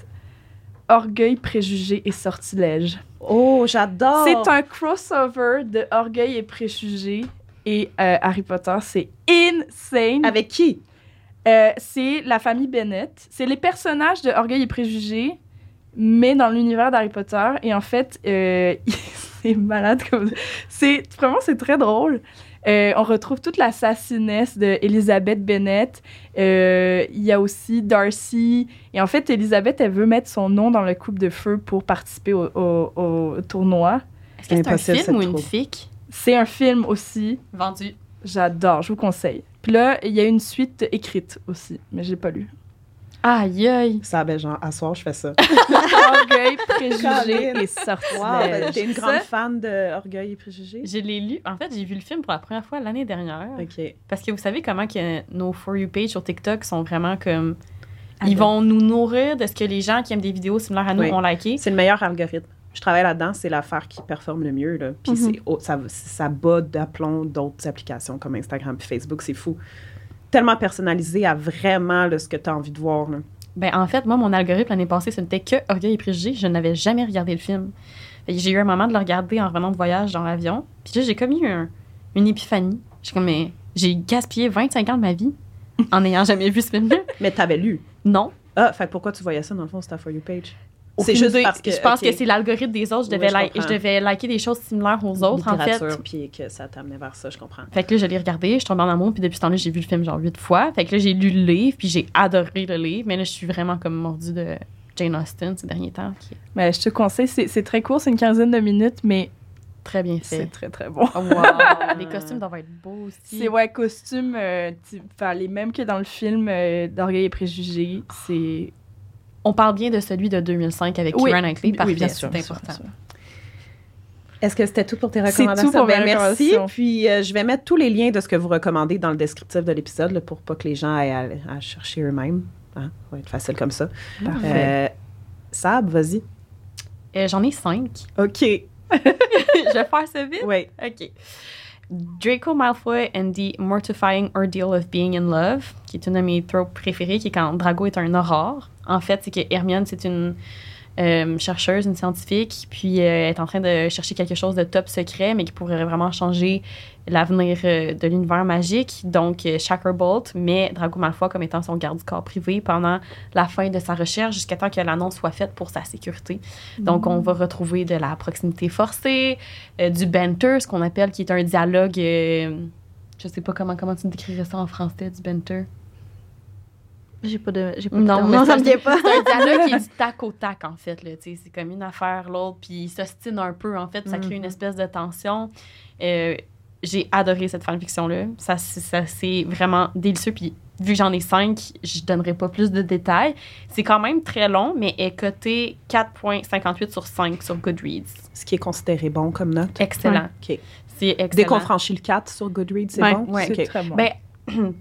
Orgueil, préjugés et sortilèges. Oh, j'adore! C'est un crossover de Orgueil et préjugés. Et euh, Harry Potter, c'est insane. Avec qui? Euh, c'est la famille Bennett. C'est les personnages de Orgueil et Préjugés, mais dans l'univers d'Harry Potter. Et en fait, euh, c'est malade comme ça. C'est, vraiment, c'est très drôle. Euh, on retrouve toute la sassinesse d'Elizabeth Bennett. Il euh, y a aussi Darcy. Et en fait, Elizabeth, elle veut mettre son nom dans le coupe de feu pour participer au, au, au tournoi. Est-ce que c'est un film ou une fic? C'est un film aussi. Vendu. J'adore, je vous conseille. Puis là, il y a une suite écrite aussi, mais je l'ai pas lu. Aïe, aïe. Ça, ben genre, à soir, je fais ça. Orgueil, préjugés et sortilèges. Wow, ben, t'es une grande ça? fan de Orgueil et préjugés? Je l'ai lu. En fait, j'ai vu le film pour la première fois l'année dernière. OK. Parce que vous savez comment que nos For You page sur TikTok sont vraiment comme... Ils vont nous nourrir de ce que les gens qui aiment des vidéos similaires à nous oui. ont liké. C'est le meilleur algorithme. Je travaille là-dedans, c'est l'affaire qui performe le mieux, là. Puis mm-hmm. c'est, oh, ça, ça bat d'aplomb d'autres applications comme Instagram puis Facebook, c'est fou. Tellement personnalisé à vraiment là, ce que tu as envie de voir, là. Ben, en fait, moi, mon algorithme l'année passée, ce n'était que Orgueil et Préjugés. Je n'avais jamais regardé le film. Fait que j'ai eu un moment de le regarder en revenant de voyage dans l'avion. Puis là, j'ai comme eu un, une épiphanie. J'ai comme, mais j'ai gaspillé vingt-cinq ans de ma vie en n'ayant jamais vu ce film-là. Mais t'avais lu? Non. Ah, fait pourquoi tu voyais ça, dans le fond, sur ta For You page? C'est juste de, parce que, je pense okay. que c'est l'algorithme des autres. Je devais, oui, je, li- je devais liker des choses similaires aux autres, en fait. Puis que ça t'amenait vers ça, je comprends. Fait que là, je l'ai regardé, je suis tombée en amour, puis depuis ce temps-là, j'ai vu le film genre huit fois. Fait que là, j'ai lu le livre, puis j'ai adoré le livre. Mais là, je suis vraiment comme mordue de Jane Austen ces derniers temps. Okay. Mais je te conseille, c'est, c'est très court, c'est une quinzaine de minutes, mais... Très bien fait. C'est très, très bon. Oh, wow. Les costumes doivent être beaux aussi. C'est, ouais, costumes, euh, les mêmes que dans le film euh, d'Orgueil et Préjugés. C'est... On parle bien de celui de deux mille cinq avec oui. Keira Knightley, parce oui, que c'est sûr, important. Sûr, sûr. Est-ce que c'était tout pour tes recommandations? C'est tout pour ben, mes merci. Puis, euh, je vais mettre tous les liens de ce que vous recommandez dans le descriptif de l'épisode là, pour pas que les gens aillent à, à chercher eux-mêmes. Hein? Ça va être facile comme ça. Parfait. Euh, Sab, vas-y. Euh, j'en ai cinq. OK. Je vais faire ça vite? Oui. OK. Draco Malfoy and the Mortifying Ordeal of Being in Love, qui est une de mes tropes préférées, qui est quand Drago est un aurore. En fait, c'est que Hermione, c'est une euh, chercheuse, une scientifique, puis euh, elle est en train de chercher quelque chose de top secret, mais qui pourrait vraiment changer l'avenir euh, de l'univers magique. Donc, euh, Shacklebolt met Drago Malfoy comme étant son garde du corps privé pendant la fin de sa recherche, jusqu'à temps que l'annonce soit faite pour sa sécurité. Mmh. Donc, on va retrouver de la proximité forcée, euh, du banter, ce qu'on appelle, qui est un dialogue... Euh, je sais pas comment, comment tu décrirais ça en français, du banter. J'ai pas de... J'ai pas non, mais ça me vient pas. C'est un dialogue qui est du tac au tac, en fait. Là, c'est comme une affaire, l'autre, puis ils s'ostinent un peu, en fait. Ça crée une espèce de tension. Euh, j'ai adoré cette fanfiction-là. Ça, c'est, ça, c'est vraiment délicieux. Puis vu que j'en ai cinq, je donnerai pas plus de détails. C'est quand même très long, mais est coté quatre virgule cinquante-huit sur cinq sur Goodreads. Ce qui est considéré bon comme note. Excellent. Ouais. OK. C'est excellent. Dès qu'on franchit le quatre sur Goodreads, c'est ouais, bon? Oui, c'est okay. Très bon. Ben,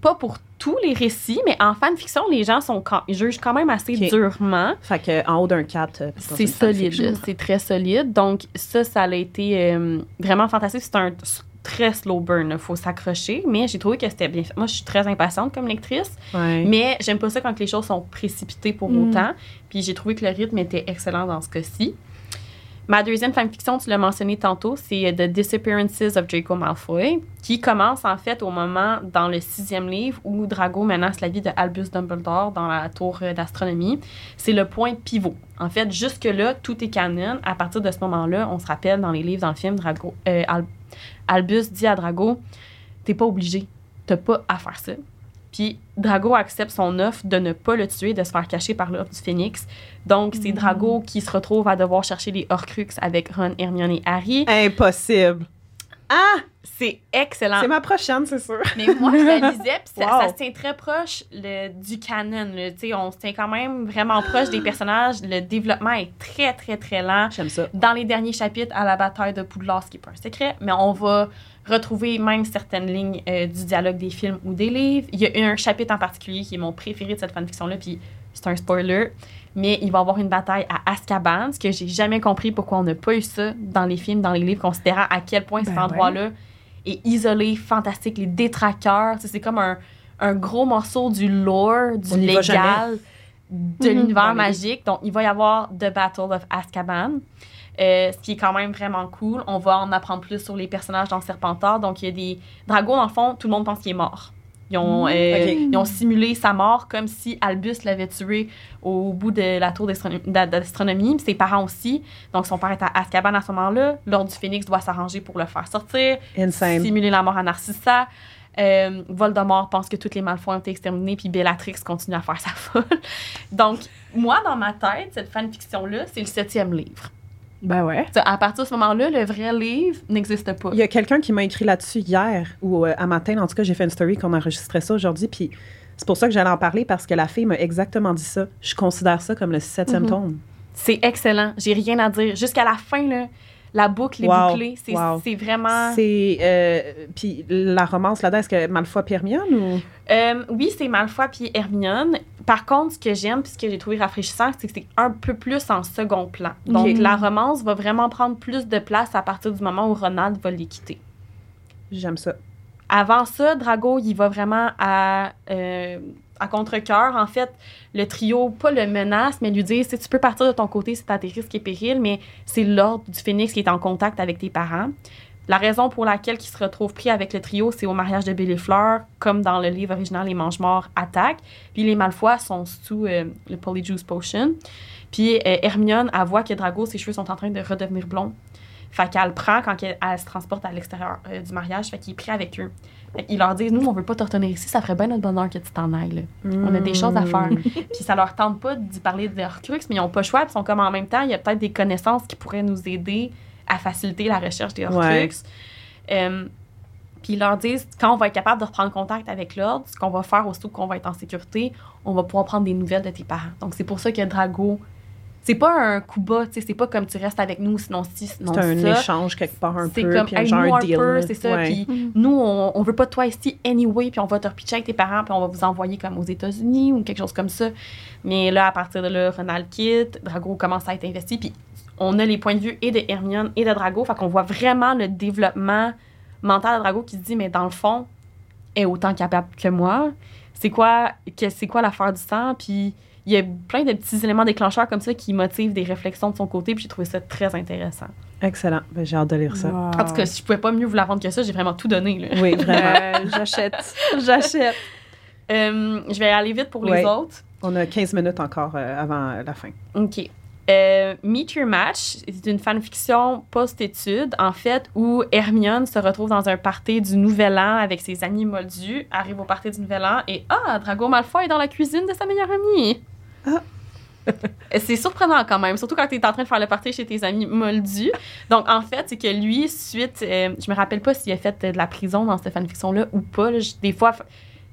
pas pour tous les récits, mais en fanfiction, les gens sont quand, ils jugent quand même assez okay. durement. Fait qu'en haut d'un quatre, euh, c'est solide, fiction. C'est très solide. Donc ça, ça a été euh, vraiment fantastique. C'est un très slow burn, il faut s'accrocher, mais j'ai trouvé que c'était bien fait. Moi, je suis très impatiente comme lectrice, ouais. mais j'aime pas ça quand les choses sont précipitées pour mmh. autant. Puis j'ai trouvé que le rythme était excellent dans ce cas-ci. Ma deuxième fanfiction, tu l'as mentionné tantôt, c'est The Disappearances of Draco Malfoy, qui commence en fait au moment dans le sixième livre où Drago menace la vie de Albus Dumbledore dans la tour d'astronomie. C'est le point pivot. En fait, jusque-là, tout est canon. À partir de ce moment-là, on se rappelle dans les livres, dans le film, Drago, euh, Al- Albus dit à Drago « T'es pas obligé, t'as pas à faire ça ». Puis Drago accepte son offre de ne pas le tuer, de se faire cacher par l'offre du Phénix. Donc, c'est Drago qui se retrouve à devoir chercher les Horcruxes avec Ron, Hermione et Harry. Impossible! Ah! C'est excellent! C'est ma prochaine, c'est sûr! Mais moi, je la lisais, puis wow. ça, ça se tient très proche le, du canon. Le, on se tient quand même vraiment proche des personnages. Le développement est très, très, très lent. J'aime ça. Dans les derniers chapitres, à la bataille de Poudlard, ce qui n'est pas un secret, mais on va... retrouver même certaines lignes euh, du dialogue des films ou des livres. Il y a un chapitre en particulier qui est mon préféré de cette fanfiction-là, puis c'est un spoiler, mais il va y avoir une bataille à Azkaban, ce que j'ai jamais compris pourquoi on n'a pas eu ça dans les films, dans les livres, considérant à quel point ben cet endroit-là ouais. est isolé, fantastique, les détraqueurs, c'est comme un, un gros morceau du lore, du on légal, de mmh, l'univers magique. Donc, il va y avoir The Battle of Azkaban. Euh, ce qui est quand même vraiment cool. On va en apprendre plus sur les personnages dans Serpentard. Donc, il y a des... Drago, dans le fond, tout le monde pense qu'il est mort. Ils ont, mmh, euh, okay. ils ont simulé sa mort comme si Albus l'avait tué au bout de la tour d'astron... d'astronomie. Ses parents aussi. Donc, son père est à Azkaban à ce moment-là. L'Ordre du Phénix doit s'arranger pour le faire sortir. Insane. Simuler la mort à Narcissa. Euh, Voldemort pense que toutes les Malfoy ont été exterminés, puis Bellatrix continue à faire sa folle. Donc, moi, dans ma tête, cette fanfiction-là, c'est le septième livre. Ben ouais. T'sais, à partir de ce moment-là, le vrai livre n'existe pas. Il y a quelqu'un qui m'a écrit là-dessus hier, ou euh, à matin, en tout cas, j'ai fait une story qu'on enregistrait ça aujourd'hui, puis c'est pour ça que j'allais en parler, parce que la fille m'a exactement dit ça. Je considère ça comme le septième mm-hmm. tome. C'est excellent. J'ai rien à dire. Jusqu'à la fin, là, la boucle est wow. bouclée. C'est, wow. c'est vraiment... C'est... Euh, puis la romance là-dedans, est-ce que Malfoy et Hermione ou... Euh, oui, c'est Malfoy puis Hermione. Par contre, ce que j'aime puis ce que j'ai trouvé rafraîchissant, c'est que c'est un peu plus en second plan. Donc, okay. la romance va vraiment prendre plus de place à partir du moment où Ronald va les quitter. J'aime ça. Avant ça, Drago, il va vraiment à, euh, à contre-cœur. En fait, le trio, pas le menace, mais lui dire « Tu peux partir de ton côté si t'as des risques et périls, mais c'est l'ordre du Phénix qui est en contact avec tes parents. » La raison pour laquelle il se retrouve pris avec le trio, c'est au mariage de Billifleur, comme dans le livre original, les Mange-Morts attaquent. Puis les Malfoy sont sous euh, le Polyjuice Potion. Puis euh, Hermione, elle voit que Drago, ses cheveux sont en train de redevenir blonds. Fait qu'elle le prend quand elle, elle se transporte à l'extérieur euh, du mariage. Fait qu'il est pris avec eux. Ils leur disent « Nous, on veut pas te retenir ici. Ça ferait bien notre bonheur que tu t'en ailles. Mmh. On a des choses à faire. » Puis ça leur tente pas d'y parler de Horcruxes, mais ils ont pas le choix. Puis ils sont comme en même temps, il y a peut-être des connaissances qui pourraient nous aider à faciliter la recherche des Horcruxes. Ouais. Um, puis ils leur disent, quand on va être capable de reprendre contact avec l'Ordre, ce qu'on va faire aussitôt qu'on va être en sécurité, on va pouvoir prendre des nouvelles de tes parents. Donc, c'est pour ça que Drago c'est pas un coup bas, c'est pas comme tu restes avec nous, sinon si, sinon ça. C'est un ça. échange quelque part un c'est peu, comme, puis un hey, genre nous, un deal. Peu, c'est ça, ouais. Puis mm. nous, on, on veut pas de toi ici anyway, puis on va te repitcher avec tes parents, puis on va vous envoyer comme aux États-Unis ou quelque chose comme ça. Mais là, à partir de là, Ronald quitte, Drago commence à être investi, puis on a les points de vue et de Hermione et de Drago, fait qu'on voit vraiment le développement mental de Drago qui se dit, mais dans le fond, elle est autant capable que moi. C'est quoi, que, c'est quoi l'affaire du sang, puis... Il y a plein de petits éléments déclencheurs comme ça qui motivent des réflexions de son côté, puis j'ai trouvé ça très intéressant. Excellent. Ben, j'ai hâte de lire ça. Wow. En tout cas, si je pouvais pas mieux vous la vendre que ça, j'ai vraiment tout donné. Là. Oui, vraiment. euh, j'achète. J'achète. euh, je vais aller vite pour ouais. les autres. On a quinze minutes encore euh, avant la fin. OK. Euh, Meet Your Match, c'est une fanfiction post-étude, en fait, où Hermione se retrouve dans un party du Nouvel An avec ses amis moldus, arrive au party du Nouvel An et ah, Drago Malfoy est dans la cuisine de sa meilleure amie. Ah. C'est surprenant quand même, surtout quand tu es en train de faire le party chez tes amis moldus. Donc, en fait, c'est que lui, suite... Euh, je me rappelle pas s'il a fait de la prison dans cette fanfiction-là ou pas. Là, je, des fois,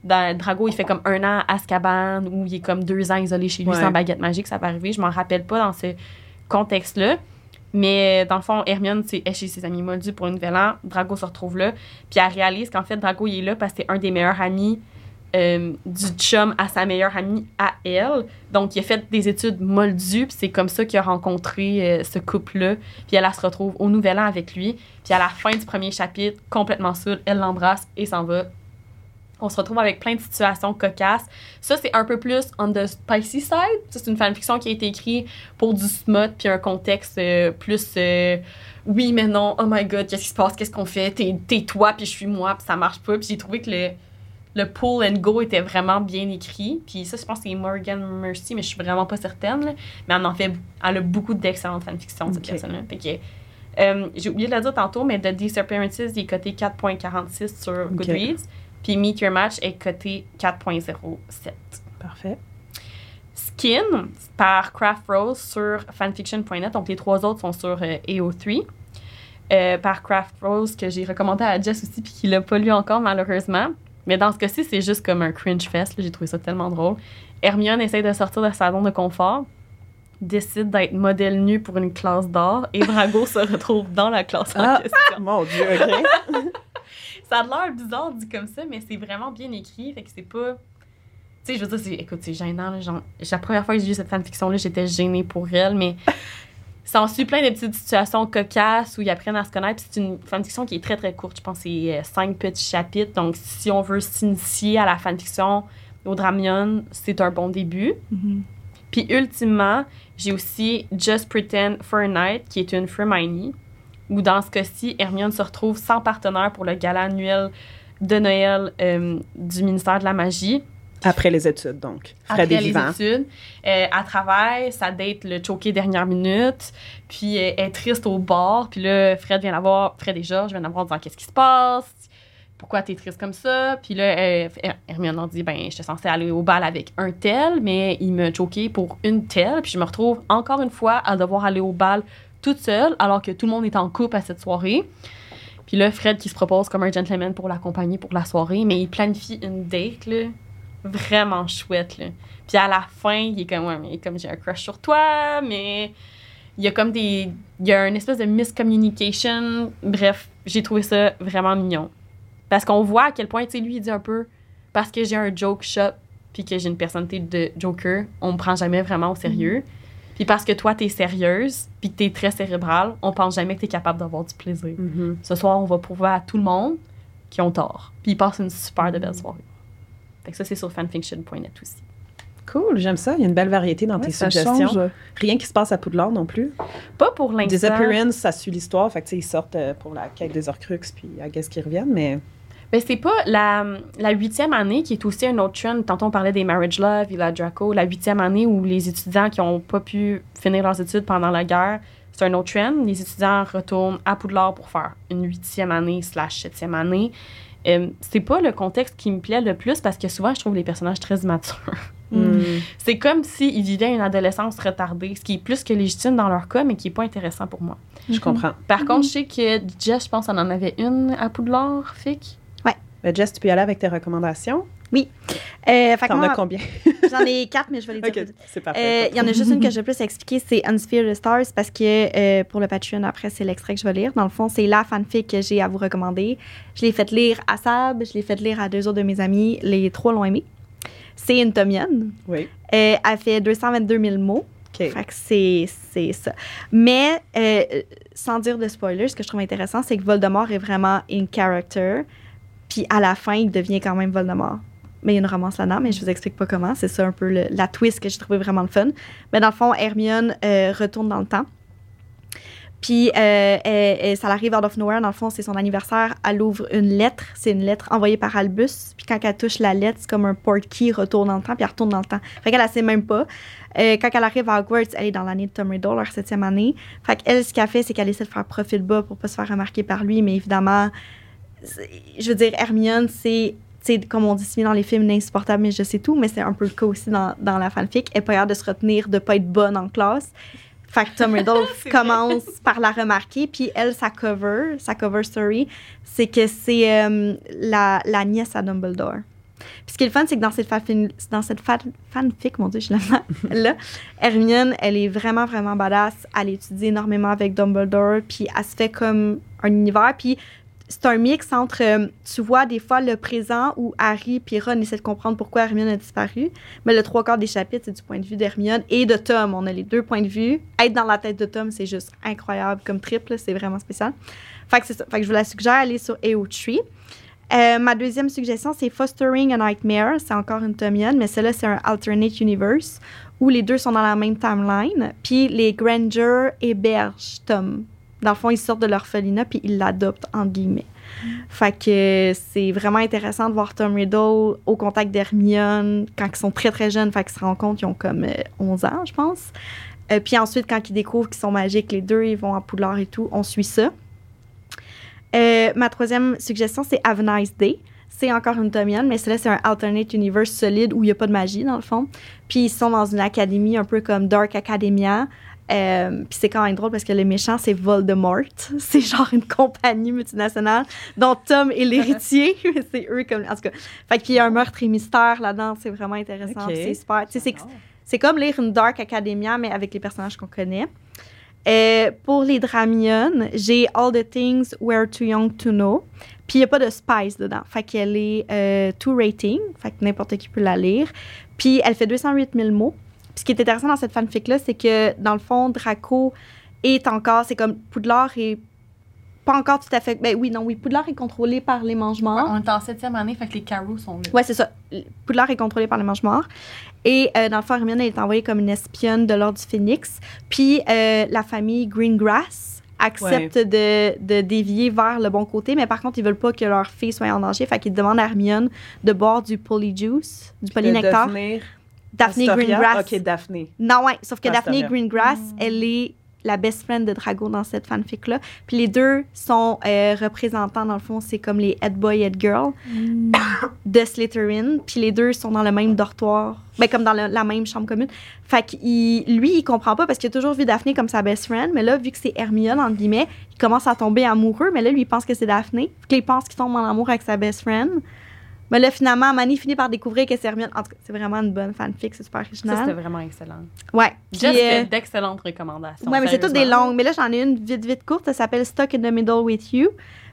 dans Drago, il fait comme un an à Azkaban ou il est comme deux ans isolé chez lui ouais. sans baguette magique. Ça va arriver. Je m'en rappelle pas dans ce contexte-là. Mais dans le fond, Hermione est chez ses amis moldus pour le Nouvel An. Drago se retrouve là. Puis elle réalise qu'en fait, Drago, il est là parce que c'est un des meilleurs amis Euh, du chum à sa meilleure amie à elle. Donc, il a fait des études moldues, puis c'est comme ça qu'il a rencontré euh, ce couple-là. Puis elle, elle se retrouve au Nouvel An avec lui. Puis à la fin du premier chapitre, complètement saoule, elle l'embrasse et s'en va. On se retrouve avec plein de situations cocasses. Ça, c'est un peu plus on the spicy side. Ça, c'est une fanfiction qui a été écrite pour du smut, puis un contexte euh, plus... Euh, oui, mais non, oh my God, qu'est-ce qui se passe, qu'est-ce qu'on fait, t'es, t'es toi, puis je suis moi, puis ça marche pas. Puis j'ai trouvé que le... Le pull and go était vraiment bien écrit. Puis ça, je pense que c'est Morgan Mercy, mais je suis vraiment pas certaine. Là. Mais elle en fait, elle a beaucoup d'excellentes fanfictions, cette okay. personne-là. Fait que, euh, j'ai oublié de le dire tantôt, mais The Disappearances, il est coté quatre virgule quarante-six sur okay. Goodreads. Puis Meet Your Match est coté quatre virgule zéro sept. Parfait. Skin, par Craft Rose sur fanfiction point net. Donc les trois autres sont sur euh, A O trois. Euh, par Craft Rose, que j'ai recommandé à Jess aussi, puis qui l'a pas lu encore, malheureusement. Mais dans ce cas-ci, c'est juste comme un cringe fest. Là, j'ai trouvé ça tellement drôle. Hermione essaie de sortir de sa zone de confort, décide d'être modèle nu pour une classe d'art et Drago se retrouve dans la classe ah, en question. Mon Dieu, OK. Ça a l'air bizarre dit comme ça, mais c'est vraiment bien écrit. Fait que c'est pas... Tu sais, je veux dire, c'est... écoute, c'est gênant. Là, genre... La première fois que j'ai lu cette fanfiction-là, j'étais gênée pour elle, mais... Ça en suit plein de petites situations cocasses où ils apprennent à se connaître. Puis c'est une fanfiction qui est très, très courte. Je pense que c'est cinq petits chapitres. Donc, si on veut s'initier à la fanfiction au Dramion, c'est un bon début. Mm-hmm. Puis, ultimement, j'ai aussi Just Pretend for a Night, qui est une Hermione, où dans ce cas-ci, Hermione se retrouve sans partenaire pour le gala annuel de Noël euh, du ministère de la Magie. Après les études, donc. Fred Après les études. Euh, elle travaille, ça date le choqué dernière minute, puis elle est triste au bord, puis là, Fred vient la voir, Fred et Georges viennent la voir en disant « Qu'est-ce qui se passe? Pourquoi t'es triste comme ça? » Puis là, euh, Hermione en dit « Ben, j'étais censée aller au bal avec un tel, mais il m'a choqué pour une telle, puis je me retrouve encore une fois à devoir aller au bal toute seule, alors que tout le monde est en couple à cette soirée. » Puis là, Fred qui se propose comme un gentleman pour l'accompagner pour la soirée, mais il planifie une date, là. Vraiment chouette, là. Puis à la fin, il est comme, ouais, mais comme j'ai un crush sur toi, mais il y a comme des. Il y a une espèce de miscommunication. Bref, j'ai trouvé ça vraiment mignon. Parce qu'on voit à quel point, tu sais, lui, il dit un peu, parce que j'ai un joke shop, puis que j'ai une personnalité de joker, on me prend jamais vraiment au sérieux. Mm-hmm. Puis parce que toi, t'es sérieuse, puis que t'es très cérébrale, on pense jamais que t'es capable d'avoir du plaisir. Mm-hmm. Ce soir, on va prouver à tout le monde qu'ils ont tort. Puis ils passent une super de belle soirée. Fait que ça, c'est sur fanfiction point net aussi. Cool, j'aime ça. Il y a une belle variété dans ouais, tes suggestions. Change. Rien qui se passe à Poudlard non plus. Pas pour l'instant. Disappearance, ça suit l'histoire. Fait que, tu sais, ils sortent pour la quête des Horcruxes, puis I guess qu'ils reviennent, mais... Ben, c'est pas la huitième année qui est aussi un autre trend. Tantôt, on parlait des Marriage Love et la Draco. La huitième année où les étudiants qui n'ont pas pu finir leurs études pendant la guerre, c'est un autre trend. Les étudiants retournent à Poudlard pour faire une huitième année slash septième année. Euh, c'est pas le contexte qui me plaît le plus parce que souvent, je trouve les personnages très immatures. Mm. C'est comme s'ils vivaient une adolescence retardée, ce qui est plus que légitime dans leur cas, mais qui n'est pas intéressant pour moi. Mm-hmm. Je comprends. Par mm-hmm. contre, je sais que Jess, je pense qu'on en avait une à Poudlard, Fic. Ouais. Ben, Jess, tu peux y aller avec tes recommandations. Oui. Euh, fait T'en as combien? J'en ai quatre, mais je vais les dire. Okay, c'est parfait. Il euh, y en a juste une que je vais plus expliquer, c'est Unsphere the Stars, parce que euh, pour le Patreon, après, c'est l'extrait que je vais lire. Dans le fond, c'est la fanfic que j'ai à vous recommander. Je l'ai faite lire à Sab, je l'ai faite lire à deux autres de mes amis. Les trois l'ont aimée. C'est une tomienne. Oui. Euh, elle fait deux cent vingt-deux mille mots. Okay. Fait que c'est, c'est ça. Mais, euh, sans dire de spoilers, ce que je trouve intéressant, c'est que Voldemort est vraiment in character. Puis à la fin, il devient quand même Voldemort. Mais il y a une romance là-dedans, mais je vous explique pas comment. C'est ça un peu le, la twist que j'ai trouvé vraiment le fun. Mais dans le fond, Hermione euh, retourne dans le temps. Puis euh, elle, elle, ça l'arrive out of nowhere. Dans le fond, c'est son anniversaire. Elle ouvre une lettre. C'est une lettre envoyée par Albus. Puis quand elle touche la lettre, c'est comme un portkey retourne dans le temps, puis elle retourne dans le temps. Fait qu'elle ne sait même pas. Euh, quand elle arrive à Hogwarts, elle est dans l'année de Tom Riddle, leur septième année. Fait qu'elle, ce qu'elle fait, c'est qu'elle essaie de faire profil bas pour pas se faire remarquer par lui. Mais évidemment, je veux dire, Hermione, c'est... C'est, comme on dit souvent dans les films, l'insupportable, mais je sais tout, mais c'est un peu le cas aussi dans, dans la fanfic. Elle n'a pas l'air de se retenir, de ne pas être bonne en classe. Fait que Tom Riddle commence par la remarquer, puis elle, sa cover, sa cover story, c'est que c'est euh, la, la nièce à Dumbledore. Puis ce qui est le fun, c'est que dans cette, fanfic, dans cette fa- fanfic, mon Dieu, je l'ai là, Hermione, elle est vraiment, vraiment badass. Elle étudie énormément avec Dumbledore, puis elle se fait comme un univers, puis... C'est un mix entre, euh, tu vois, des fois, le présent où Harry et Ron essaient de comprendre pourquoi Hermione a disparu, mais le trois quarts des chapitres, c'est du point de vue d'Hermione et de Tom. On a les deux points de vue. Être dans la tête de Tom, c'est juste incroyable comme triple. C'est vraiment spécial. Fait que c'est ça. Fait que je vous la suggère, allez sur A O trois. Euh, ma deuxième suggestion, c'est Fostering a Nightmare. C'est encore une tomienne, mais celle-là, c'est un alternate universe où les deux sont dans la même timeline. Puis les Granger hébergent Tom. Dans le fond, ils sortent de l'orphelinat puis ils l'adoptent, entre guillemets. Fait que c'est vraiment intéressant de voir Tom Riddle au contact d'Hermione quand ils sont très, très jeunes. Fait qu'ils se rendent compte, ils ont comme onze ans, je pense. Euh, puis ensuite, quand ils découvrent qu'ils sont magiques, les deux, ils vont à Poudlard et tout. On suit ça. Euh, ma troisième suggestion, c'est Have a Nice Day. C'est encore une tomienne, mais celle-là, c'est un alternate universe solide où il n'y a pas de magie, dans le fond. Puis ils sont dans une académie un peu comme Dark Academia. Euh, puis c'est quand même drôle parce que le méchant, c'est Voldemort. C'est genre une compagnie multinationale dont Tom est l'héritier. C'est eux comme... En tout cas, fait qu'il y a un meurtre et mystère là-dedans. C'est vraiment intéressant. Okay. C'est super. C'est, c'est, c'est comme lire une Dark Academia, mais avec les personnages qu'on connaît. Euh, pour les Dramiones, j'ai All the Things We're Too Young to Know. Puis il n'y a pas de spice dedans. Fait qu'elle est euh, two rating. Fait que n'importe qui peut la lire. Puis elle fait deux cent huit mille mots. Puis ce qui est intéressant dans cette fanfic-là, c'est que, dans le fond, Draco est encore... C'est comme Poudlard est pas encore tout à fait... Ben oui, non, oui, Poudlard est contrôlé par les Mange-Morts. Ouais, on est en septième année, fait que les carreaux sont là. Ouais, c'est ça. Poudlard est contrôlé par les Mange-Morts. Et euh, dans le fond, Hermione, elle est envoyée comme une espionne de l'Ordre du Phénix. Puis euh, la famille Greengrass accepte ouais. de, de dévier vers le bon côté, mais par contre, ils veulent pas que leur fille soit en danger, fait qu'ils demandent à Hermione de boire du polyjuice, du polynectar. Daphne Greengrass. OK, Daphne. Non, ouais. Sauf que Astoria. Daphne Greengrass, mmh. elle est la best friend de Drago dans cette fanfic-là. Puis les deux sont euh, représentants, dans le fond, c'est comme les head boy, head girl mmh. de Slytherin. Puis les deux sont dans le même dortoir, ben, comme dans le, la même chambre commune. Fait que lui, il comprend pas parce qu'il a toujours vu Daphne comme sa best friend. Mais là, vu que c'est Hermione, entre guillemets, il commence à tomber amoureux. Mais là, lui, il pense que c'est Daphne. Puis il pense qu'il tombe en amour avec sa best friend. Mais là, finalement, Manny finit par découvrir que c'est Hermione. En tout cas, c'est vraiment une bonne fanfic, c'est super original. Ça, c'était vraiment excellent. Ouais. Juste euh, d'excellentes recommandations. Ouais, mais c'est toutes des longues. Mais là, j'en ai une vite, vite courte. Ça s'appelle Stuck in the Middle with You.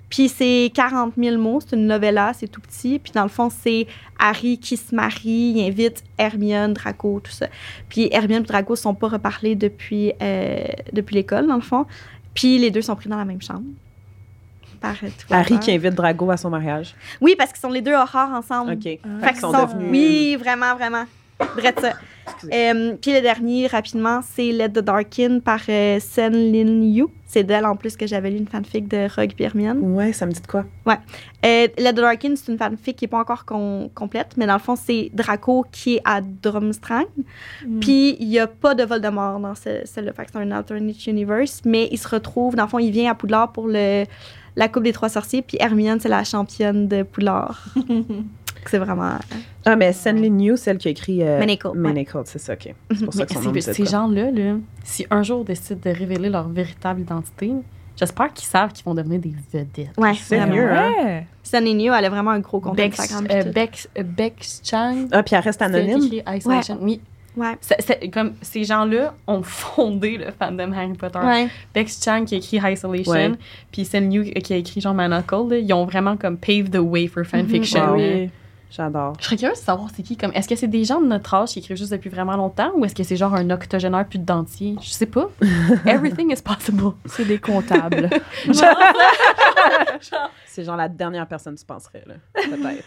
Puis c'est quarante mille mots. C'est une novella, c'est tout petit. Puis dans le fond, c'est Harry qui se marie. Il invite Hermione, Draco, tout ça. Puis Hermione et Draco ne sont pas reparlés depuis, euh, depuis l'école, dans le fond. Puis les deux sont pris dans la même chambre. Harry qui invite Drago à son mariage. Oui, parce qu'ils sont les deux horreurs ensemble. OK. Ah, fait qu'ils sont, sont devenus... Oui, vraiment, vraiment. Bref, ça. Euh, puis le dernier, rapidement, c'est Let the Dark In par euh, Sen Lin Yu. C'est d'elle, en plus, que j'avais lu une fanfic de Rogue et Hermione. Ouais, ça me dit de quoi? Ouais. Euh, Let the Dark In, c'est une fanfic qui n'est pas encore com- complète, mais dans le fond, c'est Draco qui est à Drumstrang. Mm. Puis il n'y a pas de Voldemort dans ce, celle-là. Fait que c'est un alternate universe, mais il se retrouve, dans le fond, il vient à Poudlard pour le... La Coupe des Trois Sorciers, puis Hermione, c'est la championne de Poudlard. C'est vraiment... Ah, mais Senley New, celle qui a écrit... Euh, Manicold. Manicold, ouais. C'est ça, OK. C'est pour ça que son nom me dit de quoi. Ces gens-là, là, si un jour décident de révéler leur véritable identité, J'espère qu'ils savent qu'ils vont devenir des vedettes. Ouais, c'est mieux. Hein? Sunny New, elle a vraiment un gros compte Instagram. Euh, Bex, Bex Chang. Ah, puis elle reste anonyme. Ouais. Oui. Ouais. C'est, c'est, comme, ces gens-là ont fondé le fandom Harry Potter. Ouais. Bex Chang qui a écrit Isolation, puis Sunny New qui a écrit genre Manacle, ils ont vraiment comme paved the way for fanfiction. Mm-hmm. Wow. Oui. J'adore. Je serais curieuse de savoir c'est qui. Comme, est-ce que c'est des gens de notre âge qui écrivent juste depuis vraiment longtemps ou est-ce que c'est genre un octogénaire plus de dentier? Je sais pas. Everything is possible. C'est des comptables. genre, genre. C'est genre la dernière personne que tu penserais, là. Peut-être.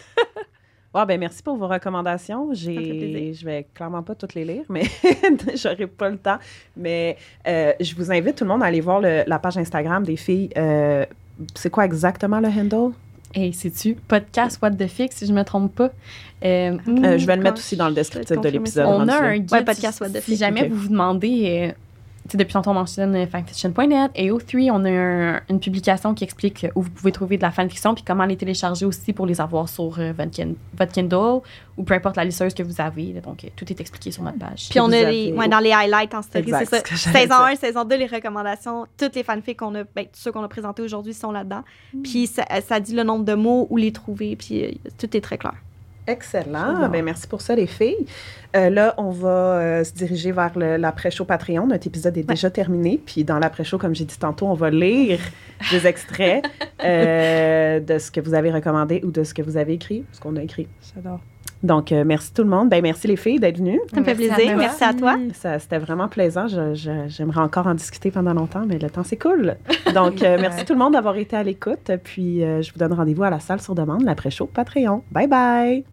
Wow, ben merci pour vos recommandations. J'ai, je vais clairement pas toutes les lire, mais j'aurai pas le temps. Mais euh, je vous invite tout le monde à aller voir le, la page Instagram des filles. Euh, c'est quoi exactement le handle? Hey, sais-tu, podcast What the Fic, si je ne me trompe pas. Euh, euh, je vais le mettre aussi dans le descriptif de l'épisode. On a un guide. Ouais, podcast What the Fic. Si jamais okay. vous vous demandez, euh, tu sais, depuis longtemps, on mentionne fanfiction point net et O trois, on a un, une publication qui explique où vous pouvez trouver de la fanfiction puis comment les télécharger aussi pour les avoir sur euh, votre Kindle ou peu importe la liseuse que vous avez. Là, donc, euh, tout est expliqué sur notre page. Puis on a les, ouais, dans les highlights en story, exact, c'est ça. Saison un, saison deux, les recommandations, toutes les fanfics qu'on a, ben, tous ceux qu'on a présentés aujourd'hui sont là-dedans. Mm. Puis ça, ça dit le nombre de mots, où les trouver, puis euh, tout est très clair. Excellent. Ben, merci pour ça, les filles. Euh, là, on va euh, se diriger vers le, l'après-show Patreon. Notre épisode est ouais. déjà terminé. Puis dans l'après-show, comme j'ai dit tantôt, on va lire des extraits euh, de ce que vous avez recommandé ou de ce que vous avez écrit, ce qu'on a écrit. J'adore. Donc, euh, merci tout le monde. Ben, merci les filles d'être venues. Ça me fait plaisir. À merci à toi. Ça, c'était vraiment plaisant. Je, je, j'aimerais encore en discuter pendant longtemps, mais le temps, c'est cool. Donc, euh, merci tout le monde d'avoir été à l'écoute. Puis, euh, je vous donne rendez-vous à la salle sur demande, l'après-show Patreon. Bye bye!